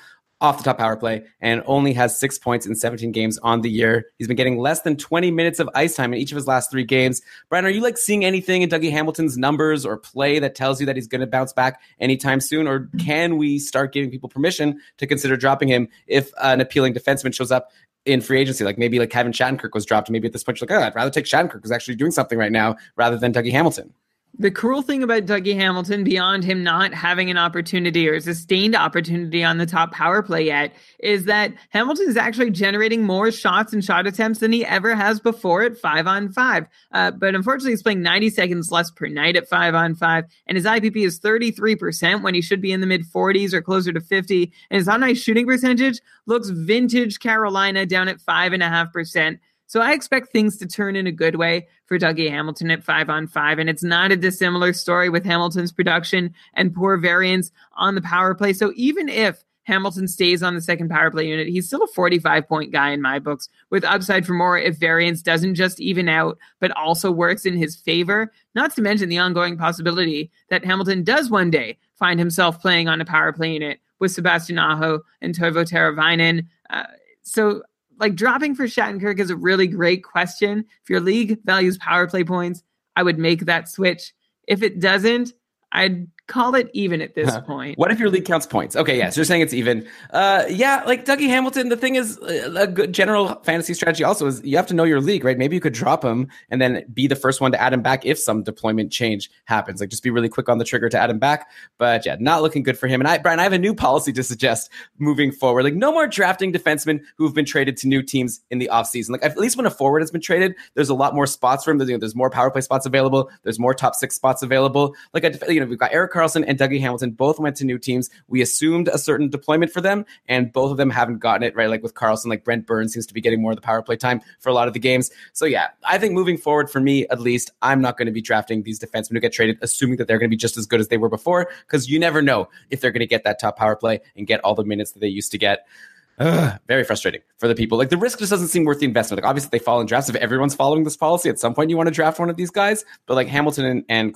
off the top power play and only has 6 points in 17 games on the year. He's been getting less than 20 minutes of ice time in each of his last 3 games. Brian, are you like seeing anything in Dougie Hamilton's numbers or play that tells you that he's going to bounce back anytime soon? Or can we start giving people permission to consider dropping him if an appealing defenseman shows up in free agency? Like maybe like Kevin Shattenkirk was dropped. Maybe at this point you're like, oh, I'd rather take Shattenkirk who's actually doing something right now rather than Dougie Hamilton. The cruel thing about Dougie Hamilton, beyond him not having an opportunity or a sustained opportunity on the top power play yet, is that Hamilton is actually generating more shots and shot attempts than he ever has before at 5-on-5. But unfortunately, he's playing 90 seconds less per night at 5-on-5, and his IPP is 33% when he should be in the mid-40s or closer to 50. And his on-ice shooting percentage looks vintage Carolina, down at 5.5%. So I expect things to turn in a good way for Dougie Hamilton at 5-on-5, and it's not a dissimilar story with Hamilton's production and poor variance on the power play. So even if Hamilton stays on the second power play unit, he's still a 45-point guy in my books, with upside for more if variance doesn't just even out, but also works in his favor, not to mention the ongoing possibility that Hamilton does one day find himself playing on a power play unit with Sebastian Aho and Toivo Teravainen. So dropping for Shattenkirk is a really great question. If your league values power play points, I would make that switch. If it doesn't, I'd call it even at this point. What if your league counts points? Okay, yeah, so you're saying it's even. Like Dougie Hamilton, the thing is, a good general fantasy strategy also is you have to know your league, right? Maybe you could drop him and then be the first one to add him back if some deployment change happens. Like, just be really quick on the trigger to add him back. But yeah, not looking good for him. And Brian, I have a new policy to suggest moving forward. Like, no more drafting defensemen who've been traded to new teams in the offseason. Like, at least when a forward has been traded, there's a lot more spots for him. There's more power play spots available. There's more top 6 spots available. Like, we've got Erik Karlsson and Dougie Hamilton both went to new teams. We assumed a certain deployment for them, and both of them haven't gotten it, right? Like with Karlsson, like Brent Burns seems to be getting more of the power play time for a lot of the games. So yeah, I think moving forward, for me at least, I'm not going to be drafting these defensemen who get traded, assuming that they're going to be just as good as they were before, because you never know if they're going to get that top power play and get all the minutes that they used to get. Very frustrating for the people. Like, the risk just doesn't seem worth the investment. Like, obviously they fall in drafts. If everyone's following this policy, at some point you want to draft one of these guys, but like Hamilton and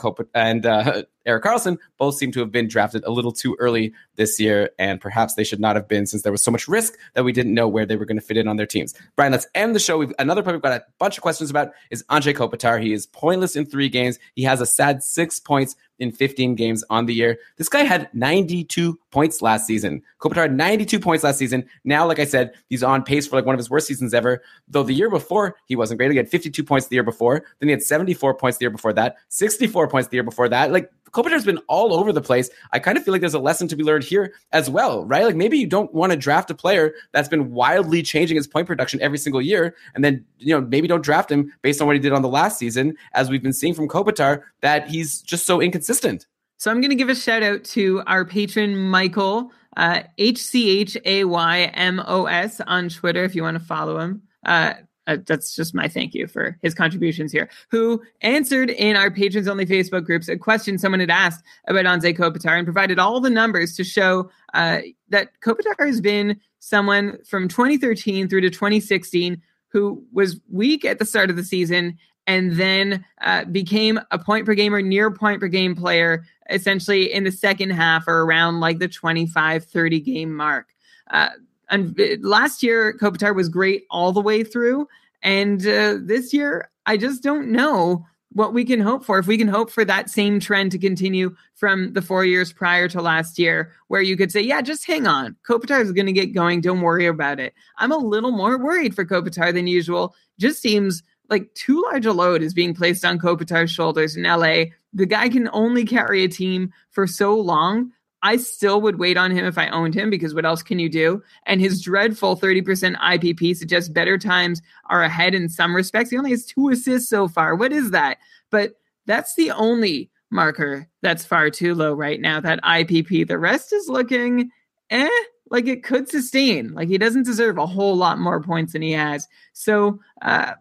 Erik Karlsson both seem to have been drafted a little too early this year, and perhaps they should not have been, since there was so much risk that we didn't know where they were going to fit in on their teams. Brian, let's end the show. Another player we've got a bunch of questions about is Anze Kopitar. He is pointless in 3 games. He has a sad 6 points in 15 games on the year. This guy had 92 points last season. Kopitar had 92 points last season. Now, like I said, he's on pace for like one of his worst seasons ever, though the year before he wasn't great. He had 52 points the year before. Then he had 74 points the year before that, 64 points the year before that. Like, Kopitar's been all over the place. I kind of feel like there's a lesson to be learned here as well, right? Like maybe you don't want to draft a player that's been wildly changing his point production every single year, and then, you know, maybe don't draft him based on what he did on the last season, as we've been seeing from Kopitar, that he's just so inconsistent. So I'm going to give a shout out to our patron, Michael, HCHAYMOS on Twitter, if you want to follow him. That's just my thank you for his contributions here, who answered in our patrons only Facebook groups a question someone had asked about Anze Kopitar and provided all the numbers to show that Kopitar has been someone from 2013 through to 2016 who was weak at the start of the season and then became a point per game or near point per game player essentially in the second half or around like the 25-30 game mark. And last year, Kopitar was great all the way through. And this year, I just don't know what we can hope for. If we can hope for that same trend to continue from the 4 years prior to last year, where you could say, yeah, just hang on. Kopitar is going to get going. Don't worry about it. I'm a little more worried for Kopitar than usual. Just seems like too large a load is being placed on Kopitar's shoulders in LA. The guy can only carry a team for so long. I still would wait on him if I owned him, because what else can you do? And his dreadful 30% IPP suggests better times are ahead in some respects. He only has 2 assists so far. What is that? But that's the only marker that's far too low right now, that IPP. The rest is looking like it could sustain. Like he doesn't deserve a whole lot more points than he has. So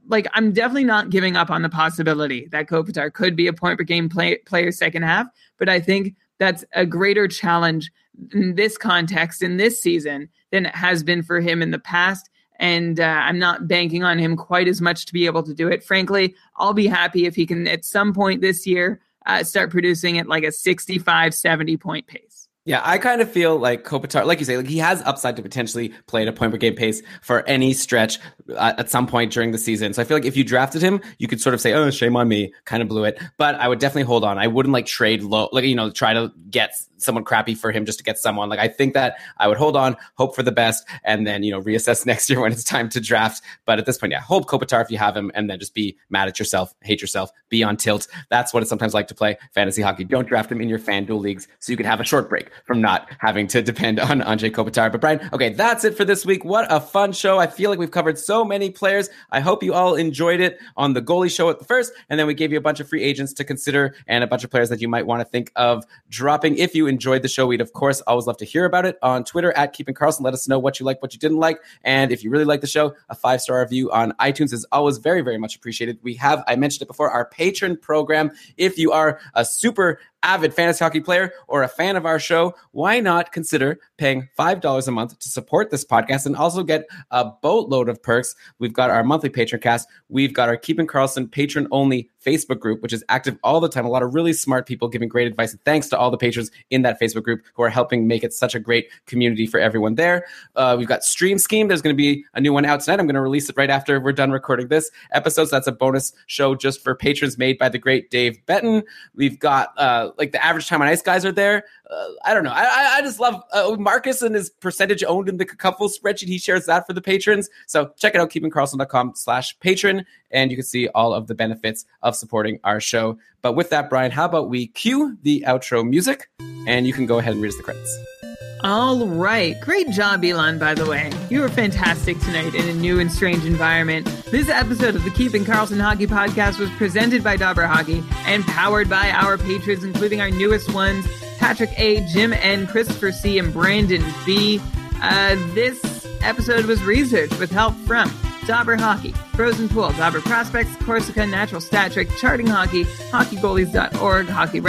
like I'm definitely not giving up on the possibility that Kopitar could be a point per game player second half, but I think that's a greater challenge in this context, in this season, than it has been for him in the past. And I'm not banking on him quite as much to be able to do it. Frankly, I'll be happy if he can, at some point this year, start producing at like a 65, 70 point pace. Yeah, I kind of feel like Kopitar, like you say, like he has upside to potentially play at a point per game pace for any stretch at some point during the season. So I feel like if you drafted him, you could sort of say, oh, shame on me, kind of blew it. But I would definitely hold on. I wouldn't like trade low, like, you know, try to get someone crappy for him just to get someone. Like I think that I would hold on, hope for the best, and then, you know, reassess next year when it's time to draft. But at this point, yeah, hold Kopitar if you have him, and then just be mad at yourself, hate yourself, be on tilt. That's what it's sometimes like to play fantasy hockey. Don't draft him in your FanDuel leagues so you can have a short break from not having to depend on Anze Kopitar. But Brian, okay, that's it for this week. What a fun show. I feel like we've covered so many players. I hope you all enjoyed it on the goalie show at the first, and then we gave you a bunch of free agents to consider and a bunch of players that you might want to think of dropping. If you enjoyed the show, we'd of course always love to hear about it on Twitter at Keeping Karlsson. Let us know what you like, what you didn't like. And if you really like the show, a 5-star review on iTunes is always very, very much appreciated. We have, I mentioned it before, our patron program. If you are a super avid fantasy hockey player or a fan of our show, why not consider paying $5 a month to support this podcast and also get a boatload of perks? We've got our monthly patron cast. We've got our Keeping Karlsson patron only Facebook group, which is active all the time. A lot of really smart people giving great advice. And thanks to all the patrons in that Facebook group who are helping make it such a great community for everyone there. We've got Stream Scheme. There's going to be a new one out tonight. I'm going to release it right after we're done recording this episode. So that's a bonus show just for patrons made by the great Dave Benton. We've got like the Average Time on Ice guys are there. I don't know. I just love Marcus and his percentage owned in the Cupful spreadsheet. He shares that for the patrons. So check it out, keepingkarlsson.com/patron, and you can see all of the benefits of supporting our show. But with that, Brian, how about we cue the outro music, and you can go ahead and read us the credits. All right. Great job, Elon, by the way. You were fantastic tonight in a new and strange environment. This episode of the Keeping Karlsson Hockey Podcast was presented by Dauber Hockey and powered by our patrons, including our newest ones, Patrick A., Jim N., Christopher C., and Brandon B. This episode was researched with help from Dauber Hockey, Frozen Pool, Dauber Prospects, Corsica, Natural Stat Trick, Charting Hockey, HockeyGoalies.org, Hockey